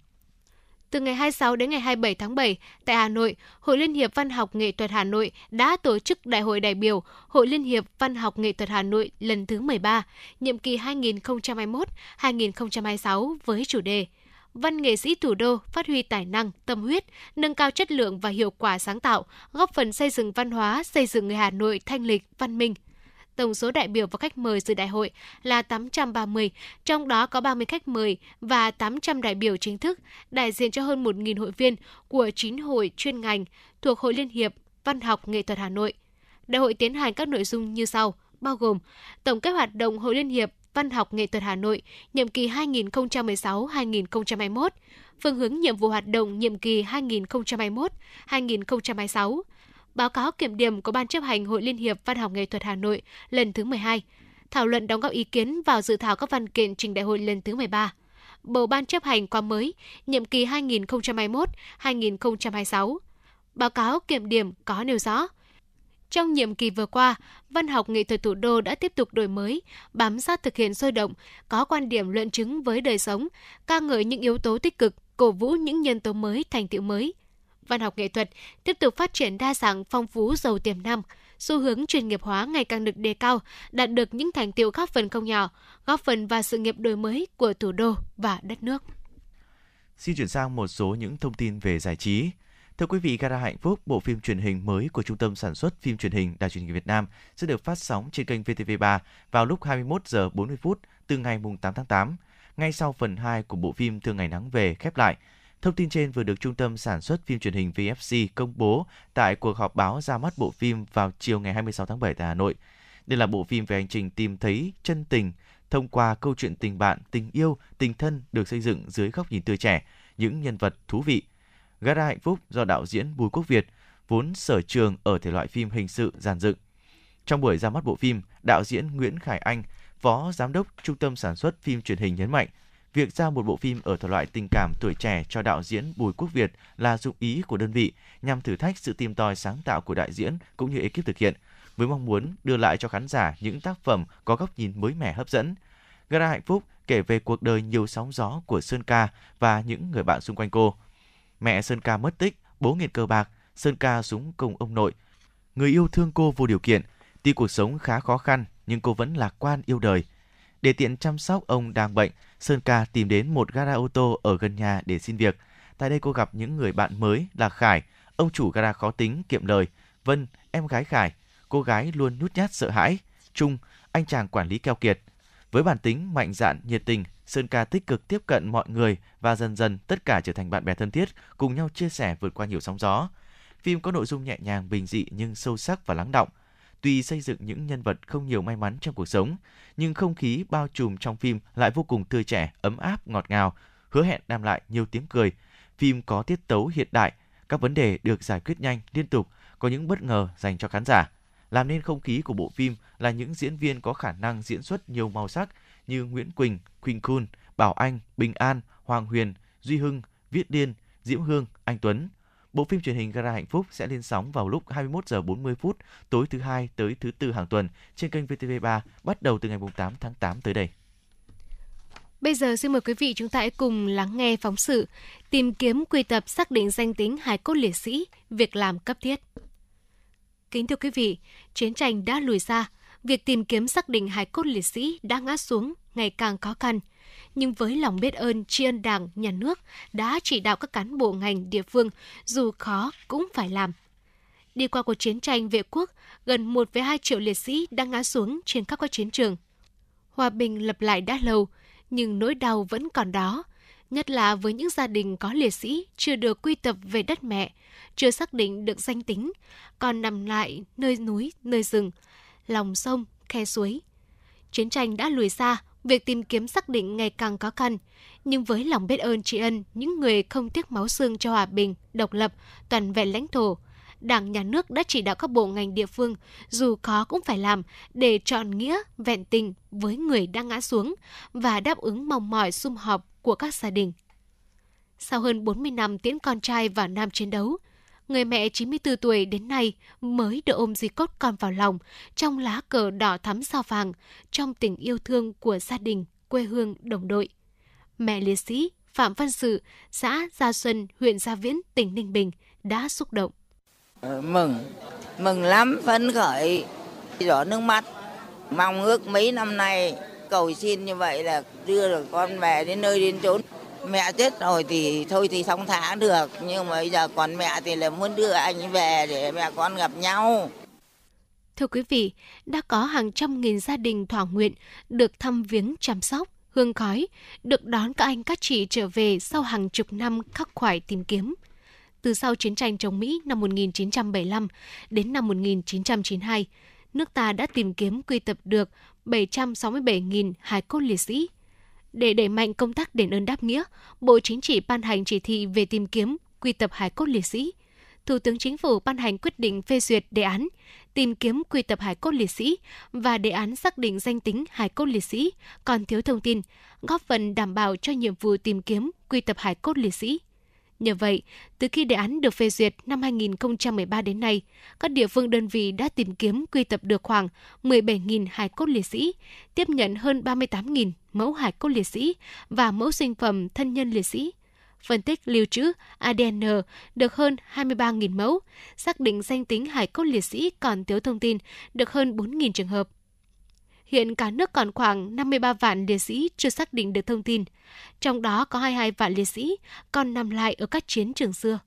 Từ ngày hai mươi sáu đến ngày hai mươi bảy tháng bảy, tại Hà Nội, Hội Liên hiệp Văn học Nghệ thuật Hà Nội đã tổ chức Đại hội đại biểu Hội Liên hiệp Văn học Nghệ thuật Hà Nội lần thứ mười ba, nhiệm kỳ hai nghìn không trăm hai mươi mốt đến hai nghìn không trăm hai mươi sáu với chủ đề Văn nghệ sĩ thủ đô phát huy tài năng, tâm huyết, nâng cao chất lượng và hiệu quả sáng tạo, góp phần xây dựng văn hóa, xây dựng người Hà Nội thanh lịch, văn minh. Tổng số đại biểu và khách mời dự đại hội là tám trăm ba mươi, trong đó có ba mươi khách mời và tám trăm đại biểu chính thức, đại diện cho hơn một nghìn hội viên của chín hội chuyên ngành thuộc Hội Liên hiệp Văn học Nghệ thuật Hà Nội. Đại hội tiến hành các nội dung như sau, bao gồm tổng kết hoạt động Hội Liên hiệp Văn học Nghệ thuật Hà Nội nhiệm kỳ hai nghìn không trăm mười sáu đến hai nghìn không trăm hai mươi mốt, phương hướng nhiệm vụ hoạt động nhiệm kỳ hai nghìn không trăm hai mươi mốt đến hai nghìn không trăm hai mươi sáu, báo cáo kiểm điểm của Ban chấp hành Hội Liên hiệp Văn học Nghệ thuật Hà Nội lần thứ mười hai, thảo luận đóng góp ý kiến vào dự thảo các văn kiện trình đại hội lần thứ mười ba, bầu Ban chấp hành khóa mới nhiệm kỳ hai nghìn không trăm hai mươi mốt đến hai nghìn không trăm hai mươi sáu. Báo cáo kiểm điểm có nêu rõ, trong nhiệm kỳ vừa qua, văn học nghệ thuật thủ đô đã tiếp tục đổi mới, bám sát thực hiện sôi động, có quan điểm luận chứng với đời sống, ca ngợi những yếu tố tích cực, cổ vũ những nhân tố mới, thành tựu mới. Văn học nghệ thuật tiếp tục phát triển đa dạng, phong phú, giàu tiềm năng, xu hướng chuyên nghiệp hóa ngày càng được đề cao, đạt được những thành tựu góp phần không nhỏ, góp phần vào sự nghiệp đổi mới của thủ đô và đất nước. Xin chuyển sang một số những thông tin về giải trí. Thưa quý vị, Gara Hạnh Phúc, bộ phim truyền hình mới của Trung tâm Sản xuất Phim Truyền hình Đài Truyền hình Việt Nam sẽ được phát sóng trên kênh vê tê vê ba vào lúc hai mươi mốt giờ bốn mươi phút từ ngày tám tháng tám, ngay sau phần hai của bộ phim Thương Ngày Nắng Về khép lại. Thông tin trên vừa được Trung tâm Sản xuất Phim Truyền hình vê ép xê công bố tại cuộc họp báo ra mắt bộ phim vào chiều ngày hai mươi sáu tháng bảy tại Hà Nội. Đây là bộ phim về hành trình tìm thấy chân tình thông qua câu chuyện tình bạn, tình yêu, tình thân được xây dựng dưới góc nhìn tươi trẻ, những nhân vật thú vị. Gara Hạnh Phúc do đạo diễn Bùi Quốc Việt, vốn sở trường ở thể loại phim hình sự giàn dựng. Trong buổi ra mắt bộ phim, đạo diễn Nguyễn Khải Anh, Phó Giám đốc Trung tâm Sản xuất Phim Truyền hình nhấn mạnh, việc giao một bộ phim ở thể loại tình cảm tuổi trẻ cho đạo diễn Bùi Quốc Việt là dụng ý của đơn vị nhằm thử thách sự tìm tòi sáng tạo của đạo diễn cũng như ekip thực hiện, với mong muốn đưa lại cho khán giả những tác phẩm có góc nhìn mới mẻ hấp dẫn. Gara Hạnh Phúc kể về cuộc đời nhiều sóng gió của Sơn Ca và những người bạn xung quanh cô. Mẹ Sơn Ca mất tích, bố nghiện cờ bạc, Sơn Ca xuống cùng ông nội. Người yêu thương cô vô điều kiện, tuy cuộc sống khá khó khăn nhưng cô vẫn lạc quan yêu đời. Để tiện chăm sóc ông đang bệnh, Sơn Ca tìm đến một gara ô tô ở gần nhà để xin việc. Tại đây cô gặp những người bạn mới là Khải, ông chủ gara khó tính, kiệm lời, Vân, em gái Khải, cô gái luôn nhút nhát sợ hãi, Trung, anh chàng quản lý keo kiệt. Với bản tính mạnh dạn, nhiệt tình, Sơn Ca tích cực tiếp cận mọi người và dần dần tất cả trở thành bạn bè thân thiết, cùng nhau chia sẻ vượt qua nhiều sóng gió. Phim có nội dung nhẹ nhàng, bình dị nhưng sâu sắc và lắng đọng. Tuy xây dựng những nhân vật không nhiều may mắn trong cuộc sống, nhưng không khí bao trùm trong phim lại vô cùng tươi trẻ, ấm áp, ngọt ngào, hứa hẹn đem lại nhiều tiếng cười. Phim có tiết tấu hiện đại, các vấn đề được giải quyết nhanh, liên tục, có những bất ngờ dành cho khán giả. Làm nên không khí của bộ phim là những diễn viên có khả năng diễn xuất nhiều màu sắc như Nguyễn Quỳnh, Quỳnh Khun, Bảo Anh, Bình An, Hoàng Huyền, Duy Hưng, Viết Điên, Diễm Hương, Anh Tuấn. Bộ phim truyền hình Gara Hạnh Phúc sẽ lên sóng vào lúc hai mươi mốt giờ bốn mươi phút tối thứ hai tới thứ tư hàng tuần trên kênh vê tê vê ba bắt đầu từ ngày tám tháng tám tới đây. Bây giờ xin mời quý vị chúng ta hãy cùng lắng nghe phóng sự tìm kiếm, quy tập, xác định danh tính hài cốt liệt sĩ, việc làm cấp thiết. Kính thưa quý vị, chiến tranh đã lùi xa, việc tìm kiếm xác định hài cốt liệt sĩ đã ngã xuống ngày càng khó khăn. Nhưng với lòng biết ơn tri ân Đảng, Nhà nước đã chỉ đạo các cán bộ ngành địa phương dù khó cũng phải làm. đi qua cuộc chiến tranh vệ quốc, gần một phẩy hai triệu liệt sĩ đã ngã xuống trên khắp các chiến trường. Hòa bình lập lại đã lâu, nhưng nỗi đau vẫn còn đó, nhất là với những gia đình có liệt sĩ chưa được quy tập về đất mẹ, chưa xác định được danh tính, còn nằm lại nơi núi, nơi rừng, lòng sông, khe suối. Chiến tranh đã lùi xa, việc tìm kiếm xác định ngày càng khó khăn, nhưng với lòng biết ơn tri ân những người không tiếc máu xương cho hòa bình, độc lập, toàn vẹn lãnh thổ, Đảng, Nhà nước đã chỉ đạo các bộ ngành địa phương dù khó cũng phải làm để trọn nghĩa, vẹn tình với người đang ngã xuống và đáp ứng mong mỏi sum họp của các gia đình. Sau hơn bốn mươi năm tiễn con trai vào Nam chiến đấu, người mẹ chín mươi tư tuổi đến nay mới được ôm di cốt con vào lòng trong lá cờ đỏ thắm sao vàng, trong tình yêu thương của gia đình, quê hương, đồng đội. Mẹ liệt sĩ Phạm Văn Sự, xã Gia Xuân, huyện Gia Viễn, tỉnh Ninh Bình đã xúc động. Mừng, mừng lắm, phấn khởi, đỏ nước mắt. Mong ước mấy năm nay cầu xin như vậy là đưa được con về đến nơi đến chốn. Mẹ chết rồi thì thôi thì sống thả được, nhưng mà bây giờ còn mẹ thì là muốn đưa anh về để mẹ con gặp nhau. Thưa quý vị, đã có hàng trăm nghìn gia đình thỏa nguyện được thăm viếng, chăm sóc, hương khói, được đón các anh các chị trở về sau hàng chục năm khắc khoải tìm kiếm. Từ sau chiến tranh chống Mỹ năm một nghìn chín trăm bảy mươi lăm đến năm một nghìn chín trăm chín mươi hai, nước ta đã tìm kiếm quy tập được bảy trăm sáu mươi bảy nghìn hài cốt liệt sĩ. Để đẩy mạnh công tác đền ơn đáp nghĩa, Bộ Chính trị ban hành chỉ thị về tìm kiếm, quy tập hài cốt liệt sĩ. Thủ tướng Chính phủ ban hành quyết định phê duyệt đề án tìm kiếm quy tập hài cốt liệt sĩ và đề án xác định danh tính hài cốt liệt sĩ còn thiếu thông tin, góp phần đảm bảo cho nhiệm vụ tìm kiếm, quy tập hài cốt liệt sĩ. Nhờ vậy, từ khi đề án được phê duyệt năm hai không một ba đến nay, các địa phương đơn vị đã tìm kiếm quy tập được khoảng mười bảy nghìn hài cốt liệt sĩ, tiếp nhận hơn ba mươi tám nghìn mẫu hài cốt liệt sĩ và mẫu sinh phẩm thân nhân liệt sĩ. Phân tích lưu trữ a đê en được hơn hai mươi ba nghìn mẫu, xác định danh tính hài cốt liệt sĩ còn thiếu thông tin được hơn bốn nghìn trường hợp. Hiện cả nước còn khoảng năm mươi ba vạn liệt sĩ chưa xác định được thông tin, trong đó có hai mươi hai vạn liệt sĩ còn nằm lại ở các chiến trường xưa.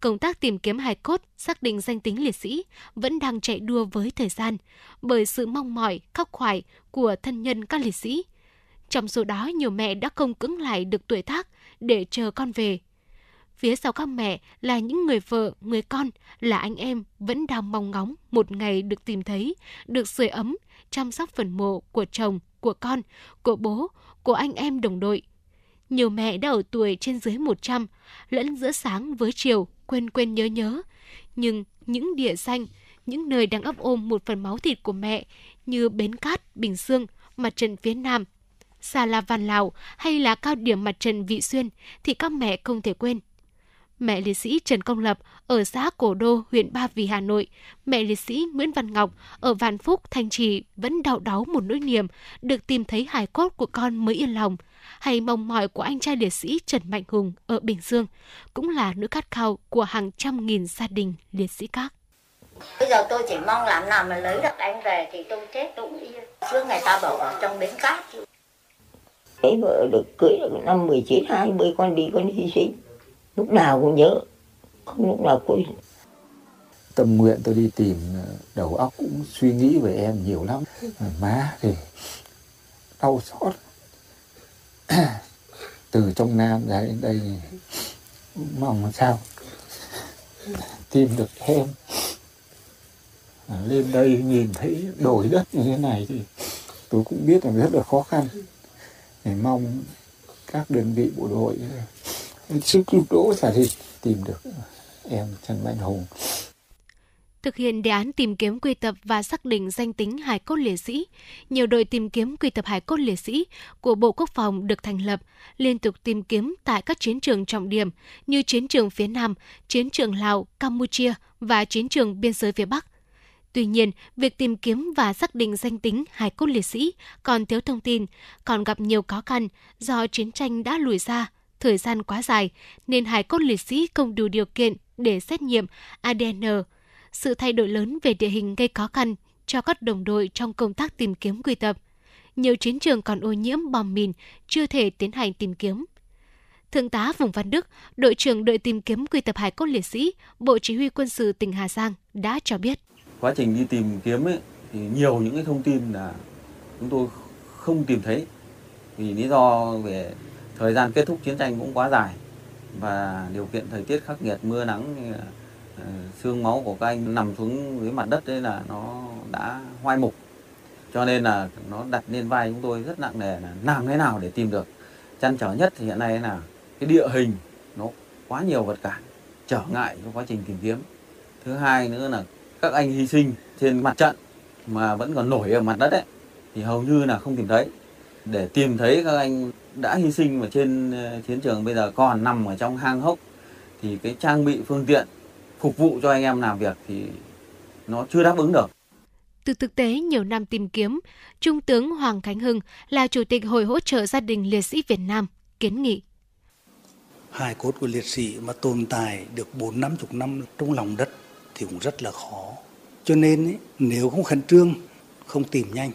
Công tác tìm kiếm hài cốt, xác định danh tính liệt sĩ vẫn đang chạy đua với thời gian bởi sự mong mỏi, khắc khoải của thân nhân các liệt sĩ. Trong số đó, nhiều mẹ đã không cưỡng lại được tuổi tác để chờ con về. Phía sau các mẹ là những người vợ, người con, là anh em vẫn đang mong ngóng một ngày được tìm thấy, được sưởi ấm, chăm sóc phần mộ của chồng, của con, của bố, của anh em đồng đội. Nhiều mẹ đã ở tuổi trên dưới một trăm, lẫn giữa sáng với chiều, quên quên nhớ nhớ. Nhưng những địa danh, những nơi đang ấp ôm một phần máu thịt của mẹ như Bến Cát, Bình Dương, mặt trận phía Nam, Sa La Van Lào hay là cao điểm mặt trận Vị Xuyên thì các mẹ không thể quên. Mẹ liệt sĩ Trần Công Lập ở xã Cổ Đô, huyện Ba Vì, Hà Nội, mẹ liệt sĩ Nguyễn Văn Ngọc ở Vạn Phúc, Thanh Trì vẫn đau đáu một nỗi niềm được tìm thấy hài cốt của con mới yên lòng, hay mong mỏi của anh trai liệt sĩ Trần Mạnh Hùng ở Bình Dương cũng là nỗi khát khao của hàng trăm nghìn gia đình liệt sĩ khác. Bây giờ tôi chỉ mong làm nào mà lấy được anh về thì tôi chết cũng yên. Trước ngày ta bảo ở trong Bến Cát. Lấy vợ được cưới được năm mười chín, hai mươi, con đi con hy sinh. Lúc nào cũng nhớ, không lúc nào quên. Tâm nguyện tôi đi tìm, đầu óc cũng suy nghĩ về em nhiều lắm. Má thì đau xót. Từ trong Nam ra đến đây, mong làm sao tìm được em. Lên đây nhìn thấy đồi đất như thế này thì tôi cũng biết là rất là khó khăn. Để mong các đơn vị bộ đội sức cứu đỗ xả thịt tìm được em Trần Mạnh Hùng. Thực hiện đề án tìm kiếm quy tập và xác định danh tính hài cốt liệt sĩ, nhiều đội tìm kiếm quy tập hài cốt liệt sĩ của Bộ Quốc phòng được thành lập, liên tục tìm kiếm tại các chiến trường trọng điểm như chiến trường phía Nam, chiến trường Lào, Campuchia và chiến trường biên giới phía Bắc. Tuy nhiên, việc tìm kiếm và xác định danh tính hài cốt liệt sĩ còn thiếu thông tin, còn gặp nhiều khó khăn do chiến tranh đã lùi xa, thời gian quá dài nên hài cốt liệt sĩ không đủ điều kiện để xét nghiệm a đê en. Sự thay đổi lớn về địa hình gây khó khăn cho các đồng đội trong công tác tìm kiếm quy tập. Nhiều chiến trường còn ô nhiễm bom mìn, chưa thể tiến hành tìm kiếm. Thượng tá Phùng Văn Đức, đội trưởng đội tìm kiếm quy tập hải cốt liệt sĩ, Bộ Chỉ huy Quân sự tỉnh Hà Giang đã cho biết. Quá trình đi tìm kiếm ấy, thì nhiều những cái thông tin là chúng tôi không tìm thấy vì lý do về thời gian kết thúc chiến tranh cũng quá dài và điều kiện thời tiết khắc nghiệt, mưa nắng, xương máu của các anh nằm xuống dưới mặt đất đấy là nó đã hoai mục, cho nên là nó đặt lên vai chúng tôi rất nặng nề là làm thế nào để tìm được. Trăn trở nhất thì hiện nay là cái địa hình nó quá nhiều vật cản trở ngại cho quá trình tìm kiếm. Thứ hai nữa là các anh hy sinh trên mặt trận mà vẫn còn nổi ở mặt đất ấy, thì hầu như là không tìm thấy. Để tìm thấy các anh đã hy sinh mà trên chiến trường bây giờ còn nằm ở trong hang hốc thì cái trang bị phương tiện phục vụ cho anh em làm việc thì nó chưa đáp ứng được. Từ thực tế nhiều năm tìm kiếm, Trung tướng Hoàng Khánh Hưng là Chủ tịch Hội Hỗ trợ Gia đình Liệt sĩ Việt Nam kiến nghị. Hài cốt của liệt sĩ mà tồn tại được bốn năm mươi năm trong lòng đất thì cũng rất là khó. Cho nên ấy, nếu không khẩn trương, không tìm nhanh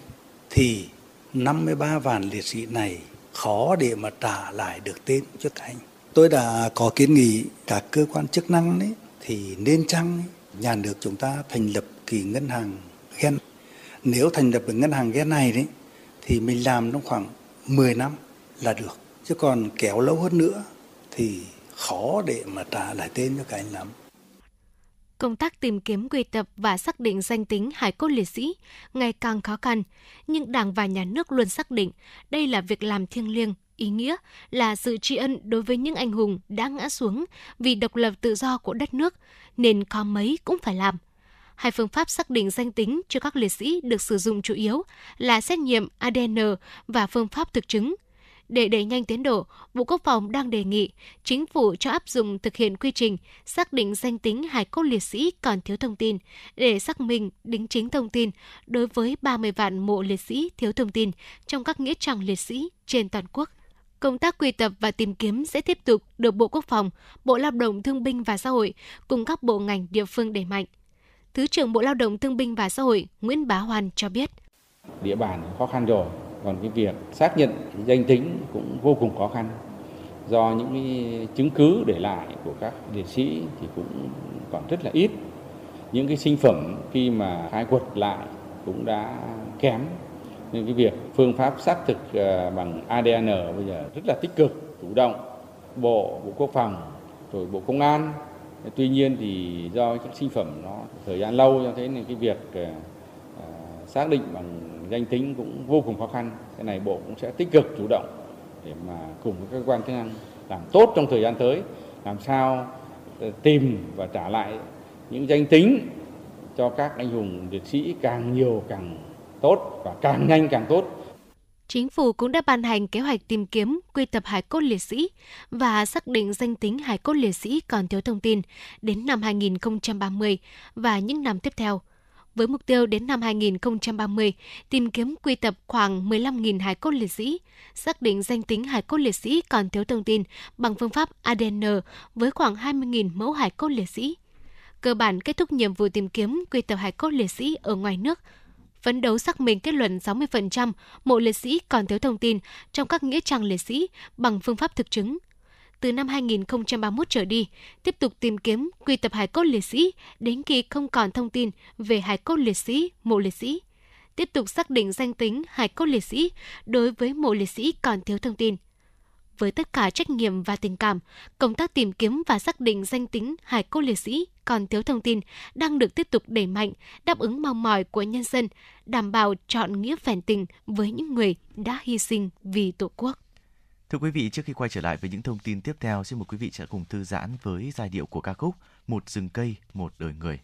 thì năm mươi ba vạn liệt sĩ này khó để mà trả lại được tên cho các anh. Tôi đã có kiến nghị các cơ quan chức năng ấy, thì nên chăng ấy, nhà nước chúng ta thành lập kỳ ngân hàng gen. Nếu thành lập được ngân hàng gen này đấy, thì mình làm trong khoảng mười năm là được. Chứ còn kéo lâu hơn nữa thì khó để mà trả lại tên cho các anh lắm. Công tác tìm kiếm quy tập và xác định danh tính hải cốt liệt sĩ ngày càng khó khăn, nhưng Đảng và Nhà nước luôn xác định đây là việc làm thiêng liêng, ý nghĩa, là sự tri ân đối với những anh hùng đã ngã xuống vì độc lập tự do của đất nước, nên có mấy cũng phải làm. Hai phương pháp xác định danh tính cho các liệt sĩ được sử dụng chủ yếu là xét nghiệm a đê en và phương pháp thực chứng. Để đẩy nhanh tiến độ, Bộ Quốc phòng đang đề nghị Chính phủ cho áp dụng thực hiện quy trình xác định danh tính hải cốt liệt sĩ còn thiếu thông tin để xác minh đính chính thông tin đối với ba mươi vạn mộ liệt sĩ thiếu thông tin trong các nghĩa trang liệt sĩ trên toàn quốc. Công tác quy tập và tìm kiếm sẽ tiếp tục được Bộ Quốc phòng, Bộ Lao động Thương binh và Xã hội cùng các bộ ngành địa phương đẩy mạnh. Thứ trưởng Bộ Lao động Thương binh và Xã hội Nguyễn Bá Hoàn cho biết. Địa bàn khó khăn rồi, còn cái việc xác nhận danh tính cũng vô cùng khó khăn. Do những cái chứng cứ để lại của các liệt sĩ thì cũng còn rất là ít. Những cái sinh phẩm khi mà khai quật lại cũng đã kém. Nên cái việc phương pháp xác thực bằng a đê en bây giờ rất là tích cực, chủ động. Bộ, Bộ Quốc phòng, rồi Bộ Công an. Tuy nhiên thì do các sinh phẩm nó thời gian lâu cho thế nên cái việc xác định bằng danh tính cũng vô cùng khó khăn. Cái này Bộ cũng sẽ tích cực chủ động để mà cùng với các cơ quan chức năng làm tốt trong thời gian tới, làm sao tìm và trả lại những danh tính cho các anh hùng liệt sĩ càng nhiều càng tốt và càng nhanh càng tốt. Chính phủ cũng đã ban hành kế hoạch tìm kiếm, quy tập hải cốt liệt sĩ và xác định danh tính hải cốt liệt sĩ còn thiếu thông tin đến năm hai không ba không và những năm tiếp theo. Với mục tiêu đến năm hai không ba không, tìm kiếm quy tập khoảng mười lăm nghìn hải cốt liệt sĩ, xác định danh tính hải cốt liệt sĩ còn thiếu thông tin bằng phương pháp a đê en với khoảng hai mươi nghìn mẫu hải cốt liệt sĩ. Cơ bản kết thúc nhiệm vụ tìm kiếm, quy tập hải cốt liệt sĩ ở ngoài nước, phấn đấu xác minh kết luận sáu mươi phần trăm mộ liệt sĩ còn thiếu thông tin trong các nghĩa trang liệt sĩ bằng phương pháp thực chứng. Từ năm hai không ba mốt trở đi, tiếp tục tìm kiếm quy tập hải cốt liệt sĩ đến khi không còn thông tin về hải cốt liệt sĩ, mộ liệt sĩ. Tiếp tục xác định danh tính hải cốt liệt sĩ đối với mộ liệt sĩ còn thiếu thông tin. Với tất cả trách nhiệm và tình cảm, công tác tìm kiếm và xác định danh tính hải cốt liệt sĩ còn thiếu thông tin đang được tiếp tục đẩy mạnh, đáp ứng mong mỏi của nhân dân, đảm bảo trọn nghĩa phản tình với những người đã hy sinh vì Tổ quốc. Thưa quý vị, trước khi quay trở lại với những thông tin tiếp theo, xin mời quý vị sẽ cùng thư giãn với giai điệu của ca khúc Một rừng cây, một đời người.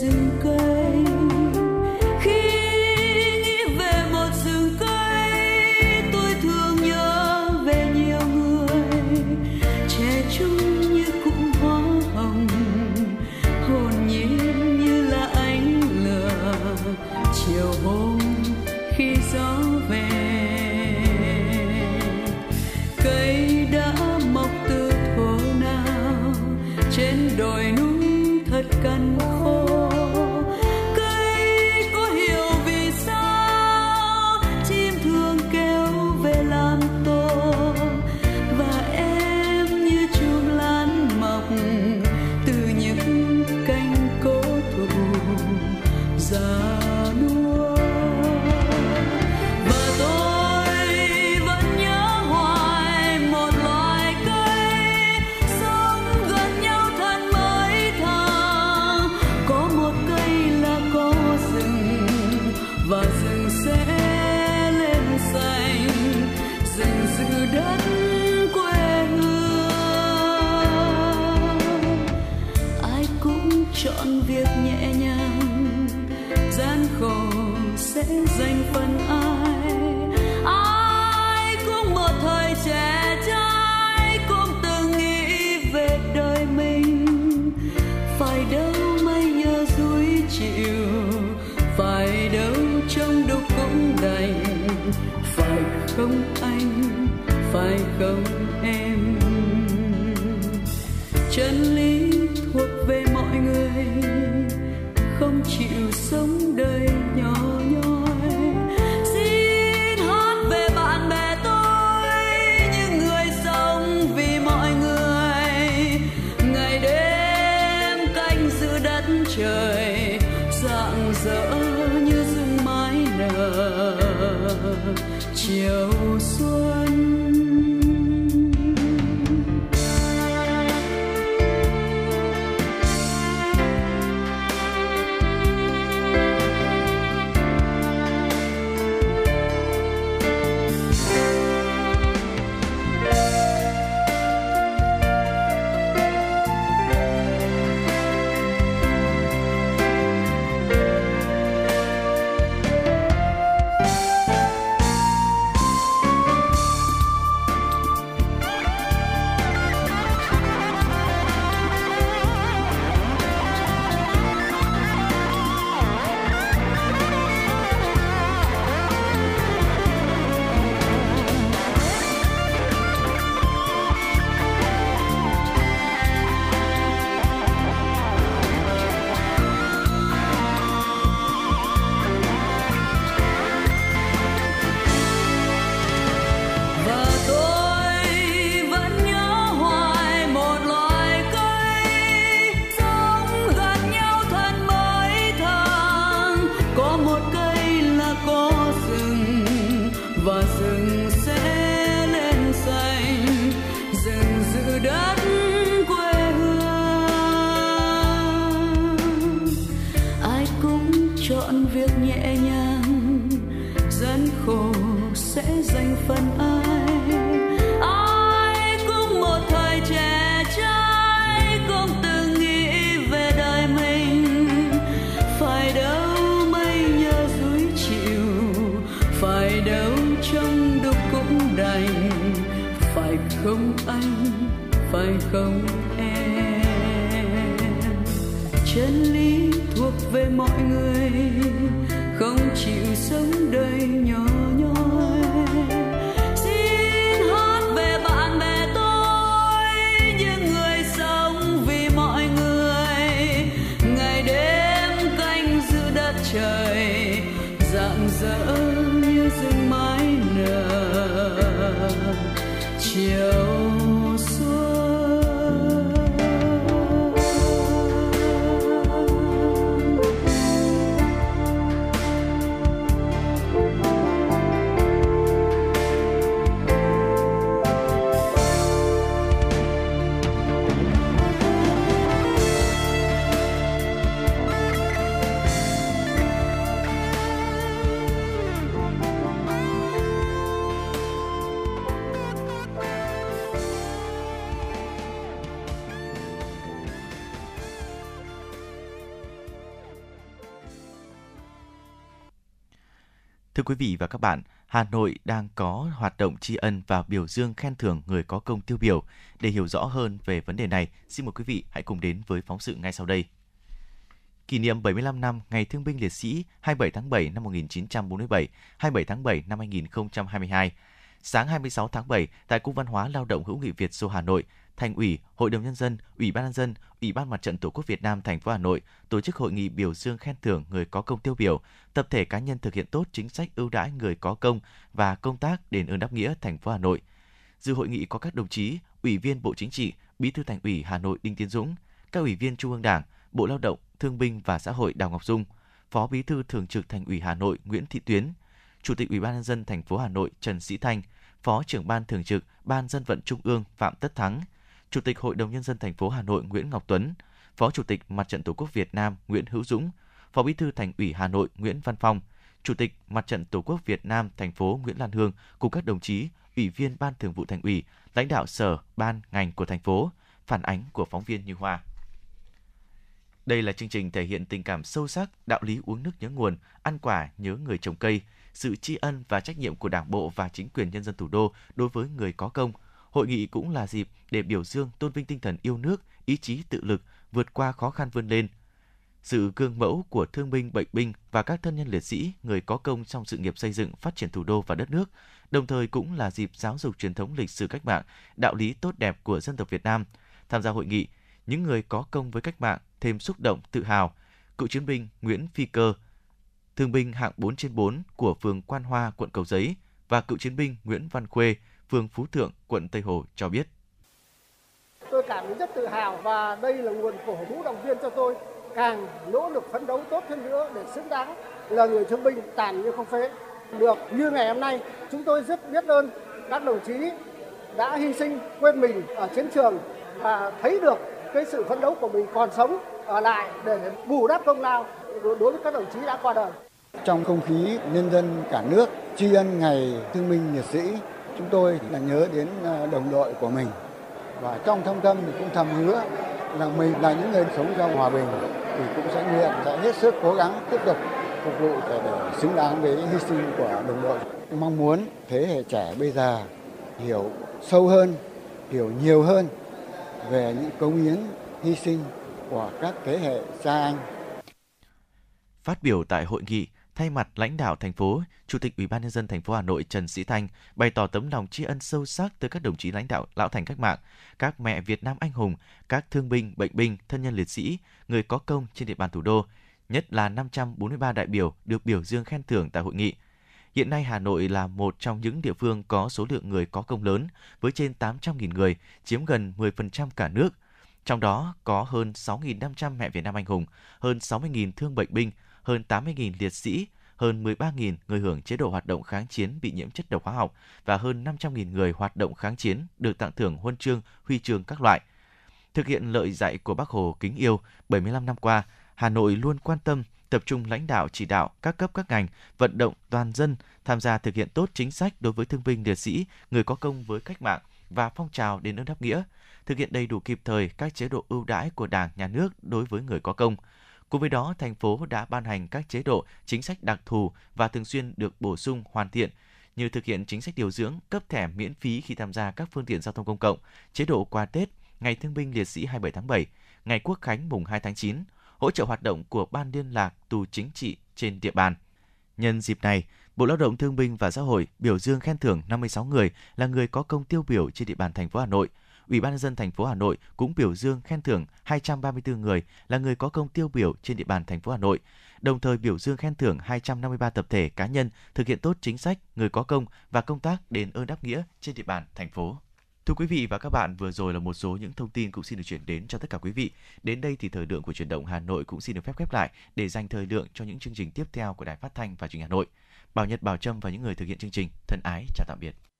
Rừng cây khi nghĩ về một Thưa quý vị và các bạn, Hà Nội đang có hoạt động tri ân và biểu dương khen thưởng người có công tiêu biểu. Để hiểu rõ hơn về vấn đề này, xin mời quý vị hãy cùng đến với phóng sự ngay sau đây. Kỷ niệm bảy mươi lăm năm Ngày Thương binh Liệt sĩ hai mươi bảy tháng bảy năm một nghìn chín trăm bốn mươi bảy, hai mươi bảy tháng bảy năm hai nghìn không trăm hai mươi hai. Sáng hai mươi sáu tháng bảy, tại Cung văn hóa Lao động Hữu nghị Việt Xô Hà Nội, Thành ủy, Hội đồng nhân dân, Ủy ban nhân dân, Ủy ban Mặt trận Tổ quốc Việt Nam thành phố Hà Nội tổ chức hội nghị biểu dương khen thưởng người có công tiêu biểu, tập thể cá nhân thực hiện tốt chính sách ưu đãi người có công và công tác đền ơn đáp nghĩa thành phố Hà Nội. Dự hội nghị có các đồng chí Ủy viên Bộ Chính trị, Bí thư Thành ủy Hà Nội Đinh Tiến Dũng, các Ủy viên Trung ương Đảng, Bộ Lao động, Thương binh và Xã hội Đào Ngọc Dung, Phó Bí thư Thường trực Thành ủy Hà Nội Nguyễn Thị Tuyến, Chủ tịch Ủy ban nhân dân thành phố Hà Nội Trần Sĩ Thanh, Phó trưởng ban thường trực Ban dân vận Trung ương Phạm Tất Thắng, Chủ tịch Hội đồng nhân dân thành phố Hà Nội Nguyễn Ngọc Tuấn, Phó Chủ tịch Mặt trận Tổ quốc Việt Nam Nguyễn Hữu Dũng, Phó Bí thư Thành ủy Hà Nội Nguyễn Văn Phong, Chủ tịch Mặt trận Tổ quốc Việt Nam thành phố Nguyễn Lan Hương cùng các đồng chí Ủy viên Ban Thường vụ Thành ủy, lãnh đạo sở, ban, ngành của thành phố. Phản ánh của phóng viên Như Hoa. Đây là chương trình thể hiện tình cảm sâu sắc, đạo lý uống nước nhớ nguồn, ăn quả nhớ người trồng cây, sự tri ân và trách nhiệm của Đảng bộ và chính quyền nhân dân thủ đô đối với người có công. Hội nghị cũng là dịp để biểu dương, tôn vinh tinh thần yêu nước, ý chí tự lực, vượt qua khó khăn vươn lên. Sự gương mẫu của thương binh, bệnh binh và các thân nhân liệt sĩ, người có công trong sự nghiệp xây dựng, phát triển thủ đô và đất nước, đồng thời cũng là dịp giáo dục truyền thống lịch sử cách mạng, đạo lý tốt đẹp của dân tộc Việt Nam. Tham gia hội nghị, những người có công với cách mạng thêm xúc động, tự hào. Cựu chiến binh Nguyễn Phi Cơ, thương binh hạng bốn trên bốn của phường Quan Hoa, quận Cầu Giấy và cựu chiến binh Nguyễn Văn Khuê, phường Phú Thượng, quận Tây Hồ cho biết. Tôi cảm thấy rất tự hào và đây là nguồn cổ vũ động viên cho tôi càng nỗ lực phấn đấu tốt hơn nữa để xứng đáng là người thương binh tàn như không phế. Được như ngày hôm nay, chúng tôi rất biết ơn các đồng chí đã hy sinh quên mình ở chiến trường và thấy được cái sự phấn đấu của mình còn sống ở lại để bù đắp công lao đối với các đồng chí đã qua đời. Trong không khí nhân dân cả nước tri ân ngày thương binh liệt sĩ, chúng tôi là nhớ đến đồng đội của mình và trong thâm tâm thì cũng thầm hứa là mình là những người sống trong hòa bình thì cũng sẽ nguyện sẽ hết sức cố gắng tiếp tục phục vụ để xứng đáng với hy sinh của đồng đội. Mong muốn thế hệ trẻ bây giờ hiểu sâu hơn, hiểu nhiều hơn về những cống hiến, hy sinh của các thế hệ cha anh. Phát biểu tại hội nghị, thay mặt lãnh đạo thành phố, Chủ tịch Ủy ban nhân dân thành phố Hà Nội Trần Sĩ Thanh bày tỏ tấm lòng tri ân sâu sắc tới các đồng chí lãnh đạo lão thành cách mạng, các mẹ Việt Nam anh hùng, các thương binh, bệnh binh, thân nhân liệt sĩ, người có công trên địa bàn thủ đô, nhất là năm trăm bốn mươi ba đại biểu được biểu dương khen thưởng tại hội nghị. Hiện nay Hà Nội là một trong những địa phương có số lượng người có công lớn với trên tám trăm nghìn người, chiếm gần mười phần trăm cả nước. Trong đó có hơn sáu nghìn năm trăm mẹ Việt Nam anh hùng, hơn sáu mươi nghìn thương bệnh binh, hơn tám mươi nghìn liệt sĩ, hơn mười ba nghìn người hưởng chế độ hoạt động kháng chiến bị nhiễm chất độc hóa học và hơn năm trăm nghìn người hoạt động kháng chiến được tặng thưởng huân chương, huy chương các loại. Thực hiện lời dạy của Bác Hồ kính yêu, bảy mươi lăm năm qua, Hà Nội luôn quan tâm, tập trung lãnh đạo chỉ đạo các cấp các ngành, vận động toàn dân tham gia thực hiện tốt chính sách đối với thương binh liệt sĩ, người có công với cách mạng và phong trào đền ơn đáp nghĩa, thực hiện đầy đủ kịp thời các chế độ ưu đãi của Đảng, Nhà nước đối với người có công. Cùng với đó, thành phố đã ban hành các chế độ, chính sách đặc thù và thường xuyên được bổ sung, hoàn thiện, như thực hiện chính sách điều dưỡng, cấp thẻ miễn phí khi tham gia các phương tiện giao thông công cộng, chế độ quà Tết, Ngày Thương binh Liệt sĩ hai mươi bảy tháng bảy, Ngày Quốc khánh mùng hai tháng chín, hỗ trợ hoạt động của Ban liên lạc tù chính trị trên địa bàn. Nhân dịp này, Bộ Lao động Thương binh và Xã hội biểu dương khen thưởng năm mươi sáu người là người có công tiêu biểu trên địa bàn thành phố Hà Nội. Ủy ban nhân dân thành phố Hà Nội cũng biểu dương khen thưởng hai trăm ba mươi tư người là người có công tiêu biểu trên địa bàn thành phố Hà Nội, đồng thời biểu dương khen thưởng hai trăm năm mươi ba tập thể cá nhân thực hiện tốt chính sách người có công và công tác đền ơn đáp nghĩa trên địa bàn thành phố. Thưa quý vị và các bạn, vừa rồi là một số những thông tin cũng xin được chuyển đến cho tất cả quý vị. Đến đây thì thời lượng của Chuyển động Hà Nội cũng xin được phép khép lại để dành thời lượng cho những chương trình tiếp theo của Đài Phát thanh và Truyền hình Hà Nội. Bảo Nhật, Bảo Trâm và những người thực hiện chương trình thân ái chào tạm biệt.